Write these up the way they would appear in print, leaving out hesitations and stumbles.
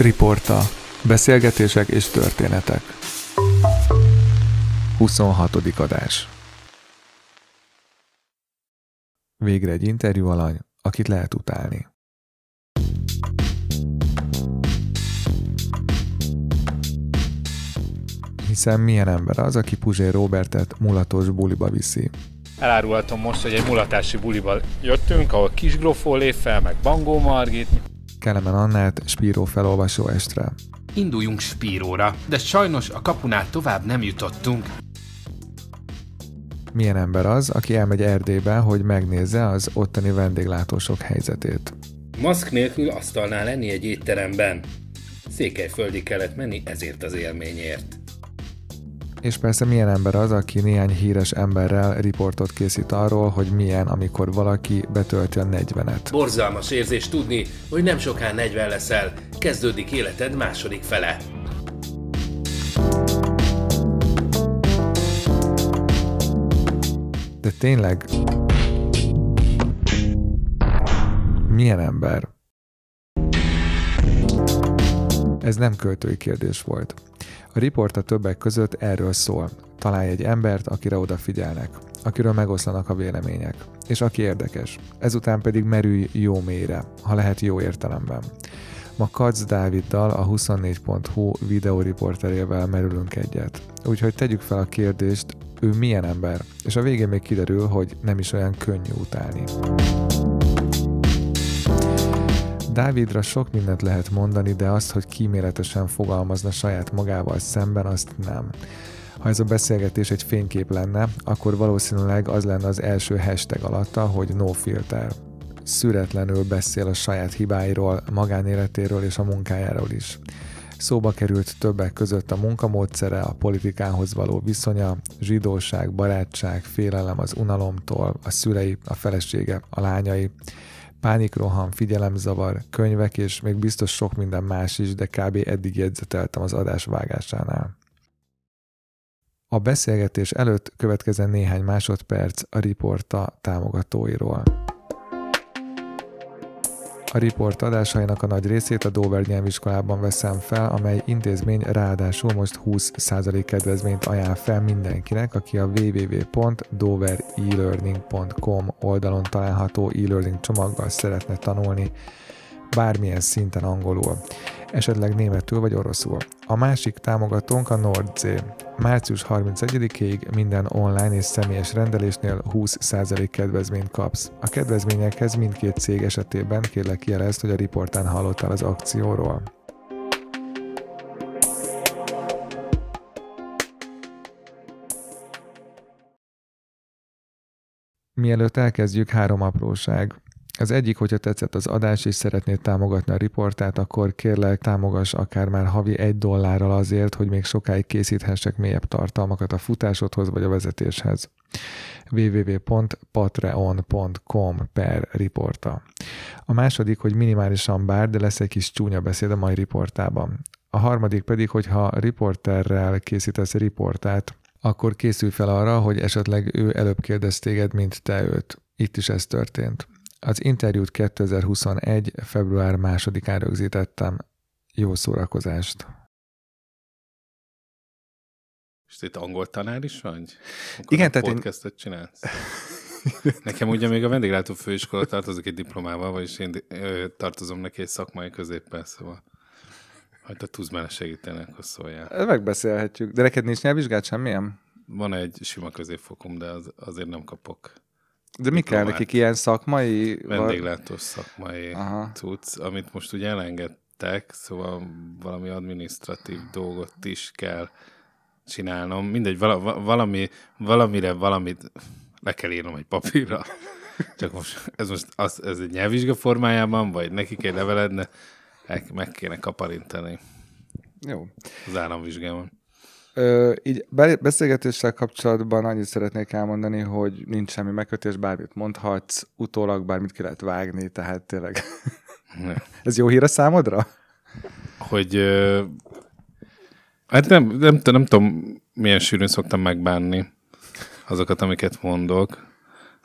Riporta. Beszélgetések és történetek. 26. adás. Végre egy interjú alany, akit lehet utálni. Hiszen milyen ember az, aki Puzsé Róbertet mulatos buliba viszi. Elárulhatom most, hogy egy mulatási buliba jöttünk, ahol Kisgrofó lép fel, meg Bangó Margit. Kelemen Annát Spíró felolvasó estre. Induljunk Spíróra, de sajnos a kapunál tovább nem jutottunk. Milyen ember az, aki elmegy Erdélybe, hogy megnézze az ottani vendéglátósok helyzetét. Maszk nélkül asztalnál lenni egy étteremben. Székelyföldi kellett menni ezért az élményért. És persze milyen ember az, aki néhány híres emberrel riportot készít arról, hogy milyen, amikor valaki betölti a 40-et. Borzalmas érzés tudni, hogy nem soká 40 leszel. Kezdődik életed második fele. De tényleg... milyen ember? Ez nem költői kérdés volt. A Riporta többek között erről szól. Találj egy embert, akire odafigyelnek, akiről megoszlanak a vélemények, és aki érdekes. Ezután pedig merülj jó mélyre, ha lehet jó értelemben. Ma Kacz Dáviddal, a 24.hu videóriporterével merülünk egyet. Úgyhogy tegyük fel a kérdést, ő milyen ember, és a végén még kiderül, hogy nem is olyan könnyű utálni. Dávidra sok mindent lehet mondani, de azt, hogy kíméletesen fogalmazna saját magával szemben, azt nem. Ha ez a beszélgetés egy fénykép lenne, akkor valószínűleg az lenne az első hashtag alatta, hogy no filter. Szüretlenül beszél a saját hibáiról, magánéletéről és a munkájáról is. Szóba került többek között a munkamódszere, a politikához való viszonya, zsidóság, barátság, félelem az unalomtól, a szülei, a felesége, a lányai, pánikroham, figyelemzavar, könyvek és még biztos sok minden más is, de kb. Eddig jegyzeteltem az adás vágásánál. A beszélgetés előtt következzen néhány másodperc a Riporta támogatóiról. A Riport adásainak a nagy részét a Dover nyelviskolában veszem fel, amely intézmény ráadásul most 20% kedvezményt ajánl fel mindenkinek, aki a www.doverelearning.com oldalon található e-learning csomaggal szeretne tanulni bármilyen szinten angolul, esetleg németül vagy oroszul. A másik támogatónk a Nordsee. Március 31-ig minden online és személyes rendelésnél 20% kedvezményt kapsz. A kedvezményekhez mindkét cég esetében kérlek jelezd, hogy a Riportán hallottál az akcióról. Mielőtt elkezdjük, 3 apróság. Az egyik, hogyha tetszett az adás és szeretnéd támogatni a Riportát, akkor kérlek támogass akár már havi $1 azért, hogy még sokáig készíthessek mélyebb tartalmakat a futásodhoz vagy a vezetéshez. www.patreon.com/riporta. A második, hogy minimálisan bár, de lesz egy kis csúnya beszéd a mai Riportában. A harmadik pedig, hogyha riporterrel készítesz Riportát, akkor készülj fel arra, hogy esetleg ő előbb kérdez téged, mint te őt. Itt is ez történt. Az interjút 2021. február 2-án rögzítettem. Jó szórakozást! És itt angol tanár is vagy? Akkor igen, tehát podcastot csinálsz? Nekem ugye még a vendéglátó főiskola tartozik egy diplomával, vagyis én tartozom neki egy szakmai középpel, szóval ha te tudsz benne segíteni, akkor szóljál. Megbeszélhetjük. De neked nincs nyelvvizsgád semmilyen? Van egy sima középfokom, de azért nem kapok. De mi kell nekik ilyen szakmai? Vendéglátós szakmai cucc, amit most ugye elengedtek, szóval valami adminisztratív dolgot is kell csinálnom. Mindegy, valamit le kell írnom egy papírra. Csak most, ez egy nyelvvizsga formájában, vagy nekik egy leveled, de meg kéne kaparintani. Jó. Az államvizsgában. Így beszélgetéssel kapcsolatban annyit szeretnék elmondani, hogy nincs semmi megkötés, bármit mondhatsz, utólag bármit ki lehet vágni, tehát tényleg. Ez jó hír a számodra? Hogy hát nem tudom, milyen sűrűn szoktam megbánni azokat, amiket mondok,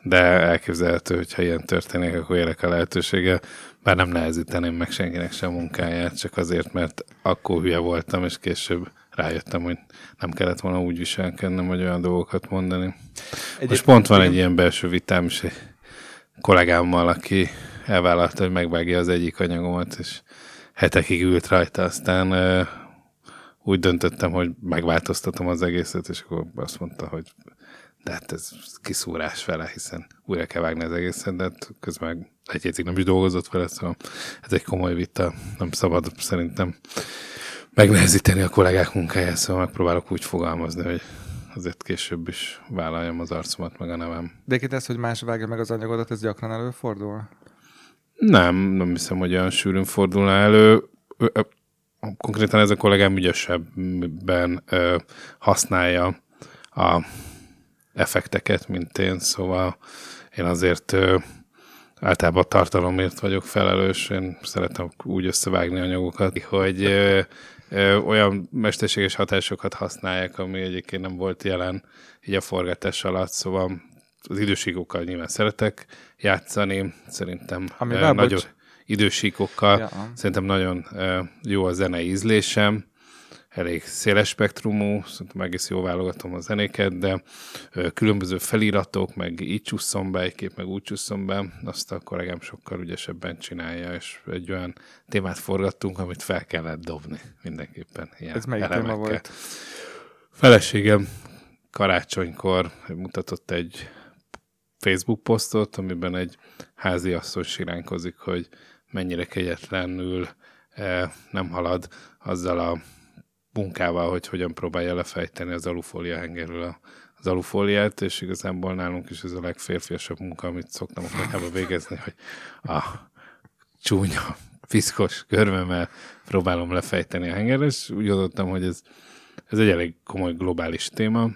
de elképzelhető, hogyha ilyen történik, akkor élek a lehetőséggel. Bár nem nehezíteném meg senkinek sem munkáját, csak azért, mert akkor hülye voltam, és később rájöttem, hogy nem kellett volna úgy viselkednem, hogy olyan dolgokat mondani. Most pont van egy ilyen belső vitám is egy kollégámmal, aki elvállalta, hogy megvágja az egyik anyagomat, és hetekig ült rajta, aztán úgy döntöttem, hogy megváltoztatom az egészet, és akkor azt mondta, hogy de hát ez kiszúrás vele, hiszen újra kell vágni az egészet, de hát közben meg egy hétig nem is dolgozott vele, szóval ez egy komoly vita, nem szabad szerintem megnehezíteni a kollégák munkáját, szóval megpróbálok úgy fogalmazni, hogy azért később is vállaljam az arcomat, meg a nevem. De egyébként ez, hogy más vágja meg az anyagodat, ez gyakran előfordul? Nem hiszem, hogy olyan sűrűn fordulna elő. Konkrétan ez a kollégám ügyesebben használja a effekteket, mint én, szóval én azért általában a tartalomért vagyok felelős, én szeretem úgy összevágni anyagokat, hogy olyan mesterséges hatásokat használják, ami egyébként nem volt jelen így a forgatás alatt, szóval az idősíkokkal nyilván szeretek játszani, szerintem nagyon idősíkokkal, szerintem nagyon jó a zenei ízlésem, elég széles spektrumú, szerintem egész jól válogatom a zenéket, de különböző feliratok, meg így csúszom be egy kép, meg úgy csúszom be, azt a kollégám sokkal ügyesebben csinálja, és egy olyan témát forgattunk, amit fel kellett dobni mindenképpen. Ilyen ez melyik elemekkel. Téma volt? Feleségem karácsonykor mutatott egy Facebook posztot, amiben egy háziasszony siránkozik, hogy mennyire kegyetlenül nem halad azzal a munkával, hogy hogyan próbálja lefejteni az alufólia hengerről az alufóliát, és igazából nálunk is ez a legférfiasabb munka, amit szoktam akár végezni, hogy a csúnya, piszkos körmemmel próbálom lefejteni a hengerről, és úgy adottam, hogy ez egy elég komoly globális téma,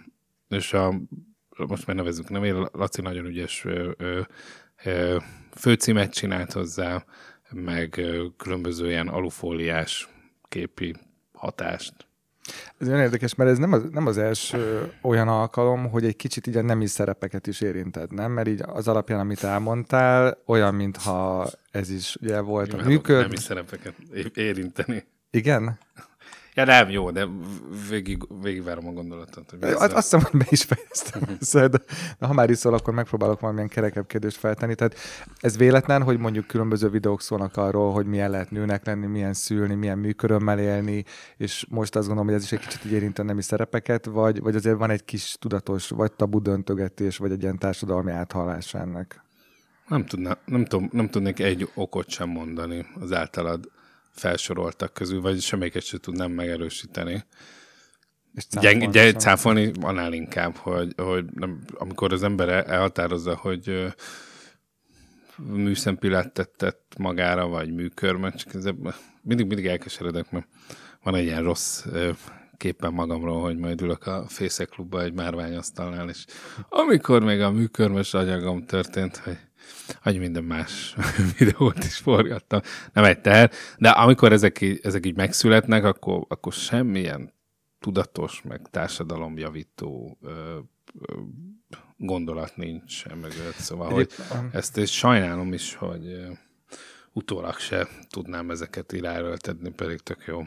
és most már nevezzük, nem én, Laci nagyon ügyes főcímet csinált hozzá, meg különböző ilyen alufóliás képi hatást. Ez olyan érdekes, mert ez nem az első olyan alkalom, hogy egy kicsit így a nemi szerepeket is érinted, nem? Mert így az alapján, amit elmondtál, olyan, mintha ez is ugye volt a működ. Nemi szerepeket érinteni. Igen? Ja, nem, jó, de végigvárom a gondolatot. Azt hiszem, hogy be is fejeztem össze, de ha már is szól, akkor megpróbálok valamilyen kerekebb kérdést feltenni. Tehát ez véletlen, hogy mondjuk különböző videók szólnak arról, hogy milyen lehet nőnek lenni, milyen szülni, milyen műkörömmel élni, és most azt gondolom, hogy ez is egy kicsit így érint a nemi szerepeket, vagy azért van egy kis tudatos, vagy tabu döntögetés, vagy egy ilyen társadalmi áthallás ennek? Nem tudnék egy okot sem mondani az általad felsoroltak közül, vagy semmelyiket sem tudnám megerősíteni. És cáfolni annál inkább, hogy nem, amikor az ember elhatározza, hogy műszempillát tett magára, vagy műkörmet, csak mindig elkeseredek, mert van egy ilyen rossz képen magamról, hogy majd ülök a Fészekklubba egy márványasztalnál, és amikor még a műkörmös anyagom történt, hogy minden más videót is forgattam, nem egy teher, de amikor ezek így megszületnek, akkor semmilyen tudatos, meg társadalomjavító gondolat nincs mögött, szóval hogy ezt sajnálom is, hogy utólag se tudnám ezeket irányöltetni, pedig tök jó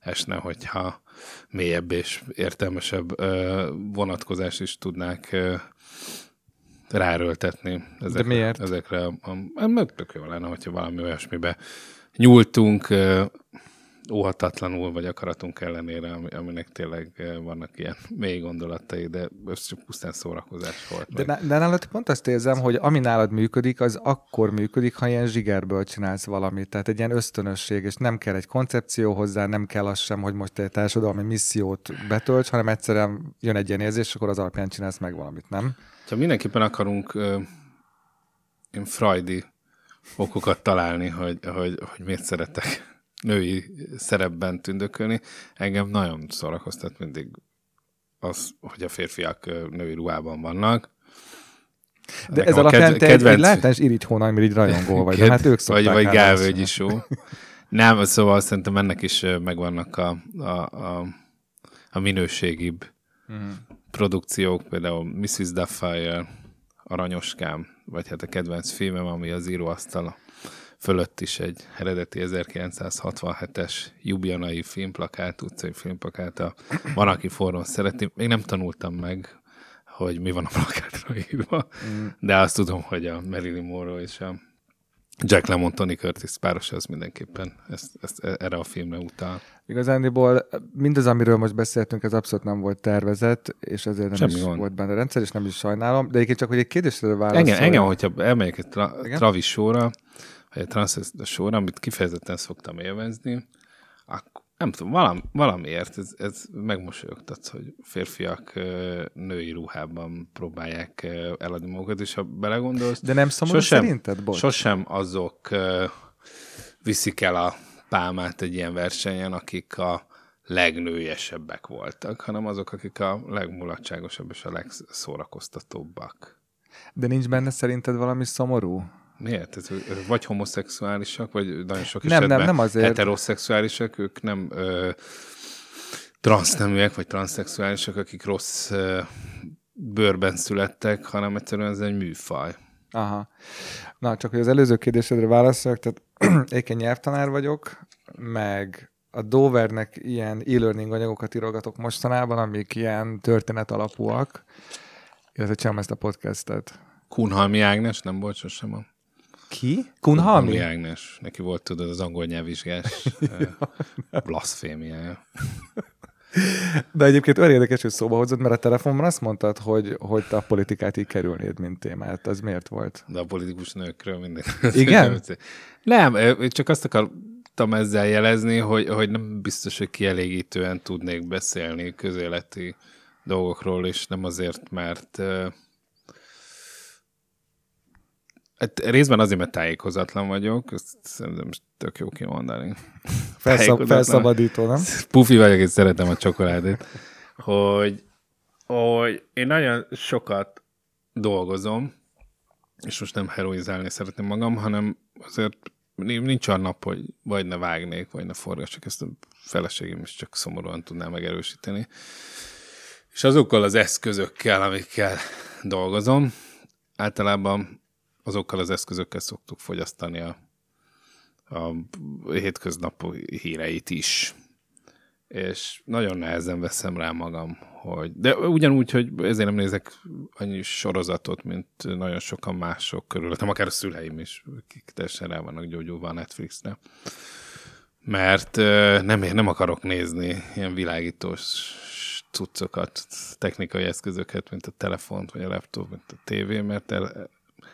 esne, hogyha mélyebb és értelmesebb vonatkozást is tudnák ráröltetni ezekre. Mert tök jó lenne, hogyha valami olyasmibe nyúltunk óhatatlanul, vagy akaratunk ellenére, aminek tényleg vannak ilyen mély gondolatai, de ez csak pusztán szórakozás volt. De nálad pont azt érzem, hogy ami nálad működik, az akkor működik, ha ilyen zsigerből csinálsz valamit. Tehát egy ilyen ösztönösség, és nem kell egy koncepció hozzá, nem kell az sem, hogy most egy társadalmi missziót betölts, hanem egyszerűen jön egy ilyen érzés, akkor az alapján csinálsz meg valamit, nem? Ha mindenképpen akarunk freudi okokat találni, hogy miért szeretek női szerepben tündökölni, engem nagyon szórakoztat mindig az, hogy a férfiak női ruhában vannak. De nekem ez alapján te egy látás irigy hónaj, mert így rajongó vagy, de hát ők szokták. Vagy Gálvölgyi Só. Nem, szóval szerintem ennek is megvannak a minőségibb produkciók, például Mrs. Duffre, aranyoskám, vagy hát a kedvenc filmem, ami az íróasztal fölött is egy eredeti 1967-es Ljubljanai filmplakát, utcai filmplakáta. Van, aki forrón szereti. Még nem tanultam meg, hogy mi van a plakátra írva, de azt tudom, hogy a Marilyn Monroe és a Jack Lemmon, Tony Curtis páros, az mindenképpen ezt erre a filmre utal. Igazándiból mindaz, amiről most beszéltünk, ez abszolút nem volt tervezett, és ezért nem semmi is volt benne a rendszer, és nem is sajnálom. De egyébként csak, hogy egy kérdésre válaszolj. Engem, hogyha elmegyek egy Travis show-ra, vagy egy transzexuális show-ra, amit kifejezetten szoktam élvezni, akkor nem tudom, valamiért ez megmosolyogtat, hogy férfiak női ruhában próbálják eladni magukat, és ha belegondolsz... De nem szomorú szerinted? Bocs. Sosem azok viszik el a pálmát egy ilyen versenyen, akik a legnőjesebbek voltak, hanem azok, akik a legmulatságosabb és a legszórakoztatóbbak. De nincs benne szerinted valami szomorú? Miért? Vagy homoszexuálisak, vagy nagyon sok esetben nem heteroszexuálisak, ők nem transzneműek, vagy transzexuálisak, akik rossz bőrben születtek, hanem egyszerűen ez egy műfaj. Aha. Na, csak hogy az előző kérdésedre válaszoljak, tehát egyébként nyelvtanár vagyok, meg a Dovernek ilyen e-learning anyagokat írogatok mostanában, amik ilyen történet alapúak, illetve csinálom ezt a podcastet. Kunhalmi Ágnes, nem volt sosem a... Ki? Kunhalmi Ágnes. Neki volt, tudod, az angol nyelvvizsgás blaszfémiája. De egyébként olyan érdekes, hogy szóba hozzad, mert a telefonban azt mondtad, hogy te a politikát így kerülnéd, mint témát. Ez miért volt? De a politikus nőkről minden. Igen? Nem, csak azt akartam ezzel jelezni, hogy nem biztos, hogy kielégítően tudnék beszélni közéleti dolgokról, és nem azért, mert... Hát részben azért, mert tájékozatlan vagyok, ezt szerintem tök jó kimondani. Felszabadító, nem? Pufi vagyok, és szeretem a csokoládét. hogy én nagyon sokat dolgozom, és most nem heroizálni szeretném magam, hanem azért nincs olyan nap, hogy vagy ne vágnék, vagy ne forgassak, ezt a feleségem is csak szomorúan tudná megerősíteni. És azokkal az eszközökkel, amikkel dolgozom, általában azokkal az eszközökkel szoktuk fogyasztani a hétköznapi híreit is. És nagyon nehezen veszem rá magam, hogy... De ugyanúgy, hogy ezért nem nézek annyi sorozatot, mint nagyon sokan mások körülöttem, akár a szüleim is, akik teljesen rá vannak gyógyulva a Netflixre. Mert nem akarok nézni ilyen világítós cuccokat, technikai eszközöket, mint a telefont, vagy a laptop, mint a tévé, mert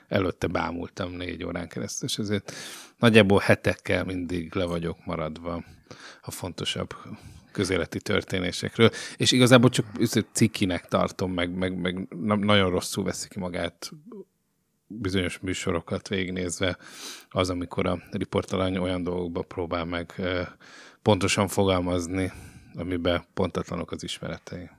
előtte bámultam 4 órán keresztül, és ezért nagyjából hetekkel mindig le vagyok maradva a fontosabb közéleti történésekről. És igazából csak cikkinek tartom, meg nagyon rosszul veszi ki magát bizonyos műsorokat végignézve az, amikor a riportalany olyan dolgokba próbál meg pontosan fogalmazni, amiben pontatlanok az ismeretei.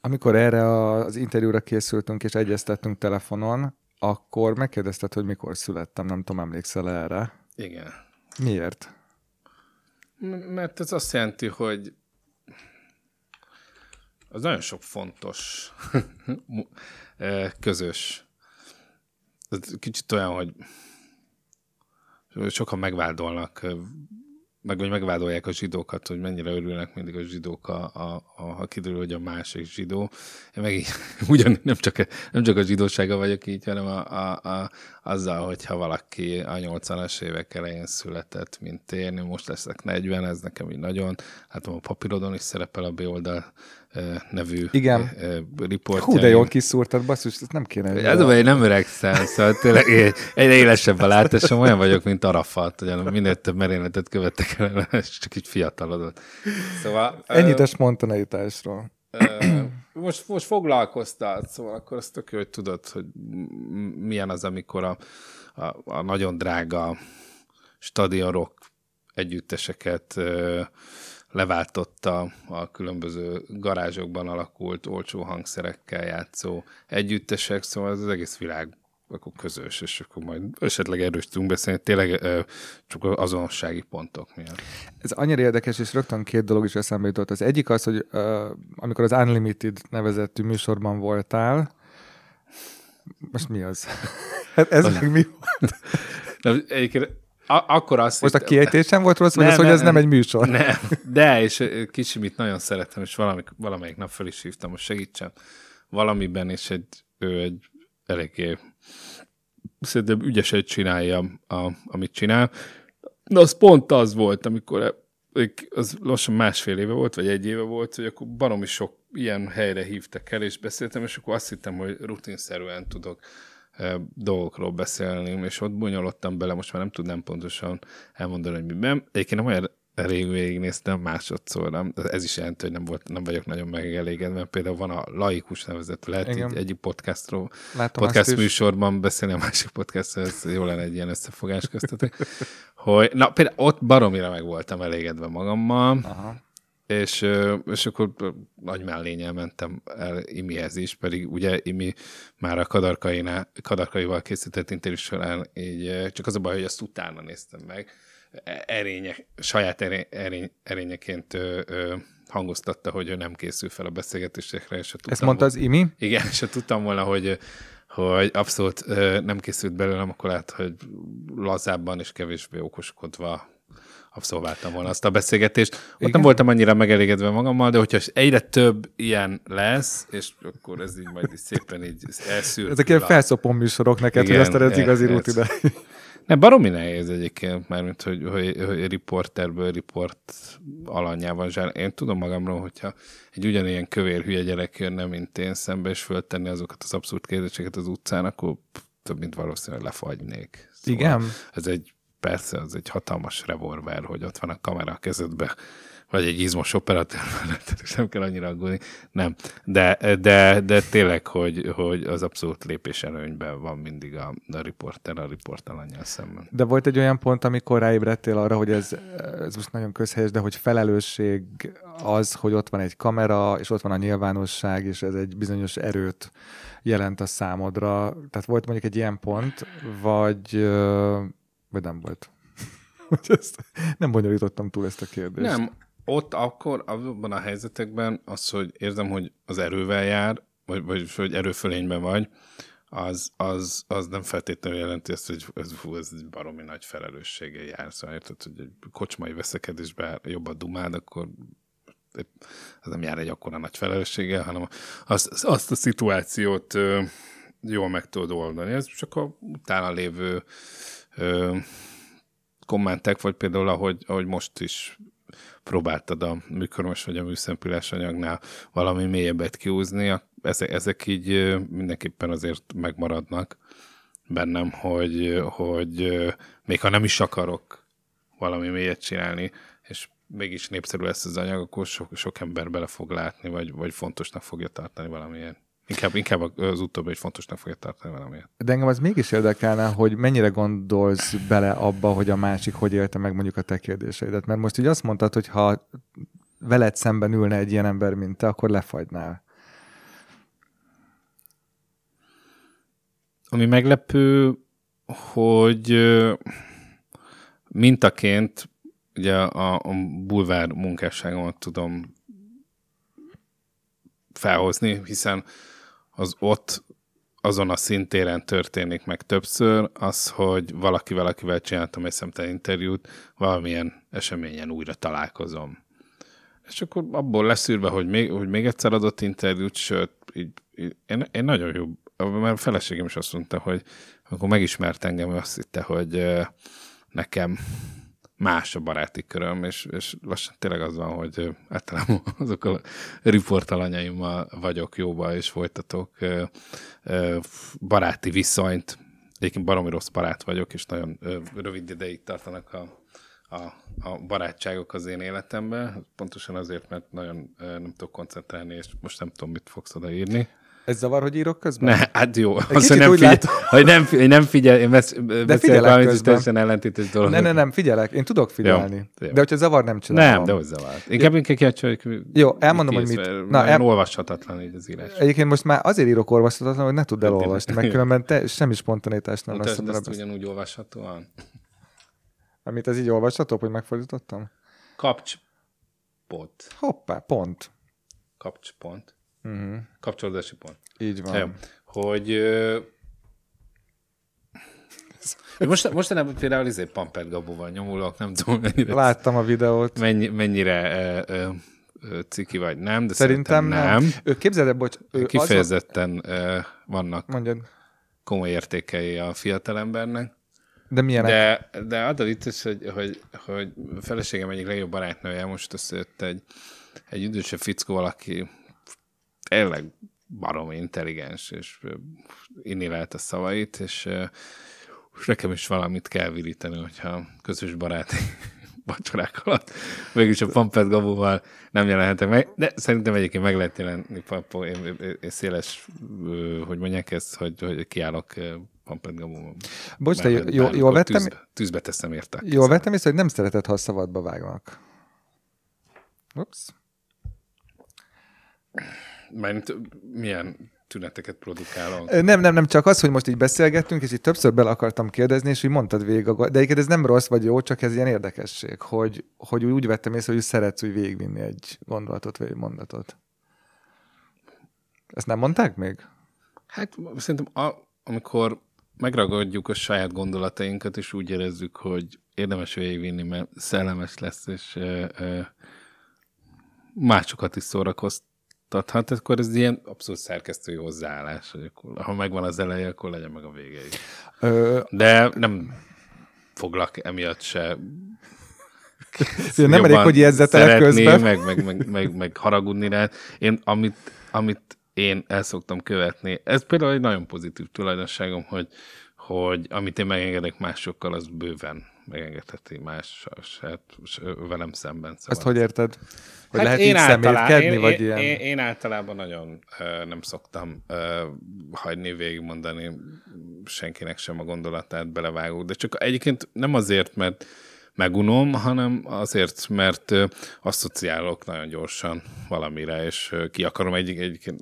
Amikor erre az interjúra készültünk és egyeztettünk telefonon, akkor megkérdezted, hogy mikor születtem, nem tudom, emlékszel erre? Igen. Miért? Mert ez azt jelenti, hogy az nagyon sok fontos közös. Ez kicsit olyan, hogy sokan megvádolnak, meg hogy megvádolják a zsidókat, hogy mennyire örülnek mindig a zsidók, ha kiderül, hogy a másik zsidó. Én meg így, ugyan nem csak a zsidósága vagyok így, hanem azzal, hogyha valaki a 80-as évek elején született, mint én most leszek 40, ez nekem így nagyon, hát a papírodon is szerepel a B-oldal nevű riportjáim. Hú, de jól kiszúrtad, basszus, ezt nem kéne. Ez a baj, nem öregszem, szóval tényleg egyre élesebb a látásom, olyan vagyok, mint Arafat, hogy minél több merényletet követtek el, és csak így fiatalodott. Szóval, ennyit is mondanajutásról. Most foglalkoztál, szóval akkor azt tök jó, hogy tudod, hogy milyen az, amikor a nagyon drága stadionrock együtteseket leváltotta a különböző garázsokban alakult, olcsó hangszerekkel játszó együttesek, szóval az egész világ akkor közös, és akkor majd esetleg erős tudunk beszélni, tényleg csak az azonossági pontok miatt. Ez annyira érdekes, és rögtön 2 dolog is eszembe jutott. Az egyik az, hogy amikor az Unlimited nevezettű műsorban voltál, Most mi az? Hát ez meg mi volt? Nem, egyébként akkor azt most a kiejtés sem volt rossz, vagy az, hogy ez nem egy műsor? Nem, de és Kicsimit nagyon szeretem, és valamelyik nap föl is hívtam, most segítsen valamiben, és ő egy eléggé szerintem ügyesen csinálja, amit csinál. De az pont az volt, amikor az lassan másfél éve volt, vagy egy éve volt, hogy akkor baromi sok ilyen helyre hívtak el, és beszéltem, és akkor azt hittem, hogy rutinszerűen tudok dolgokról beszélni, és ott bonyolottam bele, most már nem tudnám pontosan elmondani, hogy miben. Egyébként nem olyan rég végignéztem másodszorra. Ez is jelenti, hogy nem vagyok nagyon megelégedve. Például van a Laikus nevezett, lehet így egyik podcastról, podcast műsorban beszélni, a másik podcastról, ez jó lenne egy ilyen összefogás köztetek. Hogy, na például ott baromira meg voltam elégedve magammal. Aha. És akkor nagy mellénnyel mentem el Imihez is, pedig ugye Imi már a Kadarkaival készített interjú során, így, csak az a baj, hogy azt utána néztem meg, erényeként hangoztatta, hogy ő nem készül fel a beszélgetésekre. És ezt mondta az Imi? Igen, és tudtam volna, hogy abszolút nem készült belőlem, akkor lát, hogy lazábban és kevésbé okoskodva abszolváltam volna azt a beszélgetést. Ott igen? Nem voltam annyira megelégedve magammal, de hogyha egyre több ilyen lesz, és akkor ez így majd így szépen így elszűrt. Ezek ilyen felszopom műsorok neked, igen, hogy aztán ez igazi rutina. Nem, baromi nehéz egyébként, mármint, hogy riporterből riport alanyában zsár. Én tudom magamról, hogyha egy ugyanilyen kövér hülye gyerek jönne, mint én szembe, és föltenni azokat az abszurd kérdéseket az utcán, akkor több mint valószínűleg lefagynék. Szóval igen. Persze, az egy hatalmas revolver, hogy ott van a kamera a kezedben, vagy egy izmos operatőr mellett, és nem kell annyira aggódni. Nem, de tényleg, hogy az abszolút lépés előnyben van mindig a riporter, a riportalanyjal szemben. De volt egy olyan pont, amikor ráébredtél arra, hogy ez most nagyon közhelyes, de hogy felelősség az, hogy ott van egy kamera, és ott van a nyilvánosság, és ez egy bizonyos erőt jelent a számodra. Tehát volt mondjuk egy ilyen pont, vagy nem volt. Nem bonyolítottam túl ezt a kérdést. Nem, ott akkor, abban a helyzetekben az, hogy érzem, hogy az erővel jár, vagy hogy erőfölényben vagy, az nem feltétlenül jelenti azt, hogy ez egy baromi nagy felelősséggel jár. Szóval érted, hogy egy kocsmai veszekedésben jobban dumád, akkor az nem jár egy akkora nagy felelősséggel, hanem azt a szituációt jól meg tudod oldani. Ez csak a utána lévő kommentek, vagy például, ahogy most is próbáltad a műkormos vagy a műszempillás anyagnál valami mélyebbet kiúzni, ezek így mindenképpen azért megmaradnak bennem, hogy még ha nem is akarok valami mélyet csinálni, és mégis népszerű lesz az anyag, akkor sok ember bele fog látni, vagy fontosnak fogja tartani valamilyen. Inkább az utóbbi, hogy fontosnak fogja tartani valamilyen. De engem az mégis érdekelne, hogy mennyire gondolsz bele abba, hogy a másik hogy élte meg mondjuk a te kérdéseidet. Mert most így azt mondtad, hogy ha veled szemben ülne egy ilyen ember, mint te, akkor lefagynál. Ami meglepő, hogy mintaként ugye a bulvár munkásságomat tudom felhozni, hiszen az ott azon a szintéren történik meg többször az, hogy valakivel csináltam egy szemtelen interjút, valamilyen eseményen újra találkozom. És akkor abból leszűrve, hogy még egyszer adott interjút, sőt, én nagyon jó, mert a feleségem is azt mondta, hogy amikor megismert engem, azt hitte, hogy nekem más a baráti köröm, és lassan tényleg az van, hogy általában azok a riportalanyaimmal vagyok jóba, és folytatok baráti viszonyt. Egyébként baromi rossz barát vagyok, és nagyon rövid ideig tartanak a barátságok az én életemben. Pontosan azért, mert nagyon nem tudok koncentrálni, és most nem tudom, mit fogsz odaírni. Ez zavar, hogy írok közben? Ne, hát jó. Azt, hogy nem figyel, én beszélek valamit, és teljesen ellentétes dolog. Nem, figyelek. Én tudok figyelni. Jó. De hogyha zavar, nem csinálom. Nem, de hogy zavar. Inkább kérdezik, hogy jó, elmondom, hogy mit. Na, olvashatatlan így az írás. Egyébként most már azért írok olvashatatlan, hogy ne tudd elolvasni, mert különben semmi spontanitás nem lesz. Mutasd ezt ugyanúgy olvashatóan. Amit ez így olvasható, hogy megfordítottam? Kapcspont. Hoppá, pont. Kapcspont. Kapcsolódási pont. Így van. Hogy Mostanában például Pamper Gabóval nyomulok, nem tudom mennyire. Láttam a videót. Mennyire ciki vagy, nem? De szerintem nem. Képzeld el, bocs. Kifejezetten vannak komoly értékei a fiatalembernek. De milyenek? De attól itt is, hogy feleségem egyik legjobb barátnője most összejött egy idősebb fickó, aki tényleg barom intelligens, és inni lehet a szavait, és nekem is valamit kell viríteni, hogyha közös baráti vacsorák alatt mégis a Pamper Gabóval nem jelenhetek meg, de szerintem egyébként meg lehet jelenni, én széles, hogy mondják ezt, hogy kiállok Pamper Gabóval. Bocs, te jól vettem? Tűzbe teszem érte. Jól vettem észre, hogy nem szereted, ha a szabadba vágnak. Ups. Mert milyen tüneteket produkálok? Nem, csak az, hogy most így beszélgettünk, és így többször bele akartam kérdezni, és úgy mondtad végig, de egyébként ez nem rossz vagy jó, csak ez ilyen érdekesség, hogy úgy vettem észre, hogy szeretsz úgy végigvinni egy gondolatot, vagy egy mondatot. Ezt nem mondták még? Hát szerintem amikor megragadjuk a saját gondolatainkat, és úgy érezzük, hogy érdemes végigvinni, mert szellemes lesz, és másokat is szórakoztat. Tehát akkor ez ilyen abszolút szerkesztői hozzáállás, hogy akkor, ha megvan az eleje, akkor legyen meg a vége is. De nem foglak emiatt se nem elég, hogy jezzetelek közben. Meg haragudni rá. Amit én el szoktam követni, ez például egy nagyon pozitív tulajdonságom, hogy amit én megengedek másokkal, az bőven megengedheti más, hát velem szemben. Szóval. Ezt hogy érted? Hogy hát lehet így személkedni, vagy ilyen? Én általában nagyon nem szoktam hagyni végigmondani senkinek sem a gondolatát, belevágok. De csak egyébként nem azért, mert megunom, hanem azért, mert asszociálok nagyon gyorsan valamire, és ki akarom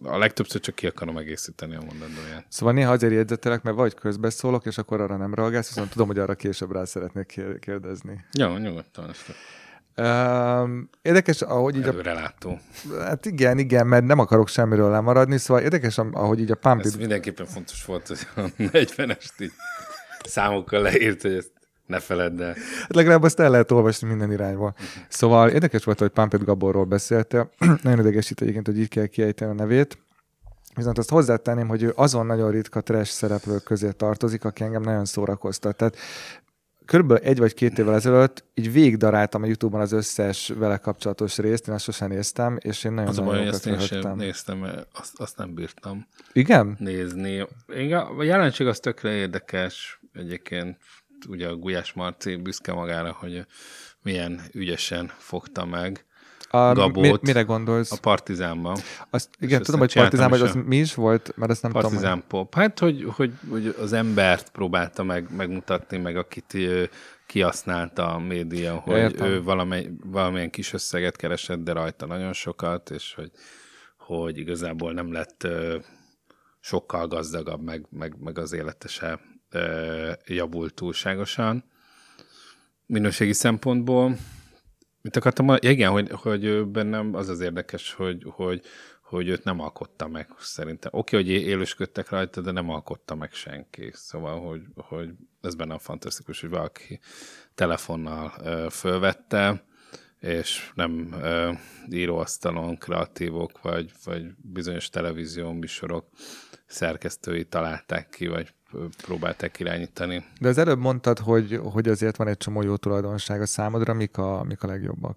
a legtöbbször csak ki akarom egészíteni a mondandóját. Szóval néha azért jegyzetelek, mert vagy közbeszólok, és akkor arra nem reagálsz, viszont tudom, hogy arra később rá szeretnék kérdezni. Jó, nyugodtan. Érdekes, ahogy így előrelátó. Hát igen, mert nem akarok semmiről lemaradni, szóval érdekes, ahogy így a Pamper... Ez mindenképpen fontos volt, hogy a 40-est így számokkal leírt, hogy ezt ne feledd el. Hát legalább azt el lehet olvasni minden irányból. Szóval érdekes volt, hogy Pamper Gabóról beszéltél. Nagyon idegesít egyébként, hogy így kell kiejteni a nevét. Viszont azt hozzátenném, hogy ő azon nagyon ritka trash szereplők közé tartozik, aki engem nagyon szórakoztat. Tehát körülbelül 1 vagy 2 évvel ezelőtt így végigdaráltam a YouTube-on az összes vele kapcsolatos részt, én azt sosem néztem, és én nagyon jókat röhögtem. Az a baj, én néztem, azt nem bírtam nézni. A jelenség az tökre érdekes egyébként. Ugye a Gulyás Marci büszke magára, hogy milyen ügyesen fogta meg Gabót. Mire gondolsz? A Partizánban. Igen, tudom, hogy Partizánban, hogy az mi is volt, mert ezt nem tudom. Partizánpop. Hát, hogy az embert próbálta megmutatni, meg akit kihasználta a média, hogy ő valamilyen kis összeget keresett, de rajta nagyon sokat, és hogy igazából nem lett sokkal gazdagabb, meg az élete se javult túlságosan minőségi szempontból. Mit akartam? Igen, hogy bennem az érdekes, hogy őt nem alkotta meg szerintem. Oké, hogy élősködtek rajta, de nem alkotta meg senki. Szóval, hogy ez bennem fantasztikus, hogy valaki telefonnal fölvette, és nem íróasztalon kreatívok, vagy bizonyos televízió műsorok szerkesztői találták ki, vagy próbálták irányítani. De az előbb mondtad, hogy azért van egy csomó jó tulajdonság a számodra. Mik a legjobbak?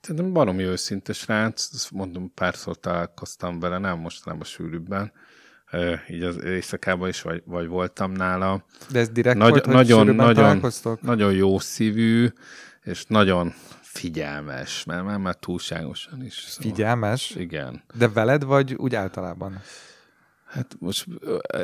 Szerintem baromi őszinte srác. Ezt mondom, párszor találkoztam vele, nem mostanában sűrűbben. Így az éjszakában is, vagy voltam nála. De ez direkt volt, hogy sűrűbben találkoztok? Nagyon jó szívű, és nagyon figyelmes, mert már túlságosan is. Szóval. Figyelmes? Igen. De veled vagy úgy általában? Hát most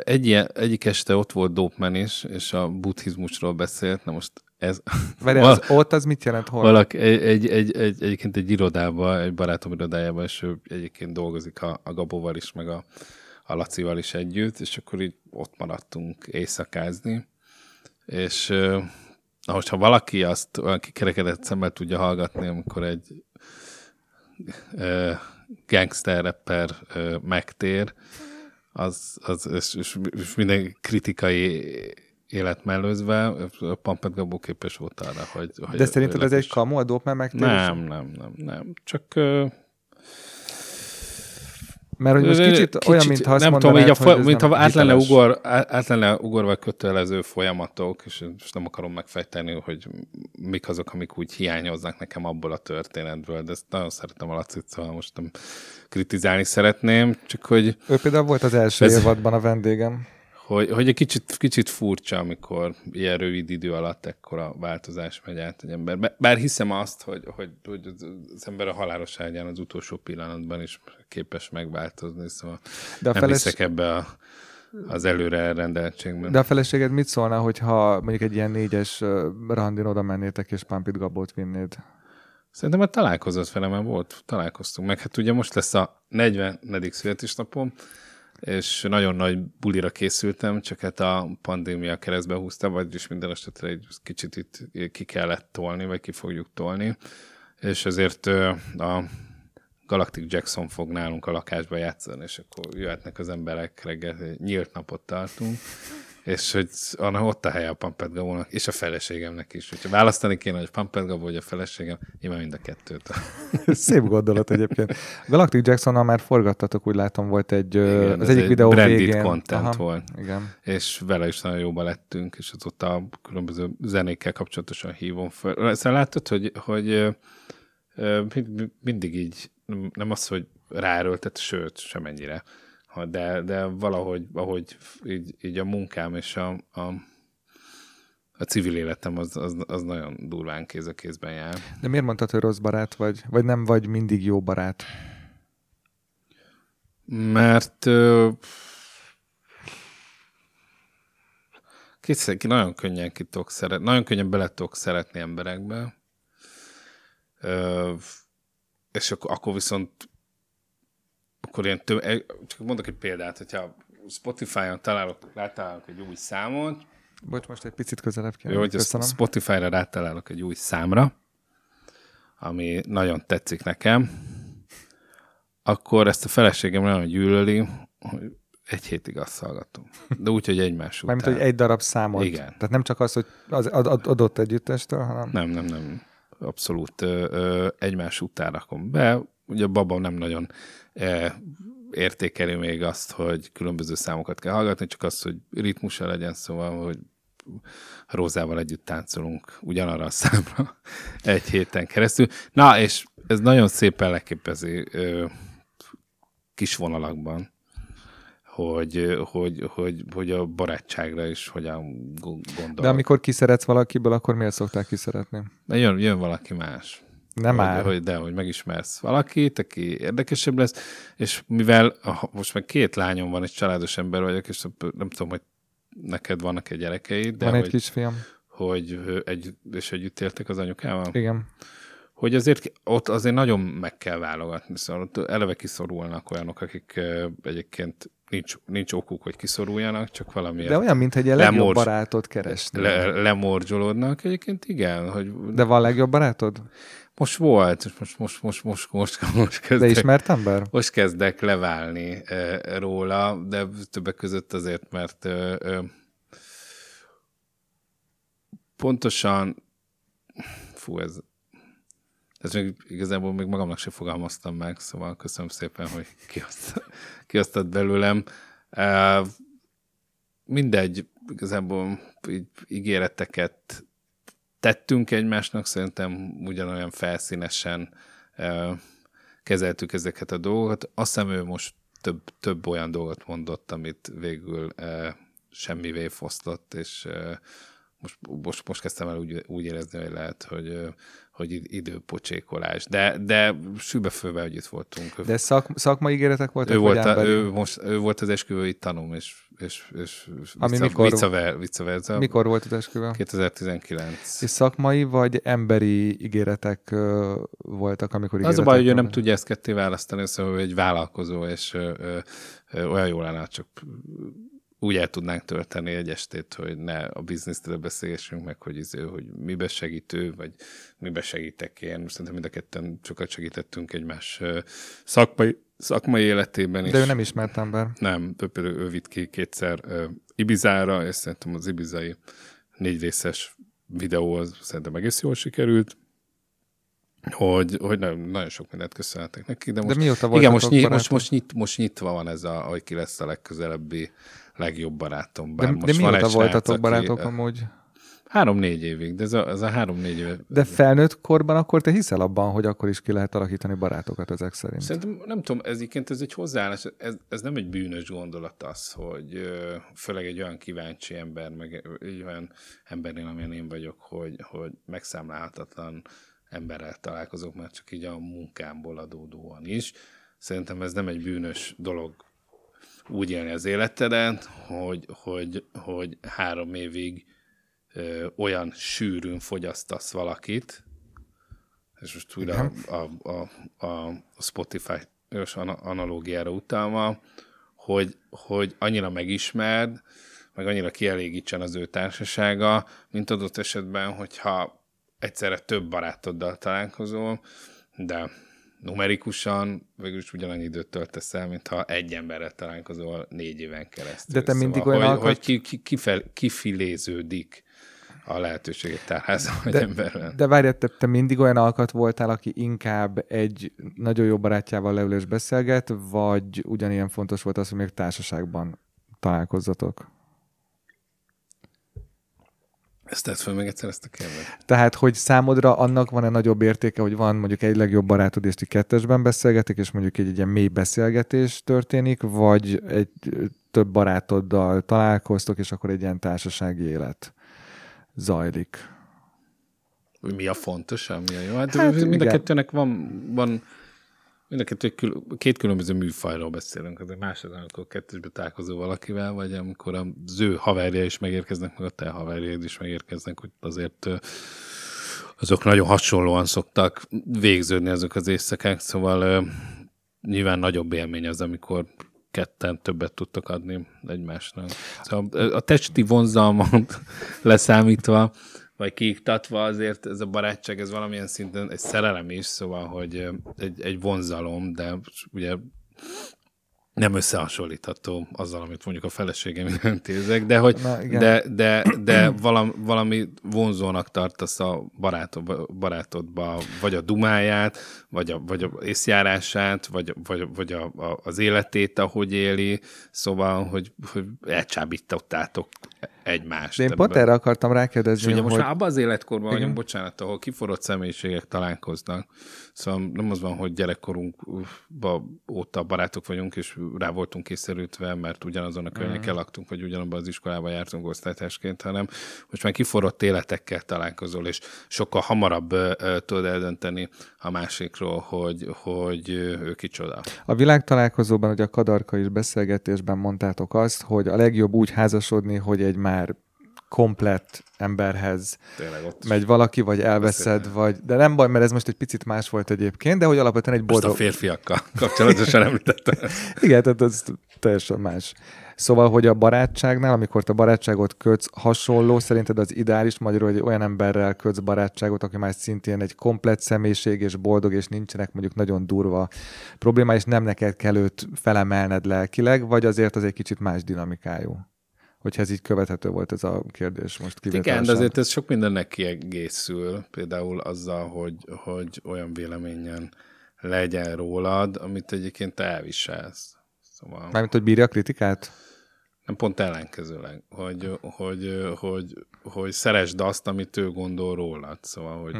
egyik este ott volt Dopeman is, és a buddhizmusról beszélt, na most ez... Várj, ott az mit jelent? Hol? Valaki egyébként egy irodában, egy barátom irodájában, és ő egyébként dolgozik a Gabóval is, meg a Lacival is együtt, és akkor így ott maradtunk éjszakázni, és na most, ha valaki azt olyan kikerekedett szemmel tudja hallgatni, amikor egy gangster rapper megtér, és minden kritikai élet mellőzve, a Pamper Gabó képes volt arra, hogy... De szerinted ez egy kamu, a dopmán megtérés? Nem. Csak... Mert hogy most kicsit olyan, mintha azt mondanád, hogy át lenne ugorva kötelező folyamatok, és nem akarom megfejteni, hogy mik azok, amik úgy hiányoznak nekem abból a történetből, de ezt nagyon szeretem a Lacit, szóval most nem kritizálni szeretném, csak hogy... Ő például volt az első évadban a vendégem. Hogy egy kicsit furcsa, amikor ilyen rövid idő alatt ekkora változás megy át egy emberbe. Bár hiszem azt, hogy az ember a halálos ágyán az utolsó pillanatban is képes megváltozni, szóval nem hiszek ebbe az előre elrendeltségben. De a feleséged mit szólna, hogyha mondjuk egy ilyen 4-es randin oda mennétek és Pampit Gabót vinnéd? Szerintem már találkozott velem, mert találkoztunk meg. Hát ugye most lesz a 40. születésnapom, és nagyon nagy bulira készültem, csak hát a pandémia keresztbe húzta, vagyis minden esetre egy kicsit itt ki kellett tolni, vagy ki fogjuk tolni, és ezért a Galactic Jackson fog nálunk a lakásba játszani, és akkor jöhetnek az emberek reggel, nyílt napot tartunk, és hogy ott a helye a Pamper Gabónak, és a feleségemnek is. Úgyhogy választani kéne, hogy Pamper Gabó, vagy a feleségem, én már mind a kettőt. Szép gondolat egyébként. Galactic Jacksonnal már forgattatok, úgy látom, volt az egyik videó branded végén. Branded content volt. Igen. És vele is nagyon jóba lettünk, és azóta a különböző zenékkel kapcsolatosan hívom föl. Szóval látod, hogy mindig így, nem az, hogy ráerőltet, sőt, semennyire. De valahogy, ahogy így a munkám és a civil életem az nagyon durván kéz a kézben jár. De miért mondtad, hogy rossz barát vagy? Vagy nem vagy mindig jó barát? Mert nagyon könnyen bele tudok szeretni emberekbe. És akkor viszont csak mondok egy példát, hogyha Spotify-on rátalálok egy új számot. Bocs, most egy picit közelebb kell. Jó, hogy Spotify-ra rátalálok egy új számra, ami nagyon tetszik nekem, akkor ezt a feleségem nagyon gyűlöli, hogy egy hétig azt hallgatom. De úgy, hogy egymás után. Mármint, hogy egy darab számot. Igen. Tehát nem csak az, hogy az adott együttestől, hanem... Nem. Abszolút egymás után rakom be. Ugye a baba nem nagyon értékeli még azt, hogy különböző számokat kell hallgatni, csak az, hogy ritmusa legyen, szóval, hogy Rózával együtt táncolunk ugyanarra a számra egy héten keresztül. Na, és ez nagyon szépen leképezi kis vonalakban, hogy a barátságra is hogyan gondolok. De amikor kiszeretsz valakiből, akkor miért szoktál kiszeretni? Jön valaki más. Hogy megismersz valakit, aki érdekesebb lesz, és mivel most meg 2 lányom van, és családos ember vagyok, és nem tudom, hogy neked vannak-e gyerekeid, de van egy kisfiam. És együtt éltek az anyukával? Igen. Hogy azért ott azért nagyon meg kell válogatni, szóval ott eleve kiszorulnak olyanok, akik egyébként nincs okuk, hogy kiszoruljanak, csak valamiért. De olyan, mint egy legjobb barátot keresni. Lemorzsolódnak egyébként, igen. De van legjobb barátod? Most volt, most kezdek. De ismert ember? Most kezdek leválni róla, de többek között azért, mert pontosan, ez még igazából még magamnak sem fogalmaztam meg, szóval köszönöm szépen, hogy kiosztad belőlem. Mindegy, igazából ígéreteket tettünk egymásnak, szerintem ugyanolyan felszínesen kezeltük ezeket a dolgokat. Azt hiszem, ő most több olyan dolgot mondott, amit végül semmivé fosztott, és most kezdtem el úgy érezni, hogy lehet, hogy időpocsékolás. De sűbefőbe együtt voltunk. De szakmai ígéretek voltak? Ő volt az esküvői tanúm, és viccaverza. Mikor volt az esküvő? 2019. És szakmai vagy emberi ígéretek voltak, amikor ígéretek? Az a baj, hogy ő nem tudja ezt ketté választani, szóval ő egy vállalkozó, és olyan jól állna, csak úgy el tudnánk tölteni egy estét, hogy ne a bizniszről beszélgessünk meg, hogy miben segítő, vagy miben segítek én. Most szerintem mind a ketten sokat segítettünk egymás szakmai szakmai életében is. De ő nem ismert ember. Nem, például ő vitt ki kétszer Ibizára, és szerintem az ibizai 4 részes videó az szerintem egész jól sikerült, hogy nagyon sok mindent köszönhetek neki. De most, mióta voltatok barátok? Most nyitva van ez, hogy ki lesz a legközelebbi legjobb barátom. De mióta voltatok barátok amúgy? 3-4 évig, de ez a 3-4 év. De felnőtt korban akkor te hiszel abban, hogy akkor is ki lehet alakítani barátokat ezek szerint? Szerintem, nem tudom, ez egy hozzáállás, ez nem egy bűnös gondolat az, hogy főleg egy olyan kíváncsi ember, meg egy olyan embernél, amilyen én vagyok, hogy megszámlálhatatlan emberrel találkozok, már csak így a munkámból adódóan is. Szerintem ez nem egy bűnös dolog úgy élni az életedet, hogy 3 évig olyan sűrűn fogyasztasz valakit, és most újra a Spotify-os analógiára utalva, hogy annyira megismerd, meg annyira kielégítsen az ő társasága, mint adott esetben, hogyha egyszerre több barátoddal találkozol, de numerikusan végülis ugyanannyi időt töltesz el, mintha egy emberrel találkozol 4 éven keresztül. De te mindig kifiléződik a lehetőséget tárháza egy emberben. De várjál, te mindig olyan alkat voltál, aki inkább egy nagyon jó barátjával leül és beszélget, vagy ugyanilyen fontos volt az, hogy még társaságban találkozzatok? Ezt tett fel meg egyszer ezt a kérdést. Tehát, hogy számodra annak van-e nagyobb értéke, hogy van mondjuk egy legjobb barátod, és ti 2-ben beszélgetek, és mondjuk egy ilyen mély beszélgetés történik, vagy egy több barátoddal találkoztok, és akkor egy ilyen társasági élet zajlik. Mi a fontos, mi a jó? Hát mind a kettőnek van mind a kettő, két különböző műfajról beszélünk, azért más az, amikor 2-ben találkozol valakivel, vagy amikor az ő haverja is megérkeznek, meg a te haverjaid is megérkeznek, hogy azért azok nagyon hasonlóan szoktak végződni azok az éjszakák, szóval nyilván nagyobb élmény az, amikor 2-en többet tudtok adni egymásnak. Szóval a testi vonzalmat leszámítva, vagy kiiktatva, azért ez a barátság, ez valamilyen szinten egy szerelem is, szóval, hogy egy vonzalom, de ugye nem összehasonlítható azzal, amit mondjuk a feleségem intézek, de hogy de valami vonzónak tartasz a barátodba, vagy a dumáját, vagy a észjárását, vagy az életét, ahogy éli, szóval, hogy elcsábítottátok egymást. De én pont erre akartam rákérdezni, hogy... most már abban az életkorban vagyunk, bocsánat, ahol kiforrott személyiségek találkoznak. Szóval nem az van, hogy gyerekkorunkban óta barátok vagyunk, és rá voltunk kényszerülve, mert ugyanazon a környéken laktunk, vagy ugyanabban az iskolában jártunk osztálytársként, hanem most már kiforrott életekkel találkozol, és sokkal hamarabb tudod eldönteni a másikról, hogy ő kicsoda. A világtalálkozóban, ugye a Kadarkai beszélgetésben mondtátok azt, hogy a legjobb úgy házasodni, hogy egy már komplett emberhez megy valaki, vagy elveszed, beszélni. Vagy... De nem baj, mert ez most egy picit más volt egyébként, de hogy alapvetően egy boldog... Most a férfiakkal kapcsolatosan említettem. Igen, tehát ez teljesen más. Szóval, hogy a barátságnál, amikor te barátságot kötsz, hasonló, szerinted az ideális, magyarul, hogy olyan emberrel kötsz barátságot, aki már szintén egy komplett személyiség, és boldog, és nincsenek mondjuk nagyon durva problémái, és nem neked kell őt felemelned lelkileg, vagy azért az egy kicsit más dinamikájú? Hogyha ez így követhető volt ez a kérdés most kivételesen. Igen, de azért ez sok mindennek kiegészül, például azzal, hogy olyan véleményen legyen rólad, amit egyébként te elviselsz. Szóval... Mármint, hogy bírja a kritikát? Nem, pont ellenkezőleg, hogy szeresd azt, amit ő gondol rólad. Szóval, hogy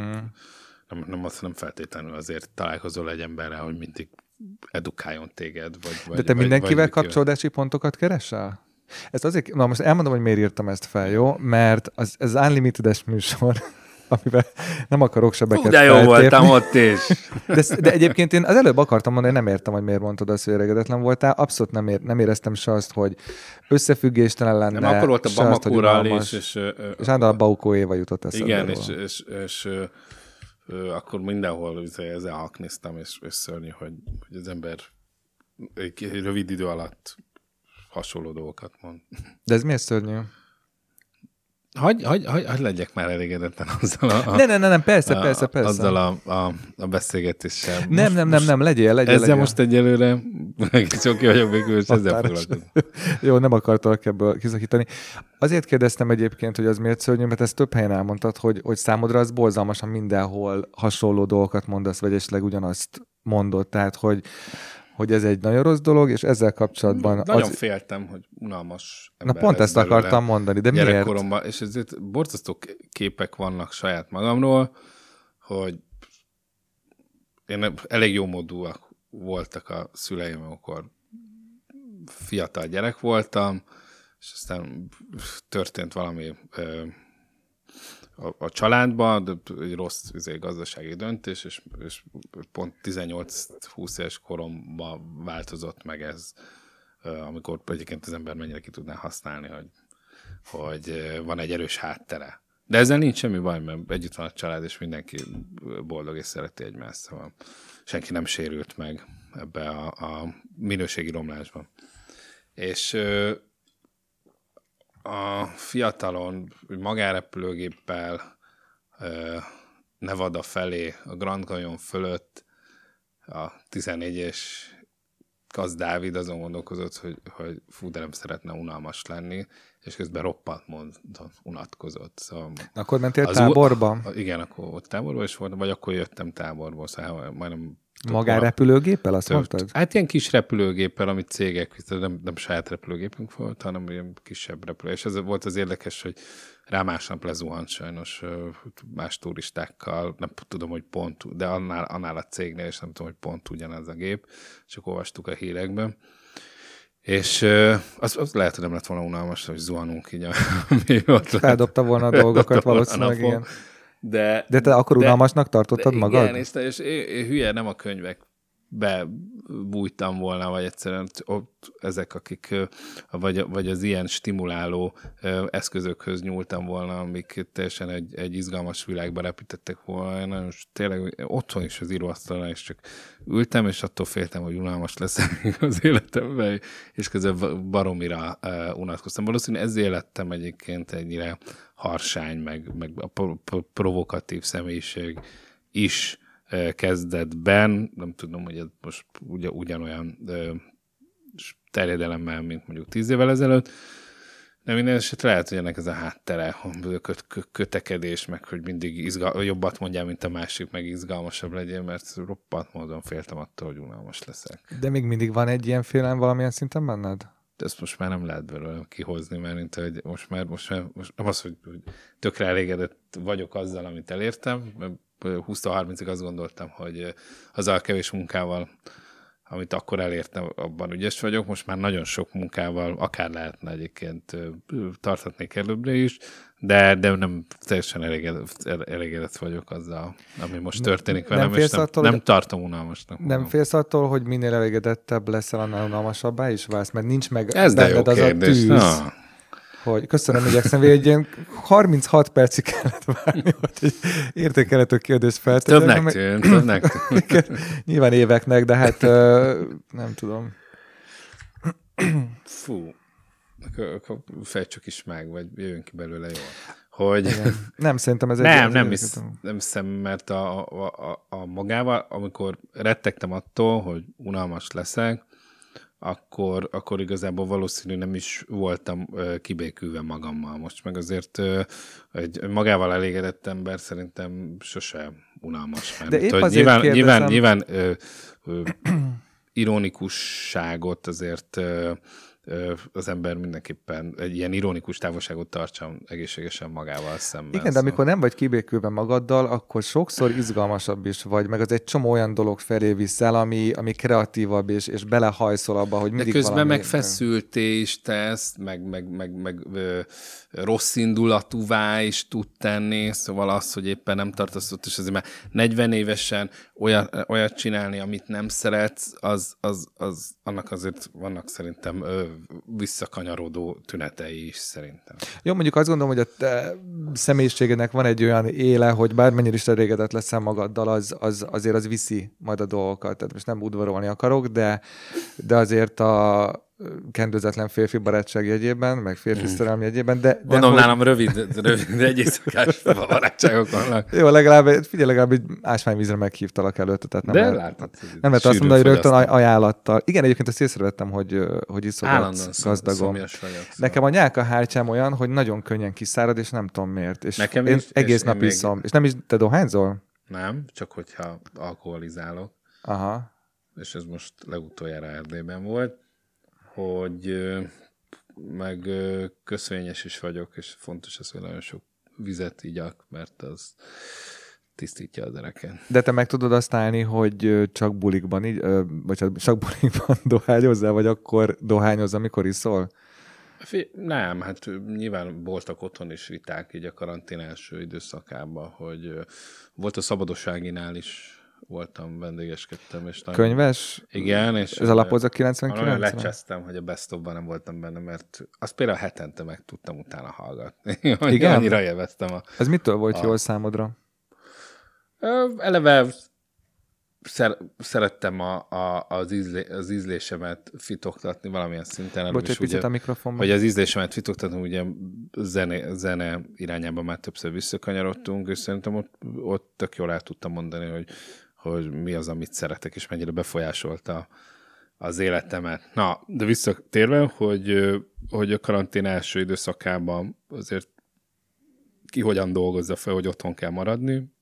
nem feltétlenül azért találkozol egy emberrel, hogy mindig edukáljon téged. De te mindenkivel kapcsolódási pontokat keresel? Ezt azért, na most elmondom, hogy miért írtam ezt fel, jó? Mert az Unlimited-es műsor, amiben nem akarok sebeket feltépni. De jó voltam ott is. De egyébként én az előbb akartam mondani, nem értem, hogy miért mondtad azt, hogy öregedetlen voltál. Abszolút nem éreztem se azt, hogy összefüggéstelen lenne. Nem, akkor volt a Bamakúrral is. És Ándal Baukó Éva jutott eszembe. Igen, és akkor mindenhol ezzel haknéztam, és szörnyű, hogy az ember egy rövid idő alatt hasonló dolgokat mond. De ez miért szörnyű? Hagy legyek már elégedetlen azzal a... Nem, persze. Azzal a beszélgetéssel. Nem, legyél. Ezzel most egyelőre, csak ki vagyok végül, és ezzel foglalkozom. Jó, nem akartalak ebből kizakítani. Azért kérdeztem egyébként, hogy az miért szörnyű, mert ezt több helyen elmondtad, hogy számodra az borzalmasan mindenhol hasonló dolgokat mondasz, vagy esetleg ugyanazt mondod, tehát hogy ez egy nagyon rossz dolog, és ezzel kapcsolatban... Nagyon féltem, hogy unalmas ember. Na pont ezt akartam mondani, de miért? És ezért borzasztó képek vannak saját magamról, hogy én elég jó módúak voltak a szüleim, amikor fiatal gyerek voltam, és aztán történt valami a családban, de egy rossz gazdasági döntés, és pont 18-20 éves koromban változott meg ez, amikor egyébként az ember mennyire ki tudná használni, hogy van egy erős háttere. De ezzel nincs semmi baj, mert együtt van a család, és mindenki boldog és szereti egymást, szóval senki nem sérült meg ebbe a minőségi romlásban. És... a fiatalon magánrepülőgéppel Nevada felé, a Grand Canyon fölött a 14-es Kacz Dávid azon gondolkozott, hogy fú, de nem szeretne unalmas lenni, és közben roppant mondta, unatkozott. Szóval akkor mentél táborba? Igen, akkor ott táborba is voltam, vagy akkor jöttem táborból, szóval majdnem... Magánrepülőgéppel, azt mondtad? Hát ilyen kis repülőgéppel, amit cégek, nem saját repülőgépünk volt, hanem ilyen kisebb repülő. És ez volt az érdekes, hogy rá másnap lezuhant sajnos más turistákkal, nem tudom, hogy pont, de annál a cégnél, és nem tudom, hogy pont ugyanaz a gép, csak olvastuk a hírekben. És az lehet, hogy nem lett volna unalmas, hogy zuhanunk így. Feldobta volna a dolgokat valószínűleg, igen. De te akkor unalmasnak tartottad magad? Igen, és én hülye nem a könyvekbe bújtam volna, vagy egyszerűen ott ezek, akik, vagy az ilyen stimuláló eszközökhöz nyúltam volna, amik teljesen egy izgalmas világba repítettek volna. Én nagyon, tényleg otthon is az íróasztalon, és csak ültem, és attól féltem, hogy unalmas leszek az életemben, és közben baromira unatkoztam. Valószínűleg ezért lettem egyébként ennyire harsány, meg a provokatív személyiség is kezdetben, nem tudom, hogy ez most ugyanolyan terjedelemmel, mint mondjuk 10 évvel ezelőtt, de minden esetre lehet, hogy ennek ez a háttere, kötekedés, meg hogy mindig jobbat mondjál, mint a másik, meg izgalmasabb legyél, mert roppant módon féltem attól, hogy unalmas leszek. De még mindig van egy ilyen félelem valamilyen szinten benned? Ezt most már nem lehet belőle kihozni, mert hogy most nem az, hogy tökre elégedett vagyok azzal, amit elértem, mert 20-30-ig azt gondoltam, hogy azzal a kevés munkával, amit akkor elértem, abban ügyes vagyok, most már nagyon sok munkával, akár lehetne egyébként tarthatnék előbbre is, de nem teljesen elégedett vagyok azzal, ami most történik velem, és nem tartom unalmasnak. Nem félsz attól, hogy minél elégedettebb leszel, annál unalmasabbá is válsz, mert nincs meg benned az a tűz. Na. Hogy köszönöm, igyekszem, hogy egy ilyen 36 percig kellett várni, hogy egy értékelhető kérdést feltettem. Többnek tűnt. Nyilván éveknek, de hát nem tudom. Fú, fejtsük is meg, vagy jöjjön ki belőle jól. Hogy... Nem, szerintem ez egy... Nem hiszem, mert a magával, amikor rettegtem attól, hogy unalmas leszek, akkor igazából valószínű nem is voltam kibékülve magammal. Most meg azért egy magával elégedett ember szerintem sose unalmas. De épp azért nyilván ironikusságot azért az ember mindenképpen egy ilyen ironikus távolságot tartson egészségesen magával szemben. Igen, de amikor nem vagy kibékülve magaddal, akkor sokszor izgalmasabb is vagy, meg az egy csomó olyan dolog felé viszel, ami kreatívabb és belehajszol abba, hogy mindig valami... De közben valami... megfeszülté is tesz, meg rossz indulatúvá is tud tenni, szóval az, hogy éppen nem tartasz ott, és azért már 40 évesen olyat csinálni, amit nem szeretsz, az annak azért vannak szerintem visszakanyarodó tünetei is szerintem. Jó, mondjuk azt gondolom, hogy a te személyiségednek van egy olyan éle, hogy bármennyire is elégedett leszel magaddal, azért az viszi majd a dolgokat. Tehát most nem udvarolni akarok, de azért kendőzetlen férfi barátság jegyében, meg férfi szerelem jegyében, de... Gondolom, hogy... nálam rövid egyészakás barátságok vannak. Jó, legalább egy ásványvízre meghívtalak előtte, tehát nem de látod. Nem lehet azt mondani, hogy rögtön ajánlattal. Igen, egyébként ezt észrevettem, hogy iszogatsz gazdagom. Nekem a nyálkahártyám olyan, hogy nagyon könnyen kiszárad, és nem tudom miért. És nekem én is, egész nap iszom. És nem is te dohányzol? Nem, csak hogyha alkoholizálok. Aha. És ez most legutoljára Erdélyben volt, hogy meg köszvényes is vagyok, és fontos az, hogy nagyon sok vizet igyak, mert az tisztítja a dereken. De te meg tudod azt állni, hogy csak bulikban, dohányozzál, vagy akkor dohányozz, amikor iszol? Nem, hát nyilván voltak otthon is viták így a karantén első időszakában, hogy volt a szabadosságinál is, voltam, vendégeskedtem. És könyves? Igen. És ez alapozza 99-re? Nagyon lecsesztem, hogy a Best of-ban nem voltam benne, mert azt például hetente meg tudtam utána hallgatni. Igen? Annyira élveztem. Ez mitől volt jól számodra? Eleve szerettem az ízlésemet fitoktatni valamilyen szinten. Bocs, egy picit a mikrofonban. Hogy az ízlésemet fitoktatni, ugye zene irányában már többször visszakanyarodtunk, és szerintem ott tök jól el tudtam mondani, hogy mi az, amit szeretek, és mennyire befolyásolta az életemet. Na, de visszatérve, hogy a karantén első időszakában azért ki hogyan dolgozza fel, hogy otthon kell maradni.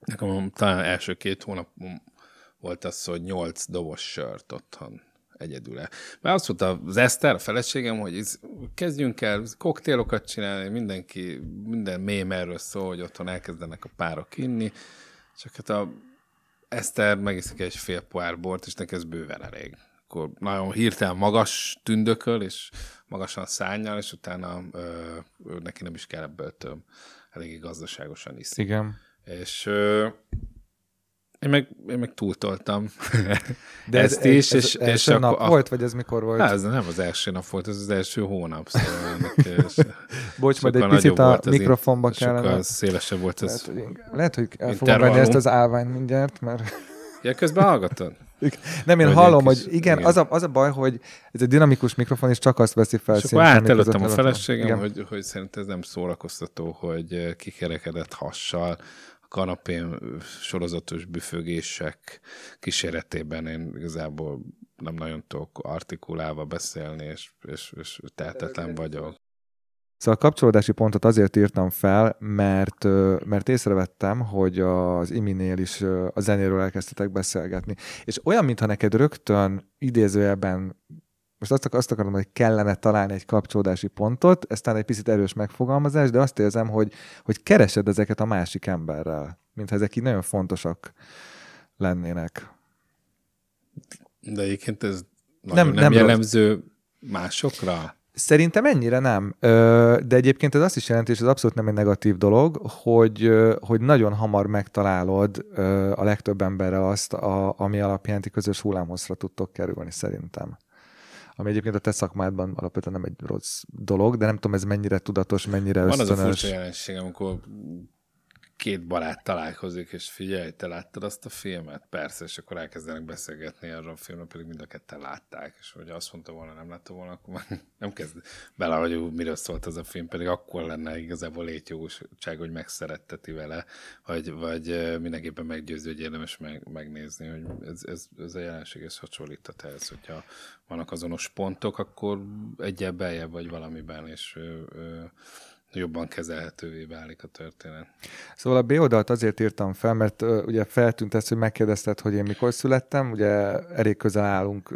Nekem talán első 2 hónap volt az, hogy 8 doboz sört otthon egyedül. Már azt mondta az Eszter, a feleségem, hogy kezdjünk el koktélokat csinálni, minden mém erről szól, hogy otthon elkezdenek a párok inni, csak hát Eszter megiszik egy fél pohár bort, és neki ez bőven elég. Akkor nagyon hirtelen magas tündököl, és magasan szánnyal, és utána neki nem is kell ebből több. Eléggé gazdaságosan iszik. Igen. És én meg túltoltam de ezt is. Ez és első és nap volt, vagy ez mikor volt? Hát, ez nem az első nap volt, ez az első hónap. Szóval bocs, majd egy picit a mikrofonba kellene. Sokkal szélesebb volt ez. Lehet, hogy el fogom venni ezt az állványt mindjárt, mert... Ja, közben hallgatod? Nem, én hallom, hogy igen, az a baj, hogy ez egy dinamikus mikrofon, és csak azt veszi fel. És akkor átelődtem a feleségem, hogy szerintem ez nem szórakoztató, hogy kikerekedett hassal, a kanapén sorozatos büfögések kíséretében én igazából nem nagyon tudok artikulálva beszélni, és tehetetlen vagyok. Szóval a kapcsolódási pontot azért írtam fel, mert észrevettem, hogy az Iminél is a zenéről elkezdtetek beszélgetni. És olyan, mintha neked rögtön idézőjelben, most azt akarom, hogy kellene találni egy kapcsolódási pontot, ez talán egy picit erős megfogalmazás, de azt érzem, hogy keresed ezeket a másik emberrel, mintha ezek így nagyon fontosak lennének. De egyébként ez nagyon nem jellemző másokra. Szerintem ennyire nem, de egyébként ez azt is jelenti, és ez abszolút nem egy negatív dolog, hogy nagyon hamar megtalálod a legtöbb emberrel azt, ami alapján ti közös hullámhosszra tudtok kerülni szerintem. Ami egyébként a te szakmádban alapvetően nem egy rossz dolog, de nem tudom, ez mennyire tudatos, mennyire ösztönös. Van az a furcsa jelenség, amikor 2 barát találkozik, és figyelj, te láttad azt a filmet? Persze, és akkor elkezdenek beszélgetni arra a filmről, pedig mind a ketten látták, és hogyha azt mondta volna, nem látta volna, akkor már nem kezd bele, hogy miről szólt az a film, pedig akkor lenne igazából létjogúság, hogy megszeretteti vele, vagy mindenképpen meggyőző, hogy érdemes megnézni, hogy ez a jelenség, ez hasonlítat ehhez, hogyha vannak azonos pontok, akkor egyel beljebb vagy valamiben, és jobban kezelhetővé válik a történet. Szóval a B oldalt azért írtam fel, mert ugye feltűnt ezt, hogy megkérdezted, hogy én mikor születtem, ugye elég közel állunk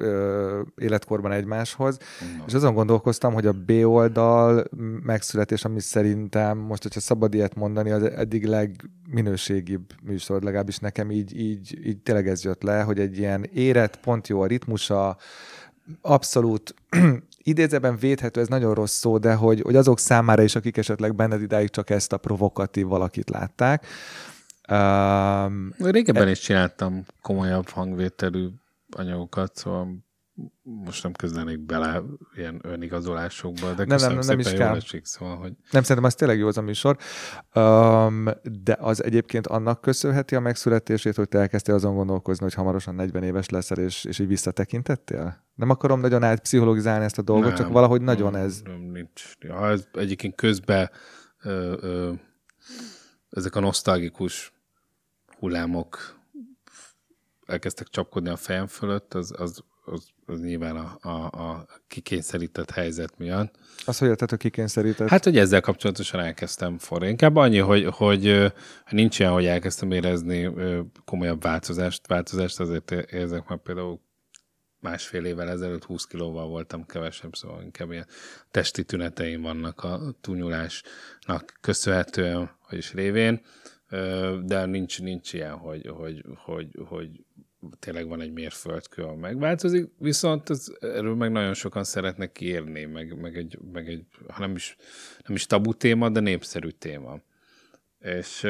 életkorban egymáshoz, és azon gondolkoztam, hogy a B oldal megszületés, ami szerintem most, hogyha szabad ilyet mondani, az eddig legminőségibb műsor, legalábbis nekem így tényleg ez jött le, hogy egy ilyen érett, pont jó a ritmusa, abszolút idézőben védhető, ez nagyon rossz szó, de hogy azok számára is, akik esetleg benned idáig csak ezt a provokatív valakit látták. Régebben is csináltam komolyabb hangvételű anyagokat, szóval most nem közlenék bele ilyen önigazolásokba, de köszönöm szépen, jól esik, szóval, hogy... Nem, szerintem az tényleg jó az a műsor, de az egyébként annak köszönheti a megszületését, hogy te elkezdtél azon gondolkozni, hogy hamarosan 40 éves leszel, és így visszatekintettél? Nem akarom nagyon átpszichologizálni ezt a dolgot, nem, csak valahogy nagyon nem, ez... Nem, nincs. Ha ez egyébként közben ezek a nosztalgikus hullámok elkezdtek csapkodni a fejem fölött, az nyilván a kikényszerített helyzet miatt. Az hogy érted, hogy kikényszerített? Hát, hogy ezzel kapcsolatosan elkezdtem forrani. Inkább annyi, hogy nincs ilyen, hogy elkezdtem érezni komolyabb változást. Változást azért érzek, mert például másfél évvel ezelőtt 20 kilóval voltam kevesebb, szóval inkább ilyen testi tüneteim vannak a túlnyúlásnak köszönhetően, vagyis révén, de nincs ilyen, hogy tényleg van egy mérföldkő, ami megváltozik, viszont erről meg nagyon sokan szeretnek írni, meg egy ha nem is tabu téma, de népszerű téma. És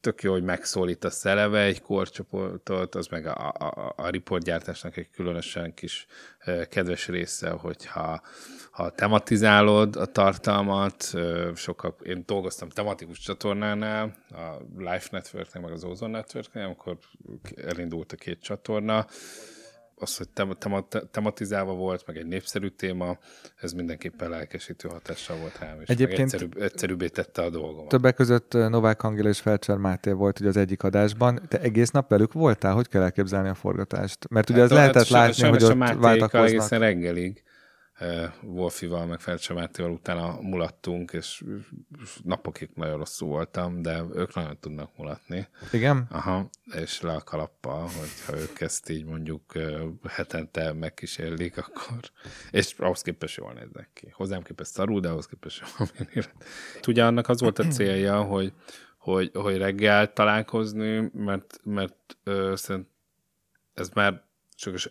tök jó, hogy megszólít a Szeleve egy korcsoportot, az meg a riportgyártásnak egy különösen kis kedves része, hogyha tematizálod a tartalmat, én dolgoztam tematikus csatornánál, a Life Networknek, meg az Ozone Networknek, amikor elindult a két csatorna, az, hogy tematizálva volt, meg egy népszerű téma, ez mindenképpen lelkesítő hatással volt rám, és egyszerűbbé tette a dolgomat. Többek között Novák Angéla és Felcser Máté volt ugye az egyik adásban. Te egész nap velük voltál? Hogy kell elképzelni a forgatást? Mert ugye az lehetett látni, hogy ott váltakoznak. Egészen reggelig Wolfival, meg Felcser Mátéval utána mulattunk, és napokig nagyon rosszul voltam, de ők nagyon tudnak mulatni. Igen? Aha, és le a kalappal, hogyha ők ezt így mondjuk hetente megkísérlik, akkor... És ahhoz képest jól néznek ki. Hozzám képest szarul, de ahhoz képest jól néznek. Ugye annak az volt a célja, hogy reggel találkozni, mert szerintem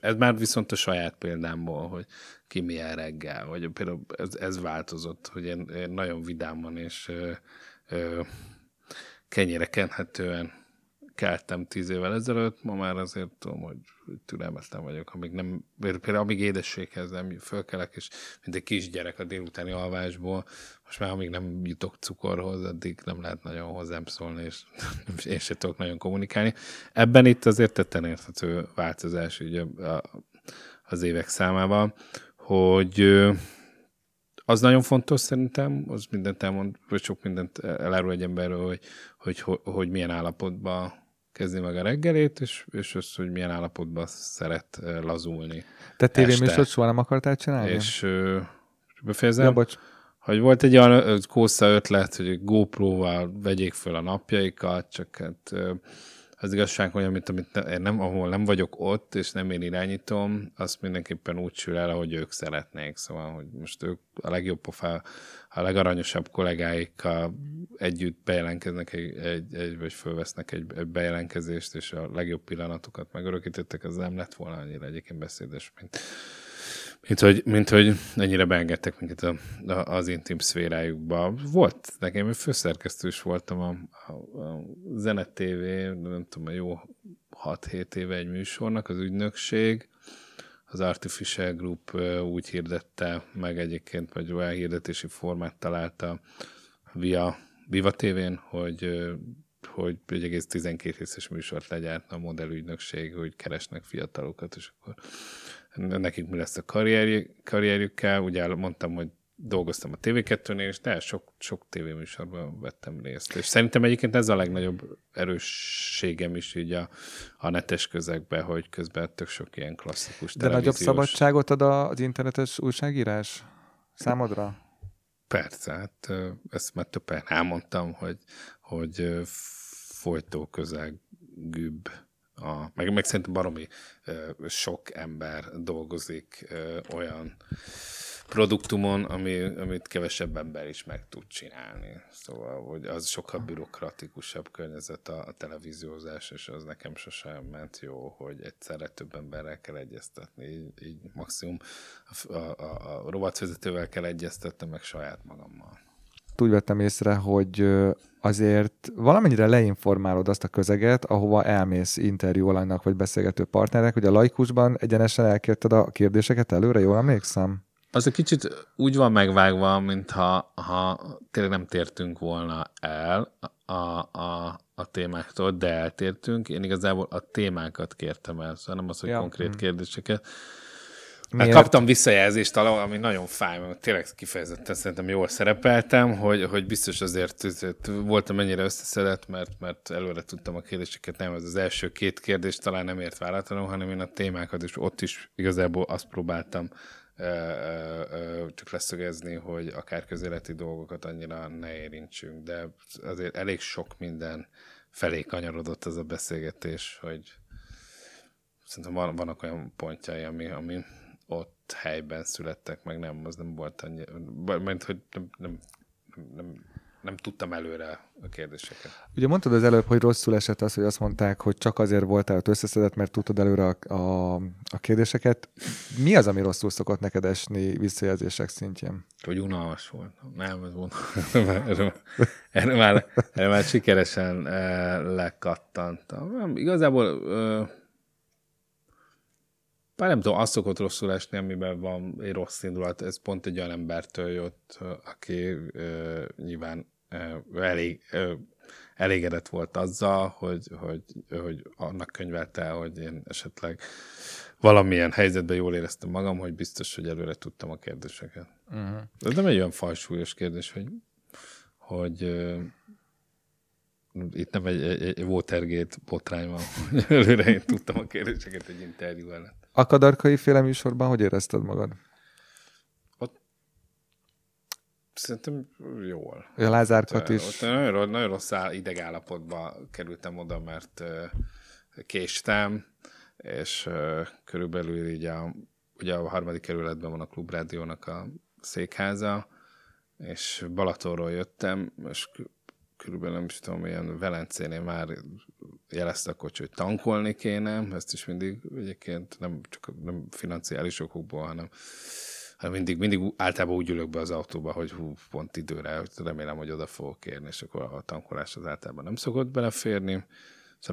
ez már viszont a saját példámból, hogy ki milyen reggel, vagy például ez változott, hogy én nagyon vidáman és kenyére kenhetően keltem 10 évvel ezelőtt, ma már azért tudom, hogy türelmetlen vagyok, amíg édességhez nem fölkelek, és mint egy kisgyerek a délutáni alvásból, most már amíg nem jutok cukorhoz, addig nem lehet nagyon hozzám szólni, és én sem tudok nagyon kommunikálni. Ebben itt azért tetten érthető változás ugye, az évek számával, hogy az nagyon fontos szerintem, az mindent elmond, vagy sok mindent elárul egy emberről, hogy milyen állapotban kezdi meg a reggelét, és azt, hogy milyen állapotban szeret lazulni. Te tévéműsort soha nem akartál csinálni? És befejezem, ja, hogy volt egy olyan kósza ötlet, hogy GoPro-val vegyék föl a napjaikat, csak hát az igazság olyan, ahol nem vagyok ott, és nem én irányítom, azt mindenképpen úgy sül el, ahogy ők szeretnék. Szóval, hogy most ők a legjobb pofá, a legaranyosabb kollégáikkal együtt bejelentkeznek, vagy fölvesznek egy bejelentkezést, és a legjobb pillanatokat megörökítettek, az nem lett volna annyira egyébként beszédes, mint hogy ennyire beengedtek minket az intim szférájukba. Volt nekem, én főszerkesztő is voltam a ZeneTV, nem tudom, a jó 6-7 éve egy műsornak, az ügynökség, az Artificial Group úgy hirdette meg egyébként, vagy olyan hirdetési formát találta via Viva TV-n, hogy egy egész 12 részes műsort legyártna a modellügynökség, hogy keresnek fiatalokat, és akkor nekik mi lesz a karrierjükkel. Ugye mondtam, hogy dolgoztam a TV2-nél, és de sok tévéműsorban vettem részt. És szerintem egyébként ez a legnagyobb erősségem is így a netes közegben, hogy közben tök sok ilyen klasszikus de televíziós... De nagyobb szabadságot ad az internetes újságírás számodra? Persze, hát ezt már többen elmondtam, hogy folytóközegűbb. Meg szerintem baromi sok ember dolgozik olyan produktumon, amit kevesebb ember is meg tud csinálni. Szóval hogy az sokkal bürokratikusabb környezet a televíziózás, és az nekem sosem ment jó, hogy egyszerre több emberrel kell egyeztetni. Így maximum a rovatvezetővel kell egyeztetni, meg saját magammal. azt úgy vettem észre, hogy azért valamennyire leinformálod azt a közeget, ahova elmész interjú alanynak vagy beszélgető partnerek. Ugye a Laikusban egyenesen elkérted a kérdéseket előre, jól emlékszem? Az egy kicsit úgy van megvágva, mintha tényleg nem tértünk volna el a témáktól, de eltértünk. Én igazából a témákat kértem el, szóval nem az, hogy konkrét kérdéseket. Hát kaptam visszajelzést alól, ami nagyon fáj, mert tényleg kifejezetten szerintem jól szerepeltem, hogy biztos azért voltam ennyire összeszedett, mert előre tudtam a kérdéseket, nem ez az első két kérdés talán nem ért váratlanul, hanem én a témákat is ott is igazából azt próbáltam csak leszögezni, hogy akár közéleti dolgokat annyira ne érintsünk, de azért elég sok minden felé kanyarodott ez a beszélgetés, hogy szerintem vannak olyan pontjai, ami ott helyben születtek, meg nem, az nem volt annyi, mert hogy nem tudtam előre a kérdéseket. Ugye mondtad az előbb, hogy rosszul esett az, hogy azt mondták, hogy csak azért voltál ott összeszedett, mert tudtad előre a kérdéseket. Mi az, ami rosszul szokott neked esni visszajelzések szintjén? Hogy unalmas volt. Nem, ez unalmas. Erre már sikeresen lekattantam. Igazából... Bár nem tudom, azt szokott rosszul esni, amiben van egy rossz indulat. Ez pont egy olyan embertől jött, aki nyilván elégedett volt azzal, hogy annak könyvelte, hogy én esetleg valamilyen helyzetben jól éreztem magam, hogy biztos, hogy előre tudtam a kérdéseket. Uh-huh. Ez nem egy olyan fajsúlyos kérdés, hogy itt nem egy Watergate botrány van, hogy előre én tudtam a kérdéseket egy interjú előtt. A Kadarkai féle műsorban hogy érezted magad? Ott szerintem jól. A Lázárkat is. Ott nagyon rossz idegállapotba kerültem oda, mert késtem, és körülbelül így ugye a 3. kerületben van a Klubrádiónak a székháza, és Balatonról jöttem, és körülbelül nem is tudom, ilyen Velencénél már jelezte a kocsi, hogy tankolni kéne, ezt is mindig egyébként nem financiális okokból, hanem mindig általában úgy ülök be az autóba, hogy pont időre, remélem, hogy oda fogok érni, és akkor a tankolás az általában nem szokott beleférni. Szóval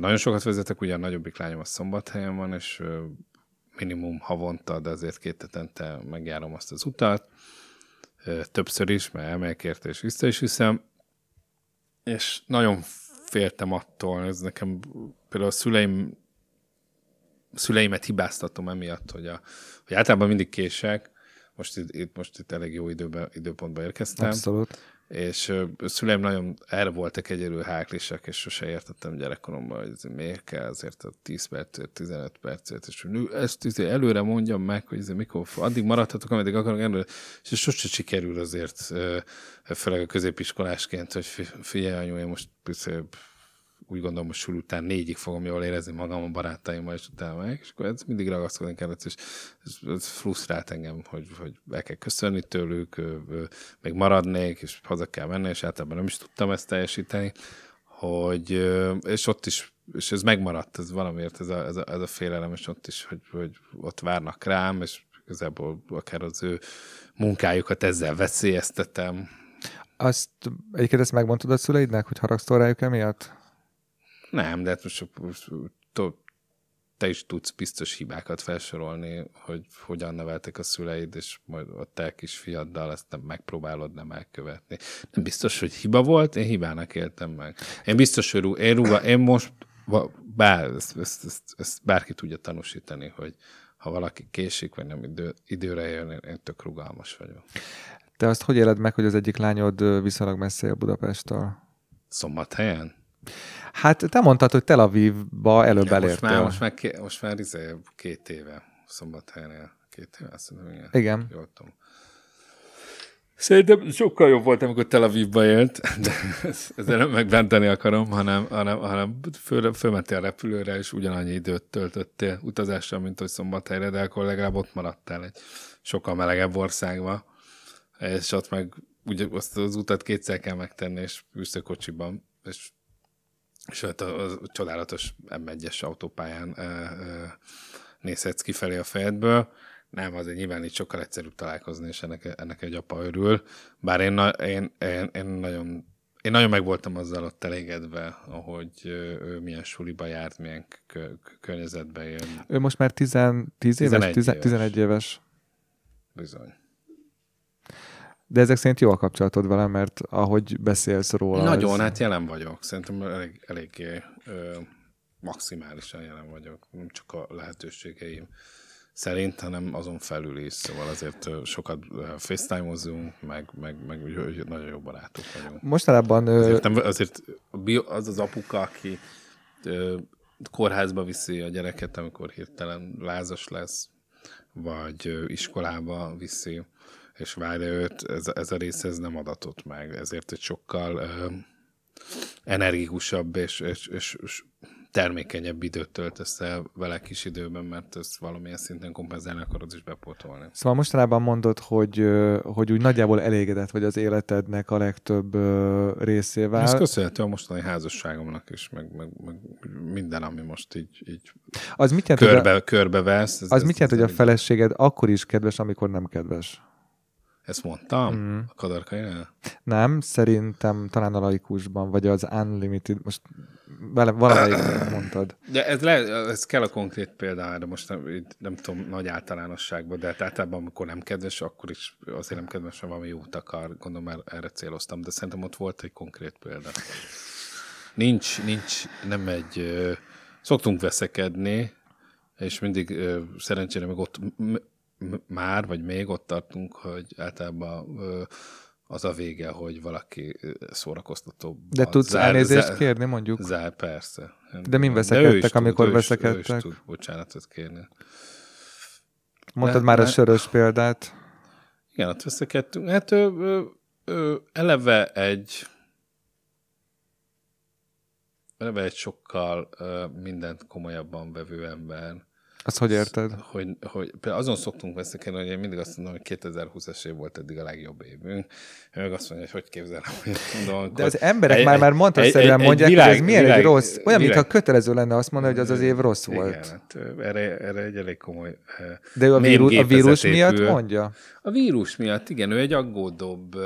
nagyon sokat vezetek, ugye a nagyobbik lányom a Szombathelyen van, és minimum havonta, de azért 2 hetente megjárom azt az utat, többször is, mert elmegyek érte, és vissza is hiszem. És nagyon féltem attól, ez nekem például a szüleimet hibáztatom emiatt, hogy általában mindig kések, most itt elég jó időpontba érkeztem. Abszolút. És a szüleim nagyon erre voltak egyedül háklisak, és sose értettem gyerekkoromban, hogy miért kell azért a 10 percet, 15 percet, és ezt előre mondjam meg, hogy mikor addig maradhatok, ameddig akarok előre, és sose sikerül azért, főleg a középiskolásként, hogy figyelj anyu, én most úgy gondolom, hogy suli után 4-ig fogom jól érezni magam a barátaimmal, és utána meg, és akkor mindig ragaszkodni kellett, és ez frusztrált engem, hogy el kell köszönni tőlük, még maradnék, és haza kell menni, és általában nem is tudtam ezt teljesíteni, és ott is, és ez megmaradt, ez valamiért, ez a félelem, és ott is, hogy ott várnak rám, és igazából akár az ő munkájukat ezzel veszélyeztetem. Egyébként ezt megmondtad a szüleidnek, hogy haragszol rájuk emiatt? Nem, de hát most te is tudsz biztos hibákat felsorolni, hogy hogyan neveltek a szüleid, és majd a te kisfiaddal ezt nem megpróbálod nem elkövetni. Nem biztos, hogy hiba volt, én hibának éltem meg. Én biztos, hogy én most, bár ezt bárki tudja tanúsítani, hogy ha valaki késik, vagy nem időre jön, én tök rugalmas vagyok. Te azt hogy éled meg, hogy az egyik lányod viszonylag messze él Budapesttől? Szombathelyen? Hát te mondtad, hogy Tel Avivba előbb elértél. Most már 2 éve Szombathelyen. 2 éve? Azt mondom, igen. Jól tudom. Szerintem sokkal jobb volt, amikor Tel Avivba élt, de ezzel nem megbenteni akarom, hanem fölmentél a repülőre, és ugyanannyi időt töltöttél utazással, mint hogy Szombathelyre, de akkor legalább ott maradtál egy sokkal melegebb országban, és ott meg ugye azt az utat 2-szer kell megtenni, és ülsz a kocsiban, és a csodálatos M1-es autópályán nézhetsz kifelé a fejedből, Nem, azért nyilván itt sokkal egyszerűbb találkozni, és ennek egy apa örül. Bár én nagyon meg voltam azzal ott elégedve, ahogy ő milyen suliba járt, milyen környezetben él. Ő most már 11 éves. Bizony. De ezek szerint jó a kapcsolatod vele, mert ahogy beszélsz róla... Nagyon, hát jelen vagyok. Szerintem eléggé maximálisan jelen vagyok. Nem csak a lehetőségeim szerint, hanem azon felül is. Szóval azért sokat FaceTime-ozunk, meg nagyon jó barátok vagyunk. Mostanában... Azért az apuka, aki kórházba viszi a gyereket, amikor hirtelen lázas lesz, vagy iskolába viszi, és várja őt, ez a rész ez nem adatott meg. Ezért egy sokkal energikusabb és termékenyebb időt töltesz el vele kis időben, mert ezt valamilyen szinten kompenzálni akarod is bepótolni. Szóval mostanában mondod, hogy úgy nagyjából elégedett vagy az életednek a legtöbb részével. Ez köszönhető a mostani házasságomnak is, meg minden, ami most így az mit jelent, körbevesz. Az mit jelent, hogy a feleséged akkor is kedves, amikor nem kedves? Ezt mondtam? Mm. A Kadarkainál? Nem, szerintem talán a Laikusban, vagy az Unlimited, most valamelyik mondtad. De ez kell a konkrét példára, most nem tudom, nagy általánosságban, de általában amikor nem kedves, akkor is azért nem kedves, mert valami jót akar, gondolom erre céloztam, de szerintem ott volt egy konkrét példa. Nincs, nem egy... Szoktunk veszekedni, és mindig szerencsére meg ott... már, vagy még ott tartunk, hogy általában az a vége, hogy valaki szórakoztató. De tudsz elnézést kérni, mondjuk? Persze. De min veszekedtek, amikor veszekedtek? Ő is tud bocsánatot kérni. Mondtad már a sörös példát. Igen, ott veszekedtünk. Hát eleve egy sokkal mindent komolyabban vevő ember. Azt hogy érted? Hogy például azon szoktunk veszekedni, hogy én mindig azt mondom, hogy 2020-es év volt eddig a legjobb évünk. Én meg azt mondja, hogy képzelem, hogy mondom. De az emberek már mantraszerűen mondják, hogy ez milyen egy rossz. Olyan, mintha kötelező lenne azt mondani, hogy az az év rossz volt. Igen, hát, erre egy elég komoly... De a vírus miatt mondja? A vírus miatt, igen. Ő egy aggódóbb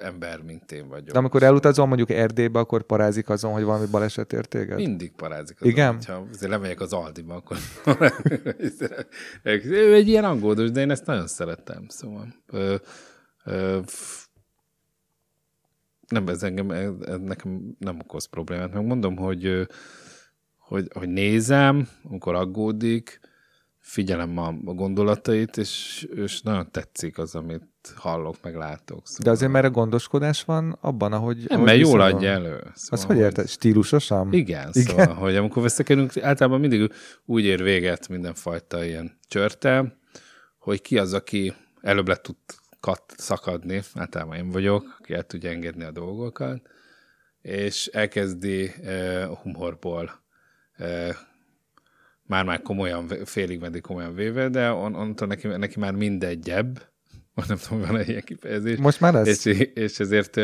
ember, mint én vagyok. De amikor elutazol mondjuk Erdélybe, akkor parázik azon, hogy valami baleset ért téged? Mindig parázik azon. Igen? Ha lemegyek az Aldiba, akkor ő egy ilyen aggódós, de én ezt nagyon szerettem. Szóval nem, ez nekem nem okoz problémát. Megmondom, hogy nézem, amikor aggódik, figyelem a gondolatait, és nagyon tetszik az, amit hallok, meg látok. Szóval. De azért már a gondoskodás van abban, ahogy... Nem, mert jól adja elő. Szóval, azt hogy érted? Stílusosan? Igen, szóval, hogy amikor veszekedünk, általában mindig úgy ér véget mindenfajta ilyen csörte, hogy ki az, aki előbb le tud szakadni, általában én vagyok, aki el tudja engedni a dolgokat, és elkezdi humorból már komolyan, félig meddig komolyan véve, de onnantól neki már mindegyebb, nem tudom, van ilyen kifejezés. Most már lesz. És ezért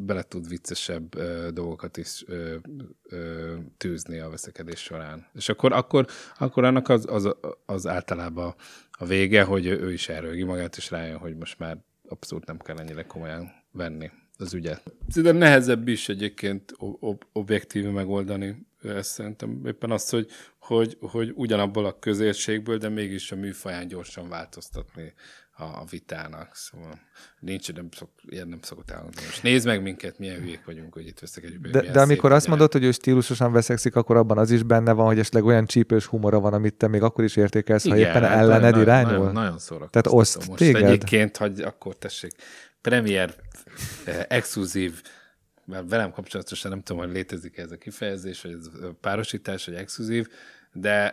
bele tud viccesebb dolgokat is tűzni a veszekedés során. És akkor annak az általában a vége, hogy ő is elrögi magát, és rájön, hogy most már abszolút nem kell ennyire komolyan venni az ügyet. Szerintem nehezebb is egyébként objektíve megoldani. Ezt szerintem éppen azt, hogy ugyanabból a közérségből, de mégis a műfaján gyorsan változtatni a vitának. Szóval nincs, nem szokott elmondani. Most nézd meg minket, milyen hülyék vagyunk, hogy itt veszekedjük. De amikor azt mondod, hogy ő stílusosan veszekszik, akkor abban az is benne van, hogy esetleg olyan csípős humora van, amit te még akkor is értékelsz, igen, ha éppen ellened irányul. Nagyon szórakoztató. Tehát oszt most téged? Egyébként, hogy akkor tessék, premier, exkluzív, mert velem kapcsolatosan nem tudom, hogy létezik ez a kifejezés, vagy ez a párosítás, vagy exkluzív, de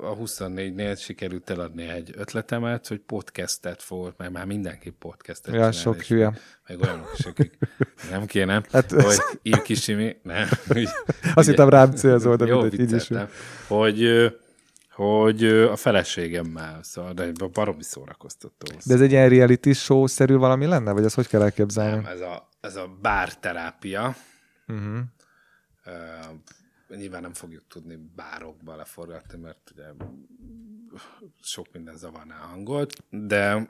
a 24-nél sikerült eladni egy ötletemet, hogy podcastet fogok, mert már mindenki podcastet csinál. Sok hülye. Meg olyanok is, akik nem kéne, hogy ír Kicsimit, nem. Azt hittem rám célzol, de mindegy, így is. Hogy a feleségemmel, szóval, de baromi szórakoztató. De ez egy ilyen reality show-szerű valami lenne? Vagy ezt hogy kell elképzelni? Nem, ez a bárterápia. Uh-huh. Nyilván nem fogjuk tudni bárokba leforgatni, mert ugye sok minden zavarná a hangot, de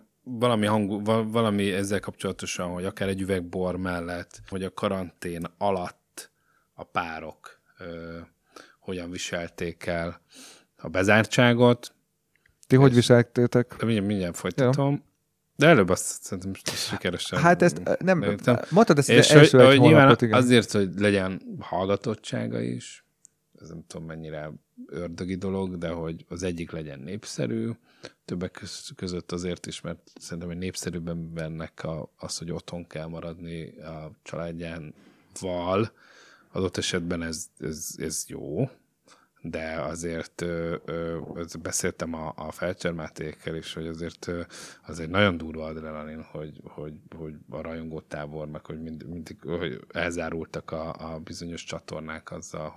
valami ezzel kapcsolatosan, hogy akár egy üveg bor mellett, vagy a karantén alatt a párok hogyan viselték el a bezártságot. Ti hogy viseltétek? Mindjárt folytatom. Ja. De előbb azt szerintem sikeresen... Hát ezt nem... Mondtad ezt és első hogy, egy hónapot, igen. Azért, hogy legyen hallgatottsága is, ez nem tudom mennyire ördögi dolog, de hogy az egyik legyen népszerű, többek között azért is, mert szerintem egy népszerűbb embernek az, hogy otthon kell maradni a családjával, adott esetben ez jó, de azért beszéltem a Felcser Mátékkel is, hogy azért nagyon durva adrenalin, hogy a rajongótábor, meg hogy mindig hogy elzárultak a bizonyos csatornák azzal,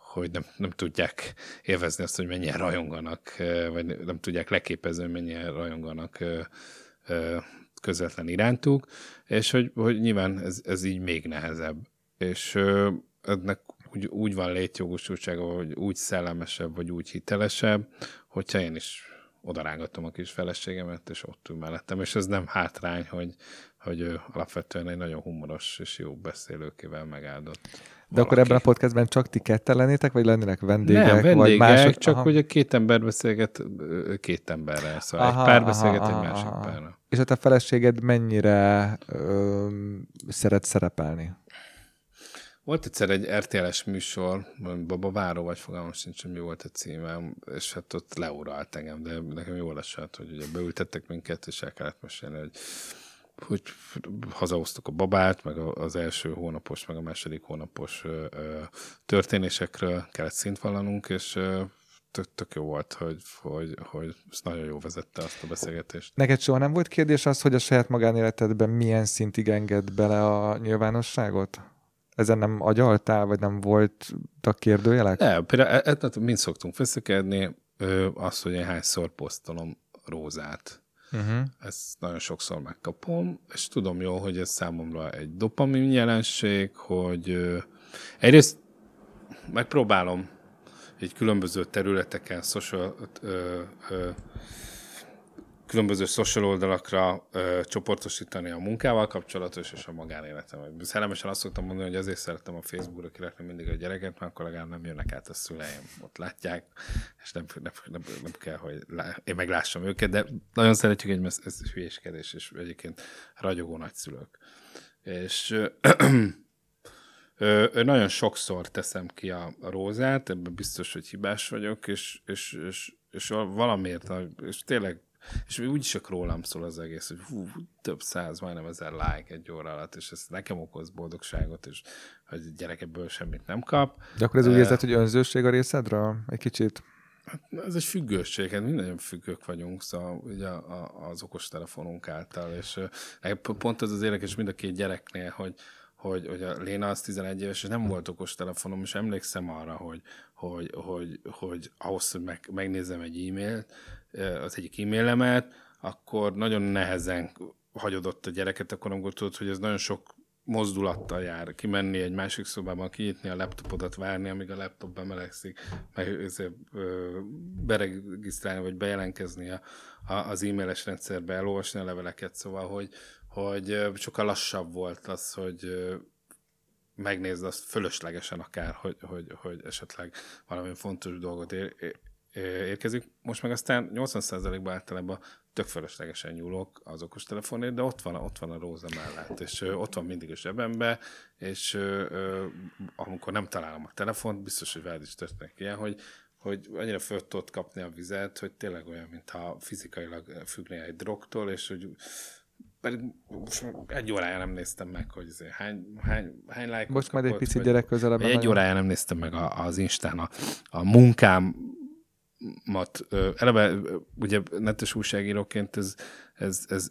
hogy nem tudják élvezni azt, hogy mennyien rajonganak, vagy nem tudják leképezni, mennyien rajonganak közvetlen irántuk, és hogy nyilván ez így még nehezebb. És ennek úgy van létjogosultsága, hogy úgy szellemesebb, vagy úgy hitelesebb, hogyha én is odarángatom a kis feleségemet, és ott ül mellettem. És ez nem hátrány, hogy ő alapvetően egy nagyon humoros és jó beszélőkével megáldott valaki. De akkor ebben a podcastben csak ti ketten lennétek, vagy lennének vendégek? Nem, vendégek, vagy mások? Csak aha. Hogy a két ember beszélget két emberrel. Szóval aha, egy pár beszélget egy másik párra. És a te feleséged mennyire szeret szerepelni? Volt egyszer egy RTL-es műsor, Babaváró, vagy fogalmam sincs, hogy mi volt a címem, és hát ott leuralt engem, de nekem jól esett, hogy ugye beültettek minket, és el kellett mesélni, hogy hazahoztuk a babát, meg az első hónapos, meg a második hónapos történésekről kellett szintvallanunk, és tök jó volt, hogy ez nagyon jól vezette azt a beszélgetést. Neked soha nem volt kérdés az, hogy a saját magánéletedben milyen szintig enged bele a nyilvánosságot? Ezen nem agyaltál, vagy nem voltak kérdőjelek? Nem, például mind szoktunk feszekedni, azt, hogy én hányszor posztolom rózát. Uh-huh. Ezt nagyon sokszor megkapom, és tudom jól, hogy ez számomra egy dopamin jelenség, hogy egyrészt megpróbálom így különböző területeken, különböző social oldalakra csoportosítani a munkával kapcsolatos és a magánéletem. Szellemesen azt szoktam mondani, hogy azért szerettem a Facebookra kirakni mindig a gyereket, mert akkor legalább nem jönnek át a szüleim. Ott látják, és nem kell, hogy én meglássam őket, de nagyon szeretjük egymást, ez hülyéskedés, és egyébként ragyogó nagyszülők. És nagyon sokszor teszem ki a rózát, ebben biztos, hogy hibás vagyok, és valamiért, és tényleg és úgyis rólam szól az egész, hogy több száz, majdnem 1000 like egy óra alatt, és ez nekem okoz boldogságot, és hogy a gyerek ebből semmit nem kap. De akkor ez úgy érzed, hogy önzőség a részedre? Egy kicsit? Hát, ez egy függőség, hát mi nagyon függők vagyunk, szóval ugye az okostelefonunk által, és pont ez az érdekes mind a két gyereknél, hogy a Léna az 11 éves, és nem volt okostelefonom, és emlékszem arra, hogy ahhoz, hogy megnézem egy e-mailt, az egyik e-mailemet, akkor nagyon nehezen hagyodott a gyereket, akkor nem gondolod, hogy ez nagyon sok mozdulattal jár. Kimenni egy másik szobában, kinyitni a laptopodat, várni, amíg a laptop bemelegszik, meg beregisztrálni, vagy bejelentkezni az e-mailes rendszerbe, elolvasni a leveleket, szóval, hogy sokkal lassabb volt az, hogy megnézd azt fölöslegesen akár, hogy esetleg valami fontos dolgot érkezik. Most meg aztán 80%-ban általában tök fölöslegesen nyúlok az okostelefonért, de ott van a róza mellett, és ott van mindig a zsebembe, és amikor nem találom a telefont, biztos, hogy veled is történik ilyen, hogy annyira föl tudod kapni a vizet, hogy tényleg olyan, mintha fizikailag függnél egy drogtól, és hogy pedig most egy órája nem néztem meg, hogy hány lájkot kapott. Most majd egy pici gyerek közelebben. Egy órája nem néztem meg az Instán a munkámat. Eleve ugye netes újságíróként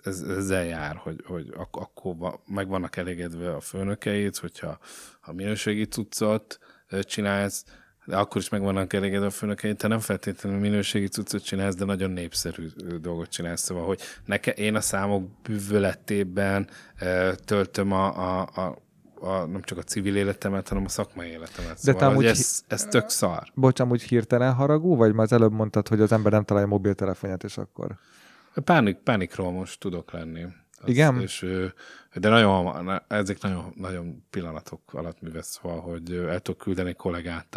ezzel jár, hogy akkor meg vannak elégedve a főnökeid, hogyha a minőségi cuccot csinálsz, de akkor is meg vannak elégedve a főnökeid, te nem feltétlenül minőségi cuccot csinálsz, de nagyon népszerű dolgot csinálsz. Szóval, hogy én a számok bűvöletében töltöm nem csak a civil életemet, hanem a szakmai életemet. Szóval, de amúgy, ez tök szar. Bocs, amúgy hirtelen haragú, vagy már az előbb mondtad, hogy az ember nem találja mobiltelefonját, és akkor... Pánikról most tudok lenni. Igen? És, de nagyon, ezek nagyon pillanatok alatt művesz, hogy el tudok küldeni kollégát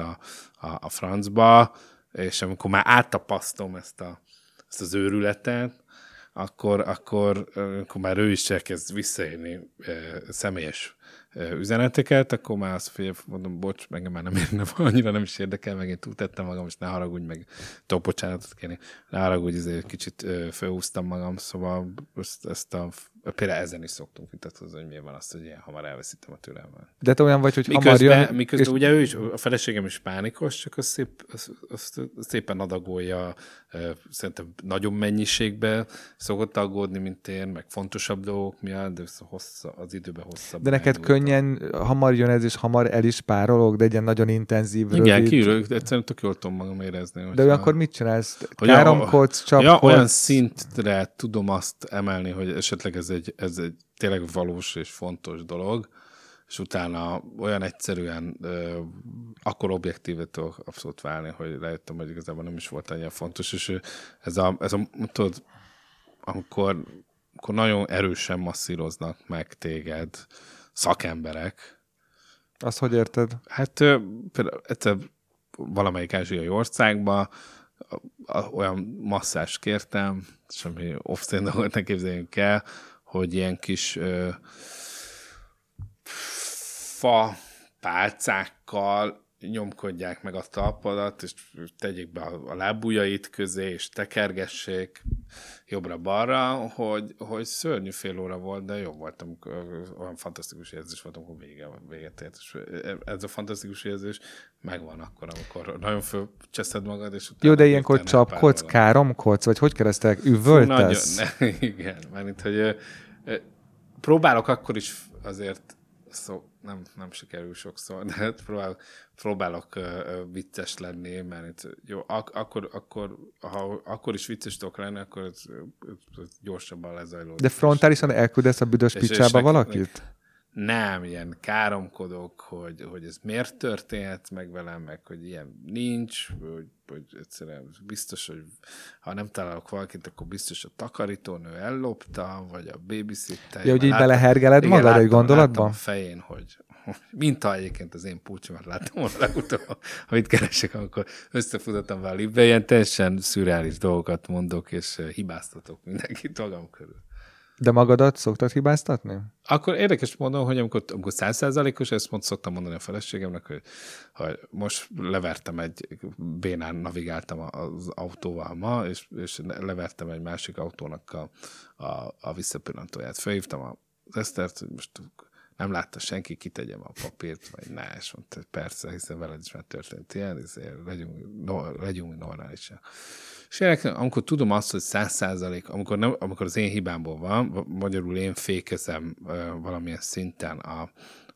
a francba, és amikor már áttapasztom ezt az őrületet, akkor már ő is elkezd visszaérni személyes üzeneteket, akkor már azt mondom, bocs, engem már nem érne, annyira nem is érdekel, meg én túltettem magam, és ne haragudj, meg bocsánatot kérni, ne haragudj, ezért kicsit fölhúztam magam, szóval például ezen is szoktunk vitatkozni, hogy miért van az, hogy ilyen hamar elveszítem a türelmet. De te olyan vagy, hogy miközben ugye ő is, a feleségem is pánikos, csak szépen adagolja, szerintem nagyon mennyiségben szokott aggódni, mint én, meg fontosabb dolgok miatt, de az időben hosszabb. De neked könnyen, hamar jön ez, és hamar el is párolog, de egy ilyen nagyon intenzív, rövid. Igen, kiülök, egyszerűen tök jól tudom magam érezni. De akkor mit csinálsz? Káromkodsz, csapkodsz? Olyan szintre tudom azt emelni, hogy esetleg ez egy tényleg valós és fontos dolog, és utána olyan egyszerűen akkor objektívet tudok abszolút válni, hogy lejöttem, hogy igazából nem is volt annyira fontos, és ez a tudod, amikor nagyon erősen masszíroznak meg téged szakemberek. Azt hogy érted? Hát például egyszer valamelyik ázsiai országban olyan masszást kértem, semmi off-szén dolgot ne képzeljünk el, hogy ilyen kis fa pálcákkal nyomkodják meg a talpadat, és tegyék be a lábujjait közé, és tekergessék jobbra-balra, hogy szörnyű fél óra volt, de jobb volt, olyan fantasztikus érzés volt, amikor véget ért. És ez a fantasztikus érzés megvan akkor, amikor nagyon fölcseszed magad, és utána... Jó, de ilyenkor csapkodsz, káromkodsz, vagy hogy keresztek, üvöltesz? Igen, mert hogy próbálok akkor is azért... Nem sikerül sokszor, de próbálok vicces lenni, mert jó, akkor is vicces tudok lenni, akkor ez gyorsabban lezajlódik. De frontálisan elküldesz a büdös picsába valakit? Nem, ilyen káromkodok, hogy ez miért történhet meg velem, meg hogy ilyen nincs, hogy egyszerűen biztos, hogy ha nem találok valakit, akkor biztos a takarítónő ellopta, vagy a babysitter. Ja, hogy így belehergeled magad egy gondolatban? Láttam a fején, hogy mint egyébként az én pulcsomat láttam volna legutóbb, amit keresek, amikor összefutottam vele a liftbe, ilyen teljesen szürreális dolgokat mondok, és hibáztatok mindenkit magam körül. De magadat szoktad hibáztatni? Akkor érdekes módon, hogy amikor 100%-os, ezt szoktam mondani a feleségemnek, hogy most levertem bénán navigáltam az autóval ma, és levertem egy másik autónak a visszapillantóját. Felhívtam az Esztert, hogy most nem látta senki, kitegyem a papírt, vagy ne, és mondta, persze, hiszen veled is már történt ilyen, ezért legyünk normálisan. És érdekes, amikor tudom azt, hogy 100%, amikor az én hibámból van, magyarul én fékezem valamilyen szinten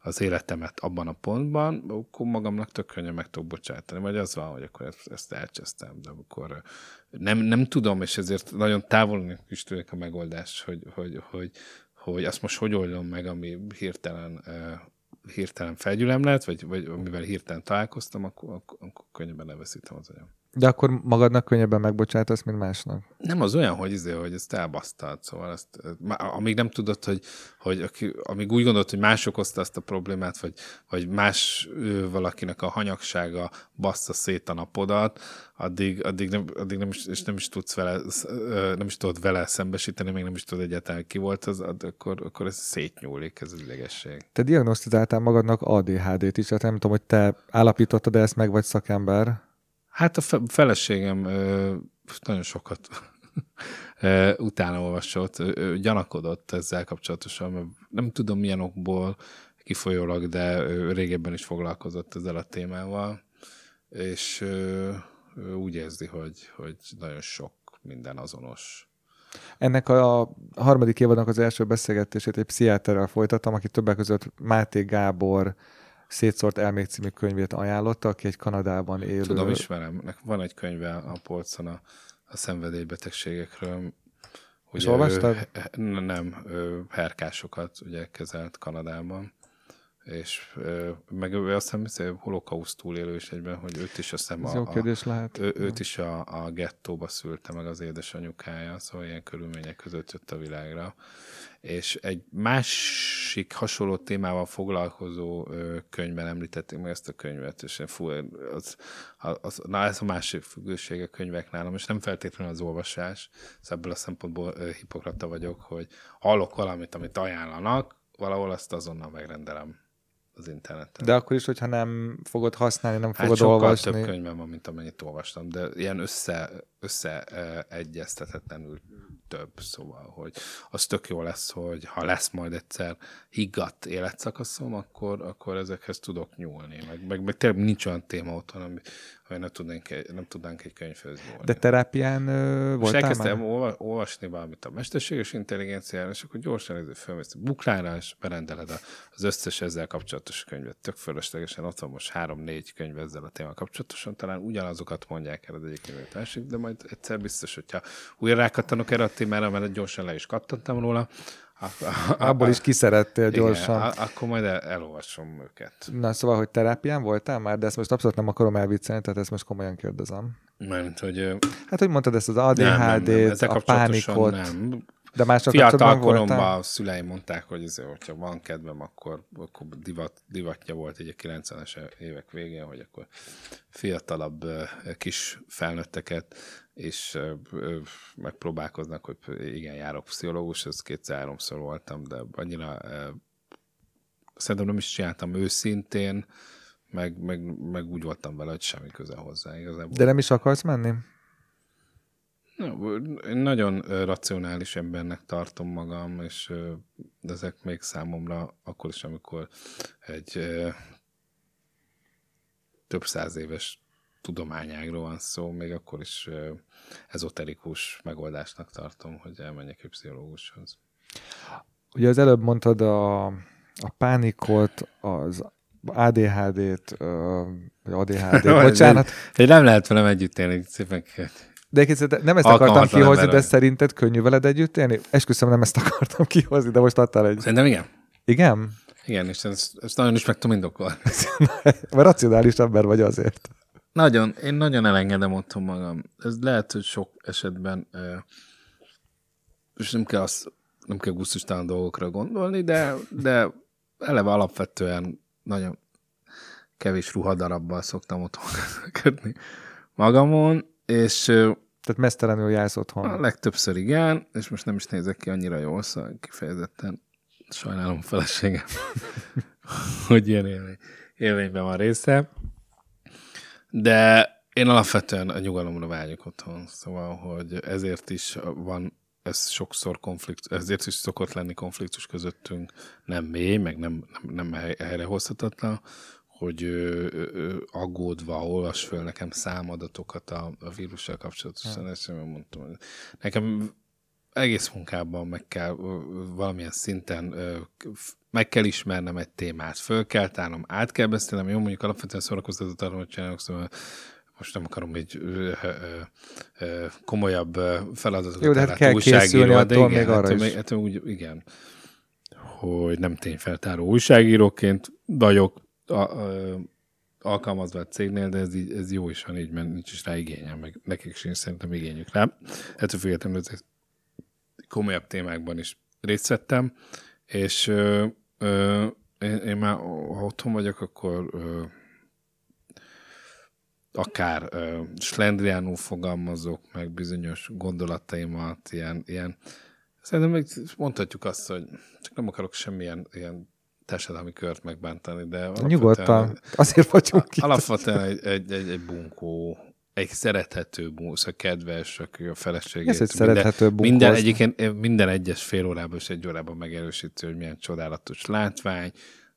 az életemet abban a pontban, akkor magamnak tök könnyen meg tudok bocsátani. Vagy az van, hogy akkor ezt elcsesztem, de akkor nem tudom, és ezért nagyon távol is tőlek a megoldás, hogy azt most hogy oldom meg, ami hirtelen felgyülem lett, vagy amivel hirtelen találkoztam, akkor könnyebben elveszítem az anyam. De akkor magadnak könnyebben megbocsátasz, mint másnak? Nem, az olyan, hogy ezt elbasztalt. Szóval amíg nem tudod, amíg úgy gondolod, hogy más okozta azt a problémát, vagy más valakinek a hanyagsága bassza szét a napodat, addig nem is tudod vele szembesíteni, még nem is tudod egyáltalán, ki volt az, akkor ez szétnyúlik, ez az idegesség. Te diagnosztizáltál magadnak ADHD-t is, hát nem tudom, hogy te állapítottad ezt meg, vagy szakember? Hát a feleségem nagyon sokat utána olvasott, gyanakodott ezzel kapcsolatosan, mert nem tudom milyen okból kifolyólag, de régebben is foglalkozott ezzel a témával, és úgy érzi, hogy nagyon sok minden azonos. Ennek a harmadik évadnak az első beszélgetését egy pszichiáterrel folytattam, aki többek között Máté Gábor Szétszórt elmék című könyvét ajánlotta, aki egy Kanadában élő... Tudom, ismerem. Van egy könyve a polcon a szenvedélybetegségekről. És olvastad? Nem, herkásokat ugye kezelt Kanadában. és meg ő azt hiszem holokauszt túlélő is egyben, hogy őt is aztán őt is a gettóba szülte meg az édesanyukája, szóval ilyen körülmények között jött a világra. És egy másik hasonló témával foglalkozó könyvben említették meg ezt a könyvet, és ez a másik függőség a könyvek nálam, és nem feltétlenül az olvasás, szóval ebből a szempontból hipokrata vagyok, hogy hallok valamit, amit ajánlanak, valahol azt azonnal megrendelem az interneten. De akkor is, hogyha nem fogod használni, nem fogod olvasni. Sokkal több könyvem van, mint amennyit olvastam, de ilyen összeegyeztethetetlenül több. Szóval, hogy az tök jó lesz, hogy ha lesz majd egyszer higgadt életszakaszom, akkor ezekhez tudok nyúlni. Meg tényleg nincs olyan téma otthon, hogy nem tudnánk egy könyvhöz nyúlni. De terápián voltál már? És elkezdtem olvasni valamit a mesterséges intelligenciára, és akkor gyorsan fölmész a buklára, és berendeled az összes ezzel kapcsolatos könyvet. Tök fölöslegesen ott van most 3-4 könyv ezzel a témával kapcsolatosan, talán ugyanazokat mondják el az egyik másik, de majd egyszer biztos, hogyha újra rákattanok erre a témára, mert gyorsan le is kattantam róla. Abból is kiszerettél gyorsan. Igen, akkor majd elolvasom őket. Na, szóval, hogy terápián voltál már, de ezt most abszolút nem akarom elviccelni, tehát ezt most komolyan kérdezem. Mert, hogy... Hát, hogy mondtad ezt az ADHD-t, a pánikot. Nem. De mások fiatal koromban a szüleim mondták, hogy ez, hogyha van kedvem, akkor divatja volt egy 90-es évek végén, hogy akkor fiatalabb kis felnőtteket, és megpróbálkoznak, hogy igen, járok pszichológus, ez 2-3-szor voltam, de annyira szerintem nem is csináltam őszintén, meg úgy voltam vele, hogy semmi közel hozzá igazából. De nem is akarsz menni? Én nagyon racionális embernek tartom magam, és ezek még számomra akkor is, amikor egy több száz éves tudományágról van szó, még akkor is ezoterikus megoldásnak tartom, hogy elmenjek egy pszichológushoz. Ugye az előbb mondtad a pánikot, az ADHD-t, vagy ADHD, bocsánat. Egy nem lehet velem együtt élni, szépen kérdezik. De egyébként nem ezt akartam kihozni, de szerinted könnyű veled együtt élni? Esküszöm, nem ezt akartam kihozni, de most adtál egy... Szerintem igen. Igen? Igen, és ezt nagyon is meg tudom indokolni. Mert racionális ember vagy azért. Nagyon, én nagyon elengedem otthon magam. Ez lehet, hogy sok esetben, és nem kell gusztustalan dolgokra gondolni, de eleve alapvetően nagyon kevés ruhadarabbal szoktam otthon kötni magamon, és... Tehát mesztelenül jársz otthon. A legtöbbször igen, és most nem is nézek ki annyira jól, szóval kifejezetten sajnálom a feleségem, hogy ilyen élményben van része. De én alapvetően a nyugalomra vágyok otthon, szóval, hogy ezért is van ez sokszor konfliktus, ezért is szokott lenni konfliktus közöttünk, nem mély, meg nem helyrehozhatatlan, hogy aggódva olvas föl nekem számadatokat a vírussal kapcsolatosan, és mondtam, hogy nekem egész munkában meg kell valamilyen szinten meg kell ismernem egy témát, föl kell tárnom, át kell beszélnem, jó, mondjuk alapvetően szórakoztatott arra, hogy csinálok, szóval most nem akarom egy komolyabb feladatot. Jó, de hát kell készülni attól még arra is. Igen, hogy nem tényfeltáró újságíróként vagyok, alkalmazva a cégnél, de ez jó is van így, mert nincs is rá igényem, meg nekik sincs szerintem igényük rá. Ettől függetlenül komolyabb témákban is részt vettem, és én már, ha otthon vagyok, akkor akár slendriánul fogalmazok, meg bizonyos gondolataimat, ilyen. Szerintem még mondhatjuk azt, hogy csak nem akarok semmilyen ilyen társadalmi kört megbántani, de nyugodtan, azért vagyunk itt. Alapvetően egy bunkó, egy szerethető bunkó, a kedves, aki a feleségét. Ez egy szerethető bunkó. Minden egyes fél órában és egy órában megerősíti, hogy milyen csodálatos látvány,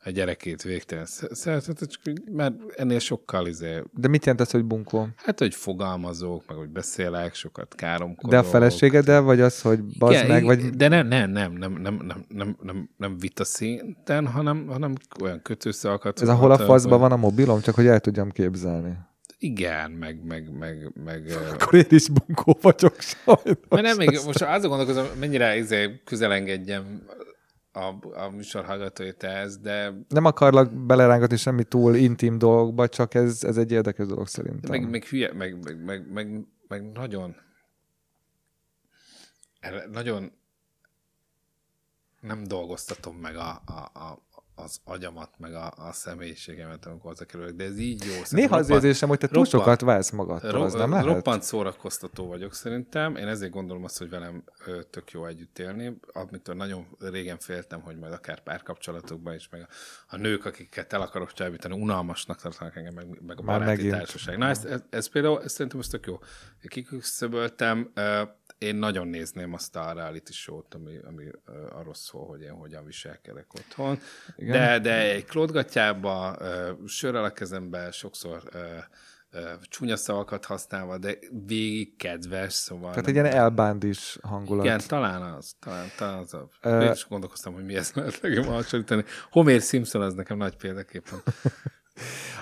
a gyerekét végtelen szerethető, csak már ennél sokkal De mit jelent az, hogy bunkó? Hát, hogy fogalmazok, meg hogy beszélek, sokat káromkodok. De a feleségeddel, vagy az, hogy bazd meg, vagy... De nem vita szinten, hanem olyan kötőszavakat... Ez ahol a faszban van a mobilom, csak hogy el tudjam képzelni. Igen, meg... Akkor én is bunkó vagyok sajnos. Mert nem, még most azon gondolkozom, mennyire közel engedjem a műsor hallgatóit ehhez, de... Nem akarlak belerángatni semmi túl intim dolgokba, csak ez egy érdekes dolog szerintem. Meg hülye, meg nagyon nem dolgoztatom meg az agyamat, meg a személyiségemet, amikor hozzakerülök, de ez így jó. Néha az érzésem, hogy te túl sokat válsz magadtól, az nem lehet? Roppant szórakoztató vagyok szerintem. Én ezért gondolom azt, hogy velem tök jó együtt élni, amitől nagyon régen féltem, hogy majd akár párkapcsolatokban is, meg a nők, akiket el akarok csábítani, unalmasnak tartanak engem, meg a baráti társaság. Na, ez például, ez szerintem ez tök jó. Kiküszöböltem, én nagyon nézném azt a reality show-t, ami arról szól, hogy én hogyan viselkedek otthon. Igen. De egy klótgatjába, sörrel a kezembe, sokszor csúnya szavakat használva, de végig kedves, szóval... Tehát egy ilyen elbándis hangulat. Igen, talán az. Én is gondolkoztam, hogy mi ezt lehet legjobb hasonlítani. Homer Simpson az nekem nagy példaképpen.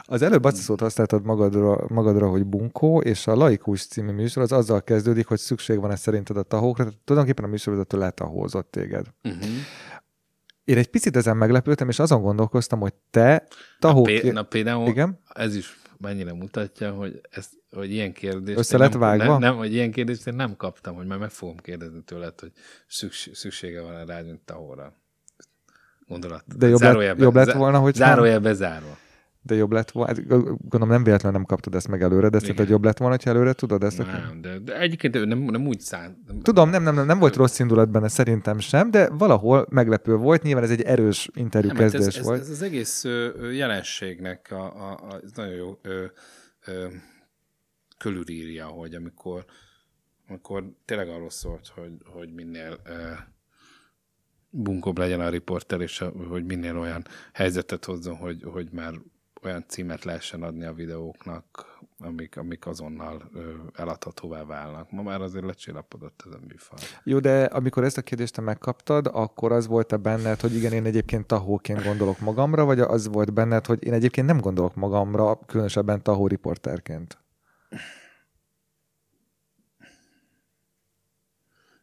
Az előbb azt a szót használtad magadra, hogy bunkó, és a Laikus című műsor az azzal kezdődik, hogy szükség van-e szerinted a tahókra. Tulajdonképpen a műsorvezető letahózott téged. Uh-huh. Én egy picit ezen meglepődtem, és azon gondolkoztam, hogy te tahók... Na például igen? Ez is mennyire mutatja, hogy, hogy ilyen kérdést... Össze lett vágva? Nem, hogy ilyen kérdést én nem kaptam, hogy már meg fogom kérdezni tőled, hogy szüksége van-e rád, mint tahóra. Gondolat. De jobb lett volna, hogy... Zárójelbe zárva. De jobb lett volna, gondolom nem véletlenül nem kaptad ezt meg előre, de szerintem jobb lett volna, ha előre tudod ezt. Nem, de egyébként nem úgy szánt. Tudom, nem volt rossz indulat benne szerintem sem, de valahol meglepő volt, nyilván ez egy erős interjú kezdés volt. Ez az egész jelenségnek ez nagyon jó körülírja, hogy amikor tényleg arról szólt, hogy minél... bunkóbb legyen a riporter, és hogy minél olyan helyzetet hozzon, hogy már olyan címet lehessen adni a videóknak, amik azonnal eladhatóvá válnak. Ma már azért lecsillapodott ez a műfaj. Jó, de amikor ezt a kérdést te megkaptad, akkor az volt-e benned, hogy igen, én egyébként tahóként gondolok magamra, vagy az volt benned, hogy én egyébként nem gondolok magamra, különösebben tahó riporterként?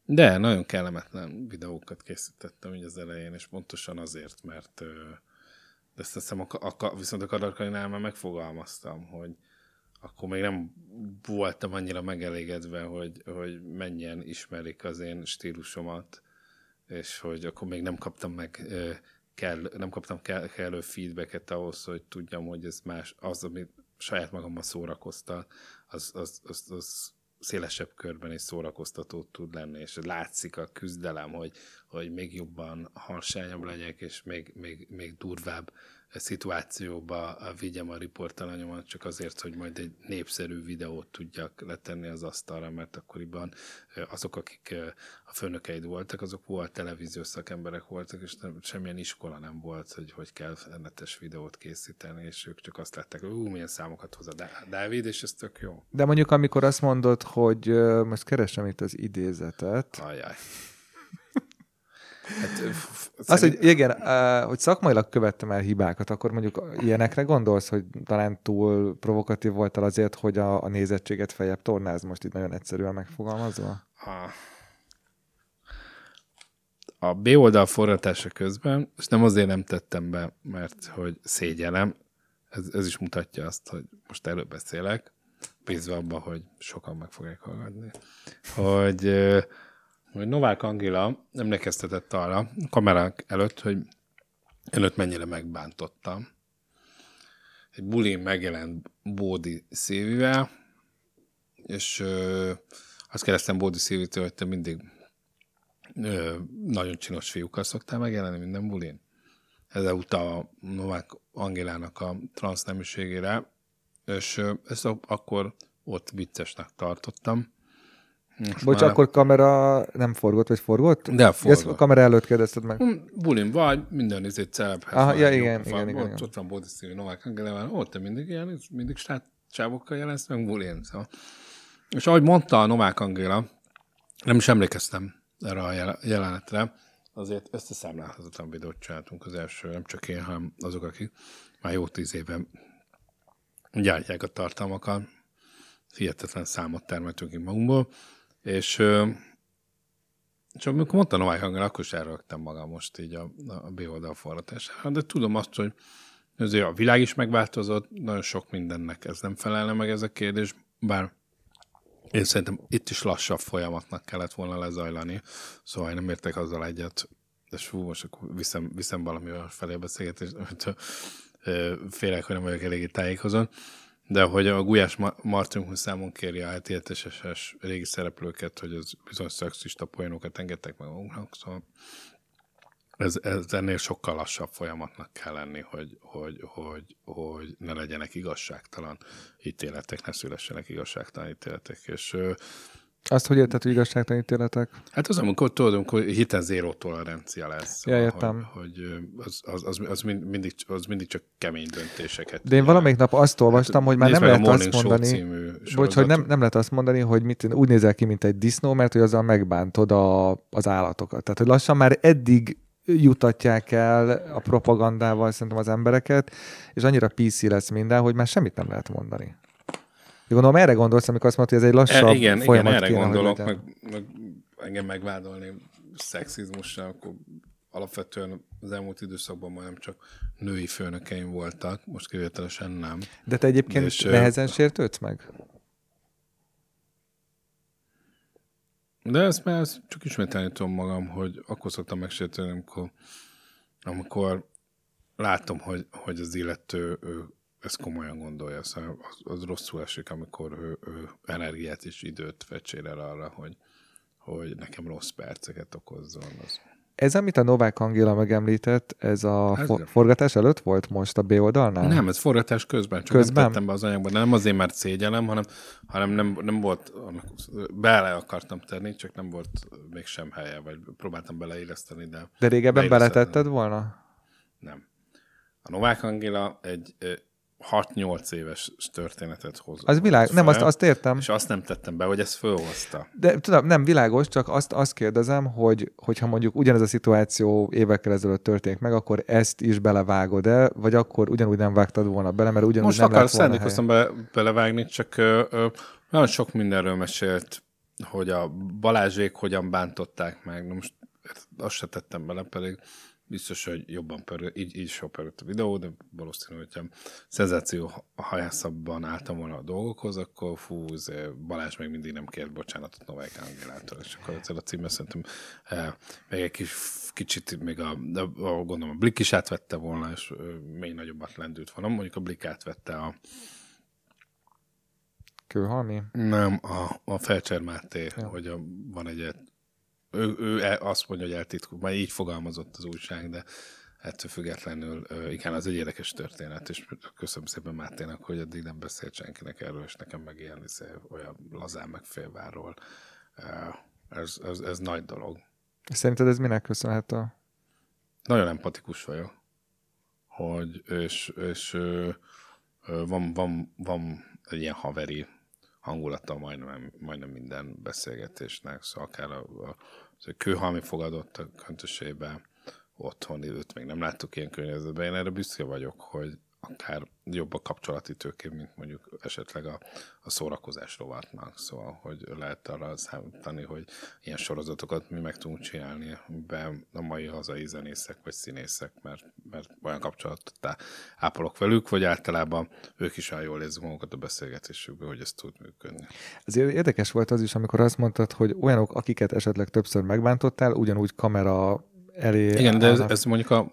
De nagyon kellemetlen videókat készítettem így az elején, és pontosan azért, mert ezt hiszem, viszont a Kadarkainál már megfogalmaztam, hogy akkor még nem voltam annyira megelégedve, hogy mennyien ismerik az én stílusomat, és hogy akkor még nem kaptam meg kellő feedbacket ahhoz, hogy tudjam, hogy ez más, az, amit saját magammal szórakoztat, az szélesebb körben is szórakoztató tud lenni, és látszik a küzdelem, hogy még jobban harsányabb legyek, és még durvább szituációba vigyem a riportalanyomat, csak azért, hogy majd egy népszerű videót tudjak letenni az asztalra, mert akkoriban azok, akik a főnökeid voltak, azok volt televíziós szakemberek voltak, és semmilyen iskola nem volt, hogy kell netes videót készíteni, és ők csak azt látták, hogy milyen számokat hoz a Dávid, és ez tök jó. De mondjuk, amikor azt mondod, hogy most keresem itt az idézetet. Ajaj. Az, hogy igen, hogy szakmailag követtem el hibákat, akkor mondjuk ilyenekre gondolsz, hogy talán túl provokatív voltál azért, hogy a nézettséget feljebb tornáz, most itt nagyon egyszerűen megfogalmazva? A B oldal forratása közben, és nem azért nem tettem be, mert hogy szégyellem, ez is mutatja azt, hogy most előbb beszélek, bízva abban, hogy sokan meg fogják hallgatni, hogy Novák Angéla emlékeztetett arra kamerák előtt, hogy előtt mennyire megbántottam. Egy bulin megjelent Bódi Szilvivel, és azt kérdeztem Bódi Szilvitől, hogy te mindig nagyon csinos fiúkkal szoktál megjelenni minden bulin. Ezzel utal a Novák Angélának a transzneműségére, és ezt akkor ott viccesnek tartottam. Bocs, akkor kamera nem forgott, vagy forgott? De forgott. Ezt kamera előtt kérdezted meg. Bulim vagy, minden izét celebhez. Aha, ja, igen. Ott van Bódi Szívi, Novák Angela, ott te mindig ilyen, mindig csávokkal jelensz, meg bulim. Szóval. És ahogy mondta a Novák Angela, nem is emlékeztem erre a jelenetre, azért összeszámlálhatatlan videót csináltunk az első, nem csak én, hanem azok, akik már jó 10 éve gyártják a tartalmakat, hihetetlen számot termeltünk ki magunkból, és Csak amikor mondta Novák Angéla, akkor is elrögtem magam most így a B-oldal forratására, de tudom azt, hogy azért a világ is megváltozott, nagyon sok mindennek ez nem felelne meg ez a kérdés, bár én szerintem itt is lassabb folyamatnak kellett volna lezajlani, szóval én nem értek azzal egyet, de fú, most akkor viszem valami olyan felé a beszélgetést, amitől félek, hogy nem vagyok eléggé tájékozott, de hogy a Gulyás Marcinkunk számon kéri a HTSS-es régi szereplőket, hogy az bizonyos szexista poénokat engedtek meg magunknak, szóval ez ennél sokkal lassabb folyamatnak kell lenni, hogy ne legyenek igazságtalan ítéletek, ne szülessenek igazságtalan ítéletek, és... Azt hogy érted, hogy igazságtalan ítéletek? Hát az, amikor tudunk, hogy hiten zéró tolerancia lesz. Ja, értem. Az mindig csak kemény döntéseket. De én valamelyik nap azt olvastam, hát, hogy már nem lehet azt mondani, hogy nem lehet azt mondani, hogy úgy nézel ki, mint egy disznó, mert hogy azzal megbántod az állatokat. Tehát, hogy lassan már eddig jutatják el a propagandával szerintem az embereket, és annyira PC lesz minden, hogy már semmit nem lehet mondani. Gondolom, erre gondolsz, amikor azt mondod, hogy ez egy lassabb folyamat erre kéne, gondolok, meg engem megvádolni szexizmussal, akkor alapvetően az elmúlt időszakban majdnem csak női főnökeim voltak, most kivételesen nem. De te egyébként nehezen sértődsz meg? De ezt már csak ismételni tudom magam, hogy akkor szoktam megsértődni, amikor látom, hogy az illető ezt komolyan gondolja, szóval az rosszul esik, amikor ő energiát és időt fecsérel arra, hogy nekem rossz perceket okozzon. Ez, amit a Novák Angéla megemlített, ez a forgatás előtt volt most a B-oldalnál? Nem, ez forgatás közben, csak nem tettem be az anyagban, de nem azért, mert szégyellem, hanem nem volt, bele akartam tenni, csak nem volt mégsem helye, vagy próbáltam beleilleszteni, de... De régebben beletetted volna? Nem. A Novák Angéla egy 6-8 éves történetet hozott. Az világ, nem, azt értem. És azt nem tettem be, hogy ezt fölhozta. De tudom, nem világos, csak azt kérdezem, hogyha mondjuk ugyanez a szituáció évekkel ezelőtt történik meg, akkor ezt is belevágod-e, vagy akkor ugyanúgy nem vágtad volna bele, mert ugyanúgy most nem lett volna hely. Most akár szándékoztam belevágni, csak nagyon sok mindenről mesélt, hogy a Balázsék hogyan bántották meg. Na most azt se tettem bele, pedig biztos, hogy jobban pörgött, így is jól pörgött a videó, de valószínű, hogyha szenzációhajászabban álltam volna a dolgokhoz, akkor Balázs még mindig nem kért bocsánatot Novák Angélától, és akkor ezzel a címmel szerintem még egy kicsit, még gondolom a Blick is átvette volna, és még nagyobbat lendült volna. Mondjuk a Blick átvette a Kunhalmi? Nem, a Felcser Máté, ja. Hogy van egy ő azt mondja, hogy eltitkul, majd így fogalmazott az újság, de ettől függetlenül igen, az egy érdekes történet, és köszönöm szépen Máténak, hogy eddig nem beszélt senkinek erről, és nekem meg ilyen olyan lazán meg félvárról. Ez nagy dolog. Szerinted ez minek köszönhető? Nagyon empatikus vagyok, és van egy ilyen haveri hangulata majdnem minden beszélgetésnek, szóval akár a Kunhalmi fogadott a köntösébe, otthon időt még nem láttuk ilyen környezetben. Én erre büszke vagyok, hogy akár jobb a kapcsolati tőkén, mint mondjuk esetleg a szórakozás rovatnak. Szóval, hogy lehet arra számítani, hogy ilyen sorozatokat mi meg tudunk csinálni, amiben a mai hazai zenészek vagy színészek, mert olyan kapcsolatot ápolok velük, vagy általában ők is olyan jól érzik magukat a beszélgetésükben, hogy ez tud működni. Ezért érdekes volt az is, amikor azt mondtad, hogy olyanok, akiket esetleg többször megbántottál, ugyanúgy kamera elé. Igen, de ez mondjuk a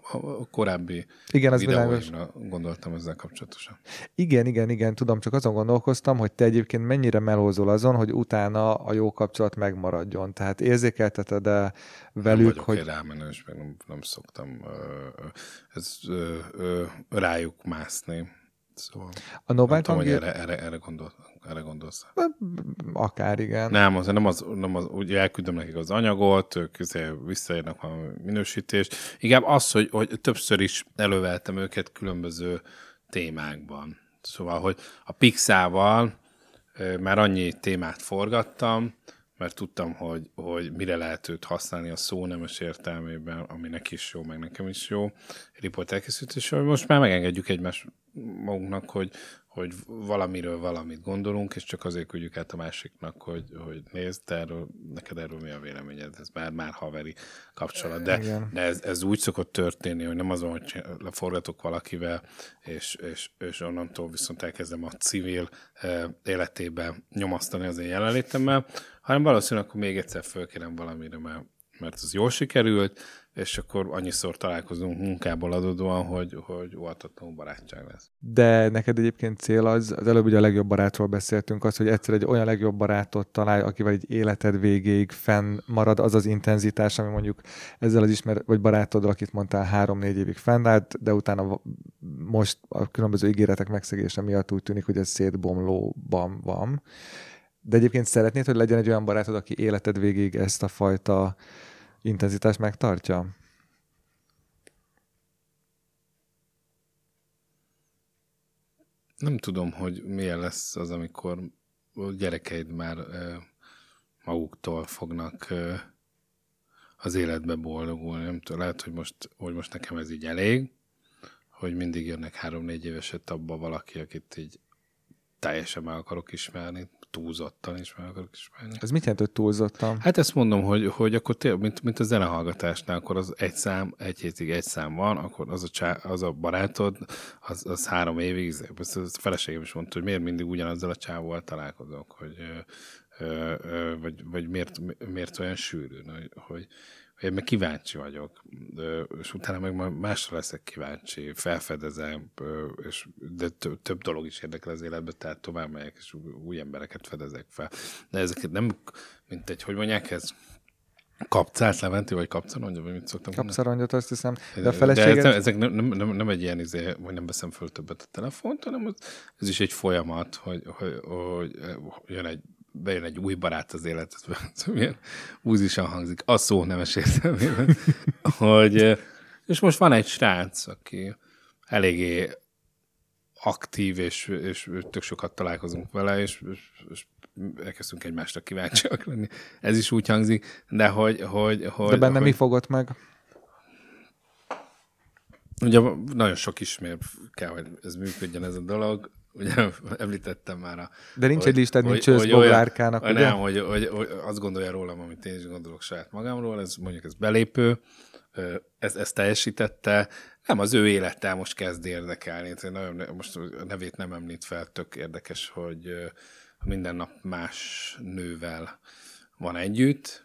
korábbi videóimra gondoltam ezzel kapcsolatosan. Igen, tudom, csak azon gondolkoztam, hogy te egyébként mennyire melózol azon, hogy utána a jó kapcsolat megmaradjon. Tehát érzékelteted-e velük, hogy... Nem vagyok rámenős, meg nem szoktam rájuk mászni. Szóval a Novák Angéla... Erre gondolsz? Akár igen. Nem, azért nem az úgy elküldöm nekik az anyagot, ők visszaérnek a minősítést. Inkább az, hogy többször is előveltem őket különböző témákban. Szóval, hogy a Pixával már annyi témát forgattam, mert tudtam, hogy mire lehet őt használni a szónemes értelmében, ami neki is jó, meg nekem is jó. Riporta elkészítés, hogy most már megengedjük egymás magunknak, hogy valamiről valamit gondolunk, és csak azért küldjük át a másiknak, hogy nézd, neked erről mi a véleményed, ez már haveri kapcsolat, de ez úgy szokott történni, hogy nem azon, hogy leforgatok valakivel, és onnantól viszont elkezdem a civil életébe nyomasztani az én jelenlétemmel, hanem valószínűleg akkor még egyszer fölkérem valamire, mert az jól sikerült, és akkor annyiszor találkozunk munkából adódóan, hogy oltató barátság lesz. De neked egyébként cél az előbb ugye a legjobb barátról beszéltünk, az, hogy egyszer egy olyan legjobb barátot találj, akivel egy életed végéig fenn marad az az intenzitás, ami mondjuk ezzel az vagy barátoddal, akit mondtál, 3-4 évig fennállt, de utána most a különböző ígéretek megszegése miatt úgy tűnik, hogy ez szétbomlóban van. De egyébként szeretnéd, hogy legyen egy olyan barátod, aki életed végéig ezt a fajta intenzitást megtartja? Nem tudom, hogy milyen lesz az, amikor a gyerekeid már maguktól fognak az életbe boldogulni. Nem tudom, lehet, hogy most nekem ez így elég, hogy mindig jönnek 3-4 éveset abba valaki, akit így teljesen meg akarok ismerni, túlzottan is meg akarok ismerni. Ez mit jelent, hogy túlzottan? Hát ezt mondom, hogy akkor tényleg, mint a zenehallgatásnál, akkor az egy szám, egy hétig egy szám van, akkor az a barátod, az 3 évig, ezt a feleségem is mondta, hogy miért mindig ugyanazzal a csávóval találkozok, vagy miért olyan sűrűn, hogy meg kíváncsi vagyok, és utána meg másra leszek kíváncsi, felfedezem, de több dolog is érdekel az életben, tehát tovább megyek, és új embereket fedezek fel. De ezeket nem, mint egy, hogy mondják, ez kapcált Leventi, vagy kapcarongyot, vagy mit szoktam mondani? Kapcarongyot, azt hiszem. De a feleséged... De ezek nem egy ilyen vagy nem veszem föl többet a telefont, hanem ez is egy folyamat, hogy bejön egy új barát az életedben, milyen úzisan hangzik, a szó nemes értelmében, hogy... És most van egy srác, aki eléggé aktív, és tök sokat találkozunk vele, és elkezdtünk egymásra kíváncsiak lenni. Ez is úgy hangzik, de hogy de benne mi fogott meg? Ugye nagyon sok ismér kell, hogy ez működjen ez a dolog, ugye említettem már a... De nincs egy listád, nincs őszboglárkának, ugye? Nem, hogy azt gondolja rólam, amit én is gondolok saját magamról, ez mondjuk ez belépő, ez teljesítette, nem az ő élettel most kezd érdekelni. Most a nevét nem említ fel, tök érdekes, hogy minden nap más nővel van együtt,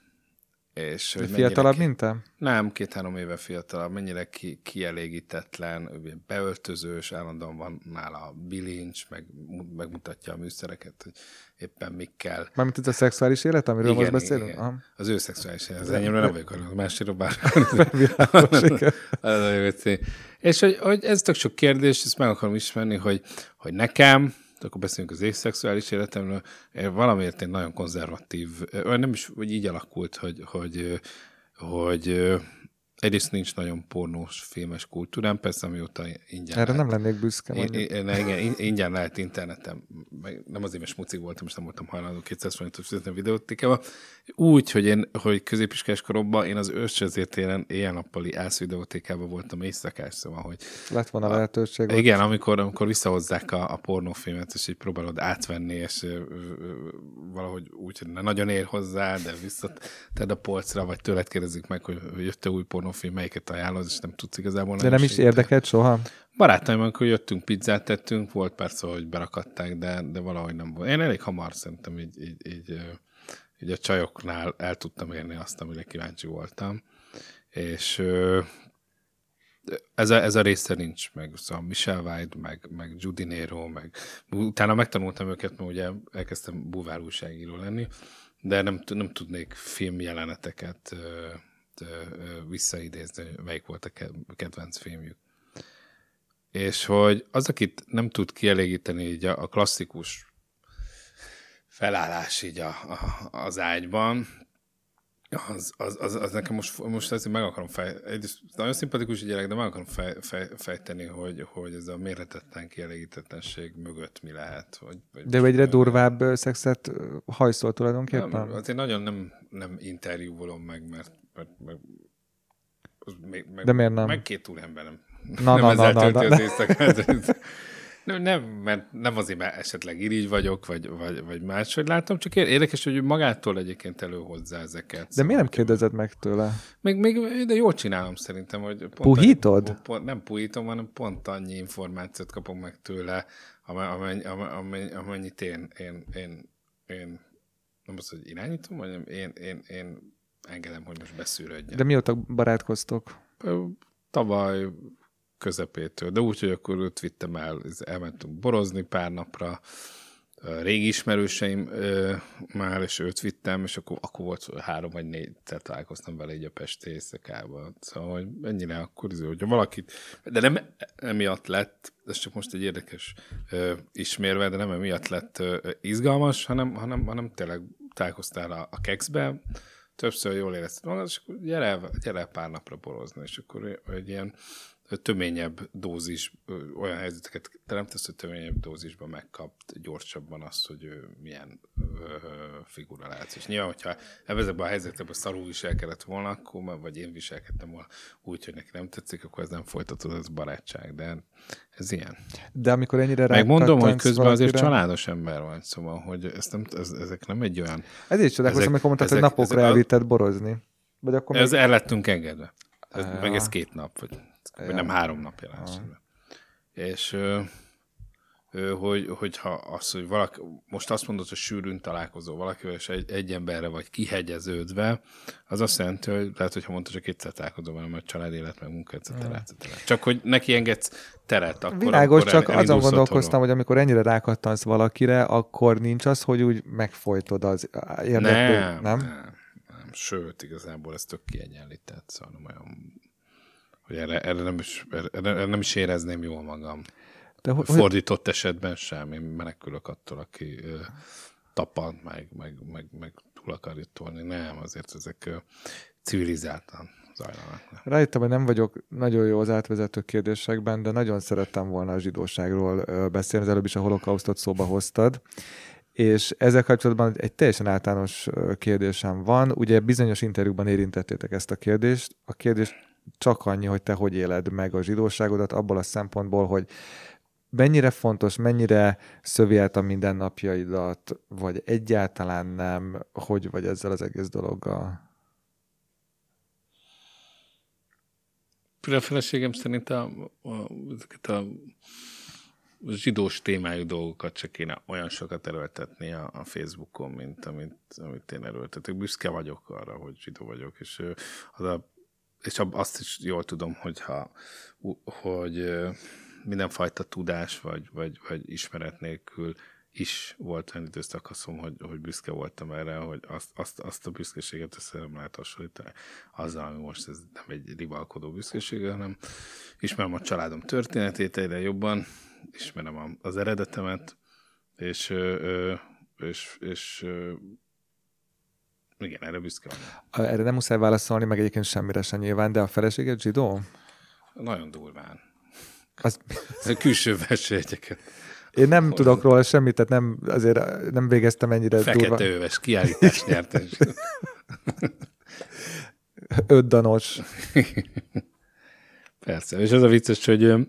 és... Fiatalabb, mint te? Nem, 2-3 éve fiatalabb, mennyire kielégítetlen, beöltözős, állandóan van nála a bilincs, megmutatja a műszereket, hogy éppen mik kell. Mármint ez a szexuális élet, amiről igen, most beszélünk? Igen. Az ő szexuális élet, az enyémről nem vagyok, a másról bár. És hogy ez tök sok kérdés, ezt meg akarom ismerni, hogy nekem, akkor beszélünk az észszexuális életemről, valamiért én nagyon konzervatív, nem is hogy így alakult, hogy egyrészt nincs nagyon pornós filmes kultúrám, persze amióta ingyen erre lehet, nem lennék büszke. Igen, ingyen lehet internetem, nem azért, mert smucig voltam, és nem voltam hajlandó 200 forintot fizetni a videótékában. Úgy, hogy középiskolás koromban én az Őrsözért téren éjjel-nappali ász videótékában voltam éjszakás, szóval, hogy... Lett volna lehetőség. Igen, amikor visszahozzák a pornófilmet, és így próbálod átvenni, és valahogy úgy, hogy ne nagyon ér hozzá, de visszated a polcra, vagy tőled kérdezik meg, hogy jött-e új pornófilm, melyiket ajánlod, és nem tudsz igazából... De nem is érdekelt soha? Barátaim, amikor jöttünk, pizzát tettünk, volt persze, szóval, hogy berakadták, de valahogy nem volt. Én elég hamar szerintem így a csajoknál el tudtam érni azt, amire kíváncsi voltam. És ez a része nincs meg. Szóval Michelle White, meg Judy Nero, meg... Utána megtanultam őket, mert ugye elkezdtem bulvár újságíró lenni, de nem tudnék filmjeleneteket visszaidézni, melyik volt a kedvenc filmjük. És hogy az, akit nem tud kielégíteni így a klasszikus felállás így az ágyban, az nekem most ezt meg akarom fejteni. Nagyon szimpatikus gyerek, de meg akarom fejteni, hogy ez a mérhetetlen kielégítetlenség mögött mi lehet. De egyre durvább szexet hajszol tulajdonképpen? Nem, azért nagyon nem interjúvolom meg, mert de miért nem? Meg 2 úr ember nem. Na, ezzel tölti az éjszakát. Nem, mert nem azért, mert esetleg irigy vagyok, vagy máshogy látom, csak érdekes, hogy magától egyébként előhozzá ezeket. De miért nem kérdezed meg tőle? Még de jól csinálom szerintem, hogy... Puhítod? Nem puhítom, hanem pont annyi információt kapom meg tőle, amennyit én nem az, hogy irányítom, hanem én engedem, hogy most beszűrődjön. De mióta barátkoztok? Tavaly közepétől, de úgy, hogy akkor őt vittem el, elmentünk borozni pár napra, régi ismerőseim már, és őt vittem, és akkor volt 3 vagy 4, tehát találkoztam vele így a pesti éjszakában. Szóval, hogy ennyire akkor, hogyha valakit, de nem emiatt lett, ez csak most egy érdekes ismérve, de nem emiatt lett izgalmas, hanem tényleg találkoztál a Kexbe, többször jól érezted magad, és akkor gyere el pár napra borozni, és akkor egy ilyen töményebb dózis, olyan helyzeteket teremtesz, hogy töményebb dózisban megkapt gyorsabban azt, hogy ő milyen figura látsz. És nyilván, hogyha ezekben a helyzetekben szarul viselkedett volna, akkor, vagy én viselkedtem volna úgy, hogy neki nem tetszik, akkor ez nem folytatódott, ez barátság, de ez ilyen. De amikor ennyire megmondom, hogy közben valakire... azért családos ember van, szóval, hogy ezek nem egy olyan... Ezért csodálkoztam, amikor mondtad, hogy napokra elvitted borozni. Vagy akkor ez még... el lettünk engedve. Meg ez 2 nap, vagy nem 3 nap jelenségben. És hogyha az, hogy valaki, most azt mondod, hogy sűrűn találkozol valakivel, és egy emberre vagy kihegyeződve, az azt jelenti, hogy lehet, hogyha mondtad, hogy 2-szer találkozol velem, mert család élet, meg munka, etc. Csak hogy neki engedsz teret, akkor világos, csak azon gondolkoztam, hogy amikor ennyire rákattansz valakire, akkor nincs az, hogy úgy megfojtod az érdeklő, nem? Sőt, igazából ez tök kiegyenlített, szóval olyan, hogy erre nem is érezném jól magam. De fordított esetben sem, én menekülök attól, aki tapant, meg túl akar jutolni. Nem, azért ezek civilizáltan zajlanak. Rájöttem, hogy nem vagyok nagyon jó az átvezető kérdésekben, de nagyon szerettem volna a zsidóságról beszélni, az előbb is a holokausztot szóba hoztad. És ezzel kapcsolatban egy teljesen általános kérdésem van. Ugye bizonyos interjúkban érintettétek ezt a kérdést. A kérdés csak annyi, hogy te hogy éled meg a zsidóságodat abból a szempontból, hogy mennyire fontos, mennyire szövi át a mindennapjaidat, vagy egyáltalán nem, hogy vagy ezzel az egész dologgal? A feleségem szerint a zsidós témájú dolgokat csak kéne olyan sokat erőltetni a Facebookon, mint amit én erőltetek. Büszke vagyok arra, hogy zsidó vagyok, és, és azt is jól tudom, hogy mindenfajta tudás vagy ismeret nélkül is volt olyan időszakaszom, hogy büszke voltam erre, hogy azt a büszkeséget össze nem lehet hasonlítani azzal, ami most ez nem egy rivalkodó büszkeség, hanem ismerem a családom történetét egyre jobban, ismerem az eredetemet, és igen, erre büszke vagyok. Erre nem muszáj válaszolni, meg egyébként semmire sem nyilván, de a feleséged zsidó? Nagyon durván. A külső versenyeket. Én nem tudok róla semmit, tehát azért nem végeztem ennyire durván. Feketeöves kiállítás nyertem. 5 danos. Persze, és az a vicces, hogy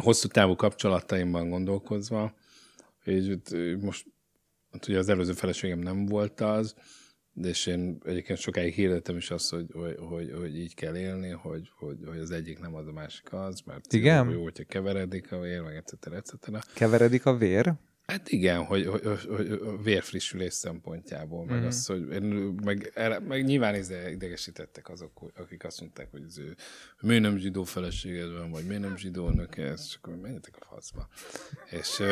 hosszú távú kapcsolataimban gondolkozva, és most ugye az előző feleségem nem volt az, és én egyébként sokáig hirdettem is azt, hogy így kell élni, hogy az egyik nem az, a másik az, mert igen? Jó, hogyha keveredik a vér, meg etc. Keveredik a vér? Hát igen, hogy a vérfrissülés szempontjából, meg az, hogy meg nyilván idegesítettek azok, akik azt mondták, hogy az ő miért nem zsidó feleséged van, vagy miért nem zsidó nők, és akkor menjetek a faszba. És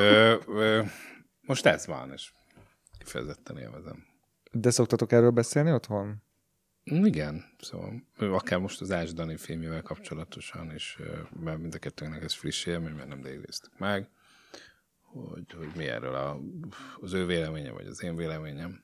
most ez van, és kifejezetten élvezem. De szoktatok erről beszélni otthon? Igen, szóval akár most az Ács Dani filmjével kapcsolatosan, és mert mind a kettőnknek ez friss élmény, mert nem déliztük meg, hogy mi erről az ő véleménye, vagy az én véleményem.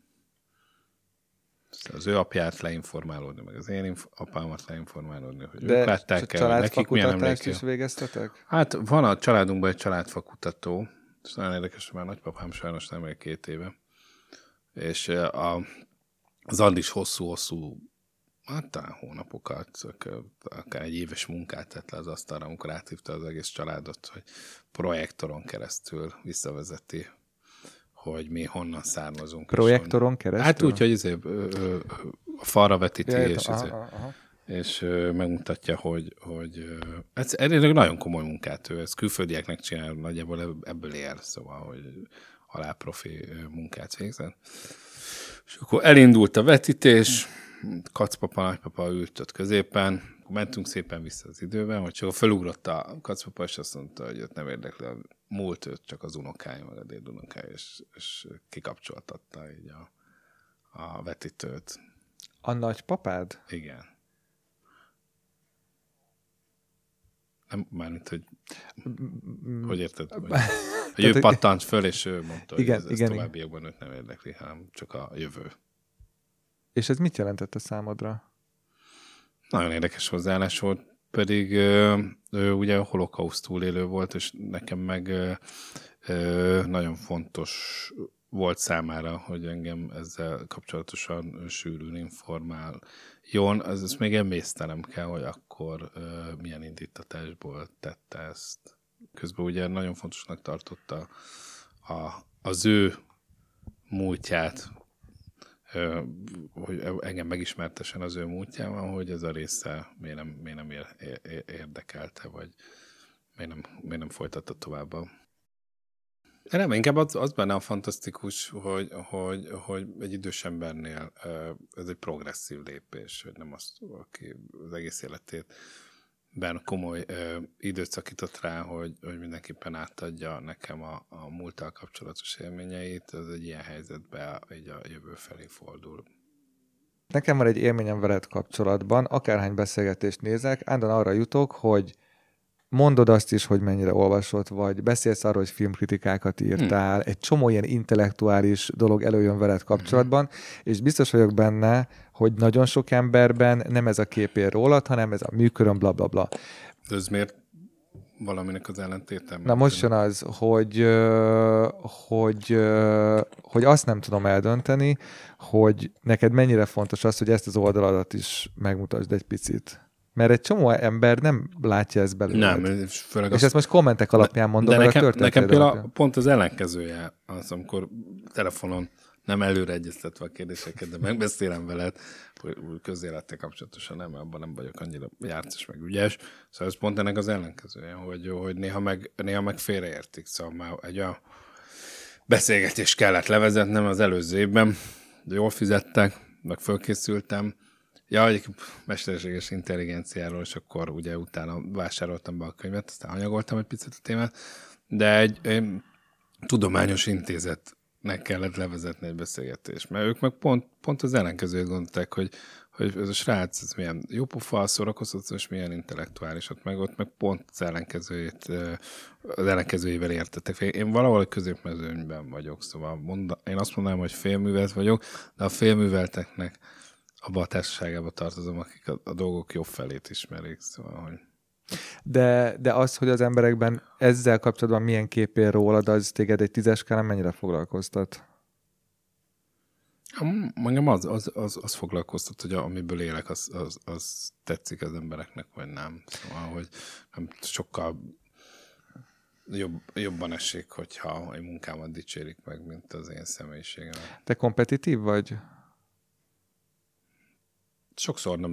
Az ő apját leinformálódni, meg az én apámat leinformálódni, hogy de ők látták el, nekik milyen emlékek. Is végeztetek? Hát van a családunkban egy családfakutató, és nagyon érdekes, hogy már nagypapám sajnos nem él 2 éve, és az Andis hosszú-hosszú hát hónapokat, akár egy éves munkát tett le az asztalra, amikor átívta az egész családot, hogy projektoron keresztül visszavezeti, hogy mi honnan származunk. Projektoron keresztül? Hát úgy, hogy a falra vetíti, és megmutatja, hogy ez nagyon komoly munkát ő, ezt külföldieknek csinál, nagyjából ebből él, szóval, hogy halálprofi munkát végzett. És akkor elindult a vetítés, Kacpapa, nagypapa ült ott középen, mentünk szépen vissza az időben, hogy csak felugrott a Kacpapa, és azt mondta, hogy őt nem érdekli a múlt, őt csak az unokája, meg a dédunokája, és kikapcsoltatta így a vetítőt. A nagypapád? Igen. Nem, mármint, hogy érted? Hogy ő pattant föl, és ő mondta, igen, hogy ez továbbiakban őt nem érdekli, hanem csak a jövő. És ez mit jelentett a számodra? Nagyon érdekes hozzáállás volt, pedig ő ugye a holokauszt túlélő volt, és nekem meg nagyon fontos volt számára, hogy engem ezzel kapcsolatosan sűrűn informáljon. Ezt még emésztenem kell, hogy akkor milyen indítatásból tette ezt. Közben ugye nagyon fontosnak tartotta az ő múltját, hogy engem megismertesen az ő múltjában, hogy ez a része miért nem érdekelte, vagy miért nem folytatta tovább. Nem, inkább az benne a fantasztikus, hogy egy idős embernél ez egy progresszív lépés, hogy nem az, aki az egész életét bár komoly időt szakított rá, hogy mindenképpen átadja nekem a múlttal kapcsolatos élményeit, az egy ilyen helyzetben így a jövő felé fordul. Nekem van egy élményem veled kapcsolatban, akárhány beszélgetést nézek, állandóan arra jutok, hogy mondod azt is, hogy mennyire olvasod, vagy beszélsz arról, hogy filmkritikákat írtál, egy csomó ilyen intellektuális dolog előjön veled kapcsolatban, és biztos vagyok benne, hogy nagyon sok emberben nem ez a képél rólad, hanem ez a műköröm, blablabla. Ez miért valaminek az ellentéte? Na most jön az, hogy azt nem tudom eldönteni, hogy neked mennyire fontos az, hogy ezt az oldaladat is megmutasd egy picit. Mert egy csomó ember nem látja ezt belőled. Nem, főleg és ezt most kommentek alapján mondom, de nekem például pont az ellenkezője az, amikor telefonon nem előre egyeztetve a kérdéseket, de megbeszélem veled, közélettel kapcsolatosan nem, abban nem vagyok annyira jártas meg ügyes. Szóval ez pont ennek az ellenkezője, hogy néha meg félreértik. Szóval már egy olyan beszélgetést kellett levezetnem az előző évben, de jól fizettek, meg fölkészültem. Ja, egy mesterséges intelligenciáról, és akkor ugye utána vásároltam be a könyvet, aztán hanyagoltam egy picit a témát, de egy tudományos intézetnek kellett levezetni egy beszélgetést, mert ők meg pont az ellenkezőjét gondolták, hogy ez a srác, ez milyen jó pofa, szórakoztató, és milyen intellektuális, ott meg pont az ellenkezőjével értettek. Én valahol a középmezőnyben vagyok, szóval én azt mondanám, hogy félművelt vagyok, de a félművelteknek abba a társaságába tartozom, akik a dolgok jobb felét ismerik. Szóval, hogy... De az, hogy az emberekben ezzel kapcsolatban milyen kép él rólad, az téged egy 10-es skálán mennyire foglalkoztat? Mondjam, az foglalkoztat, hogy amiből élek, az tetszik az embereknek, vagy nem. Szóval, hogy nem sokkal jobban esik, hogyha egy munkámat dicsérik meg, mint az én személyiségem. Te kompetitív vagy? Sokszor nem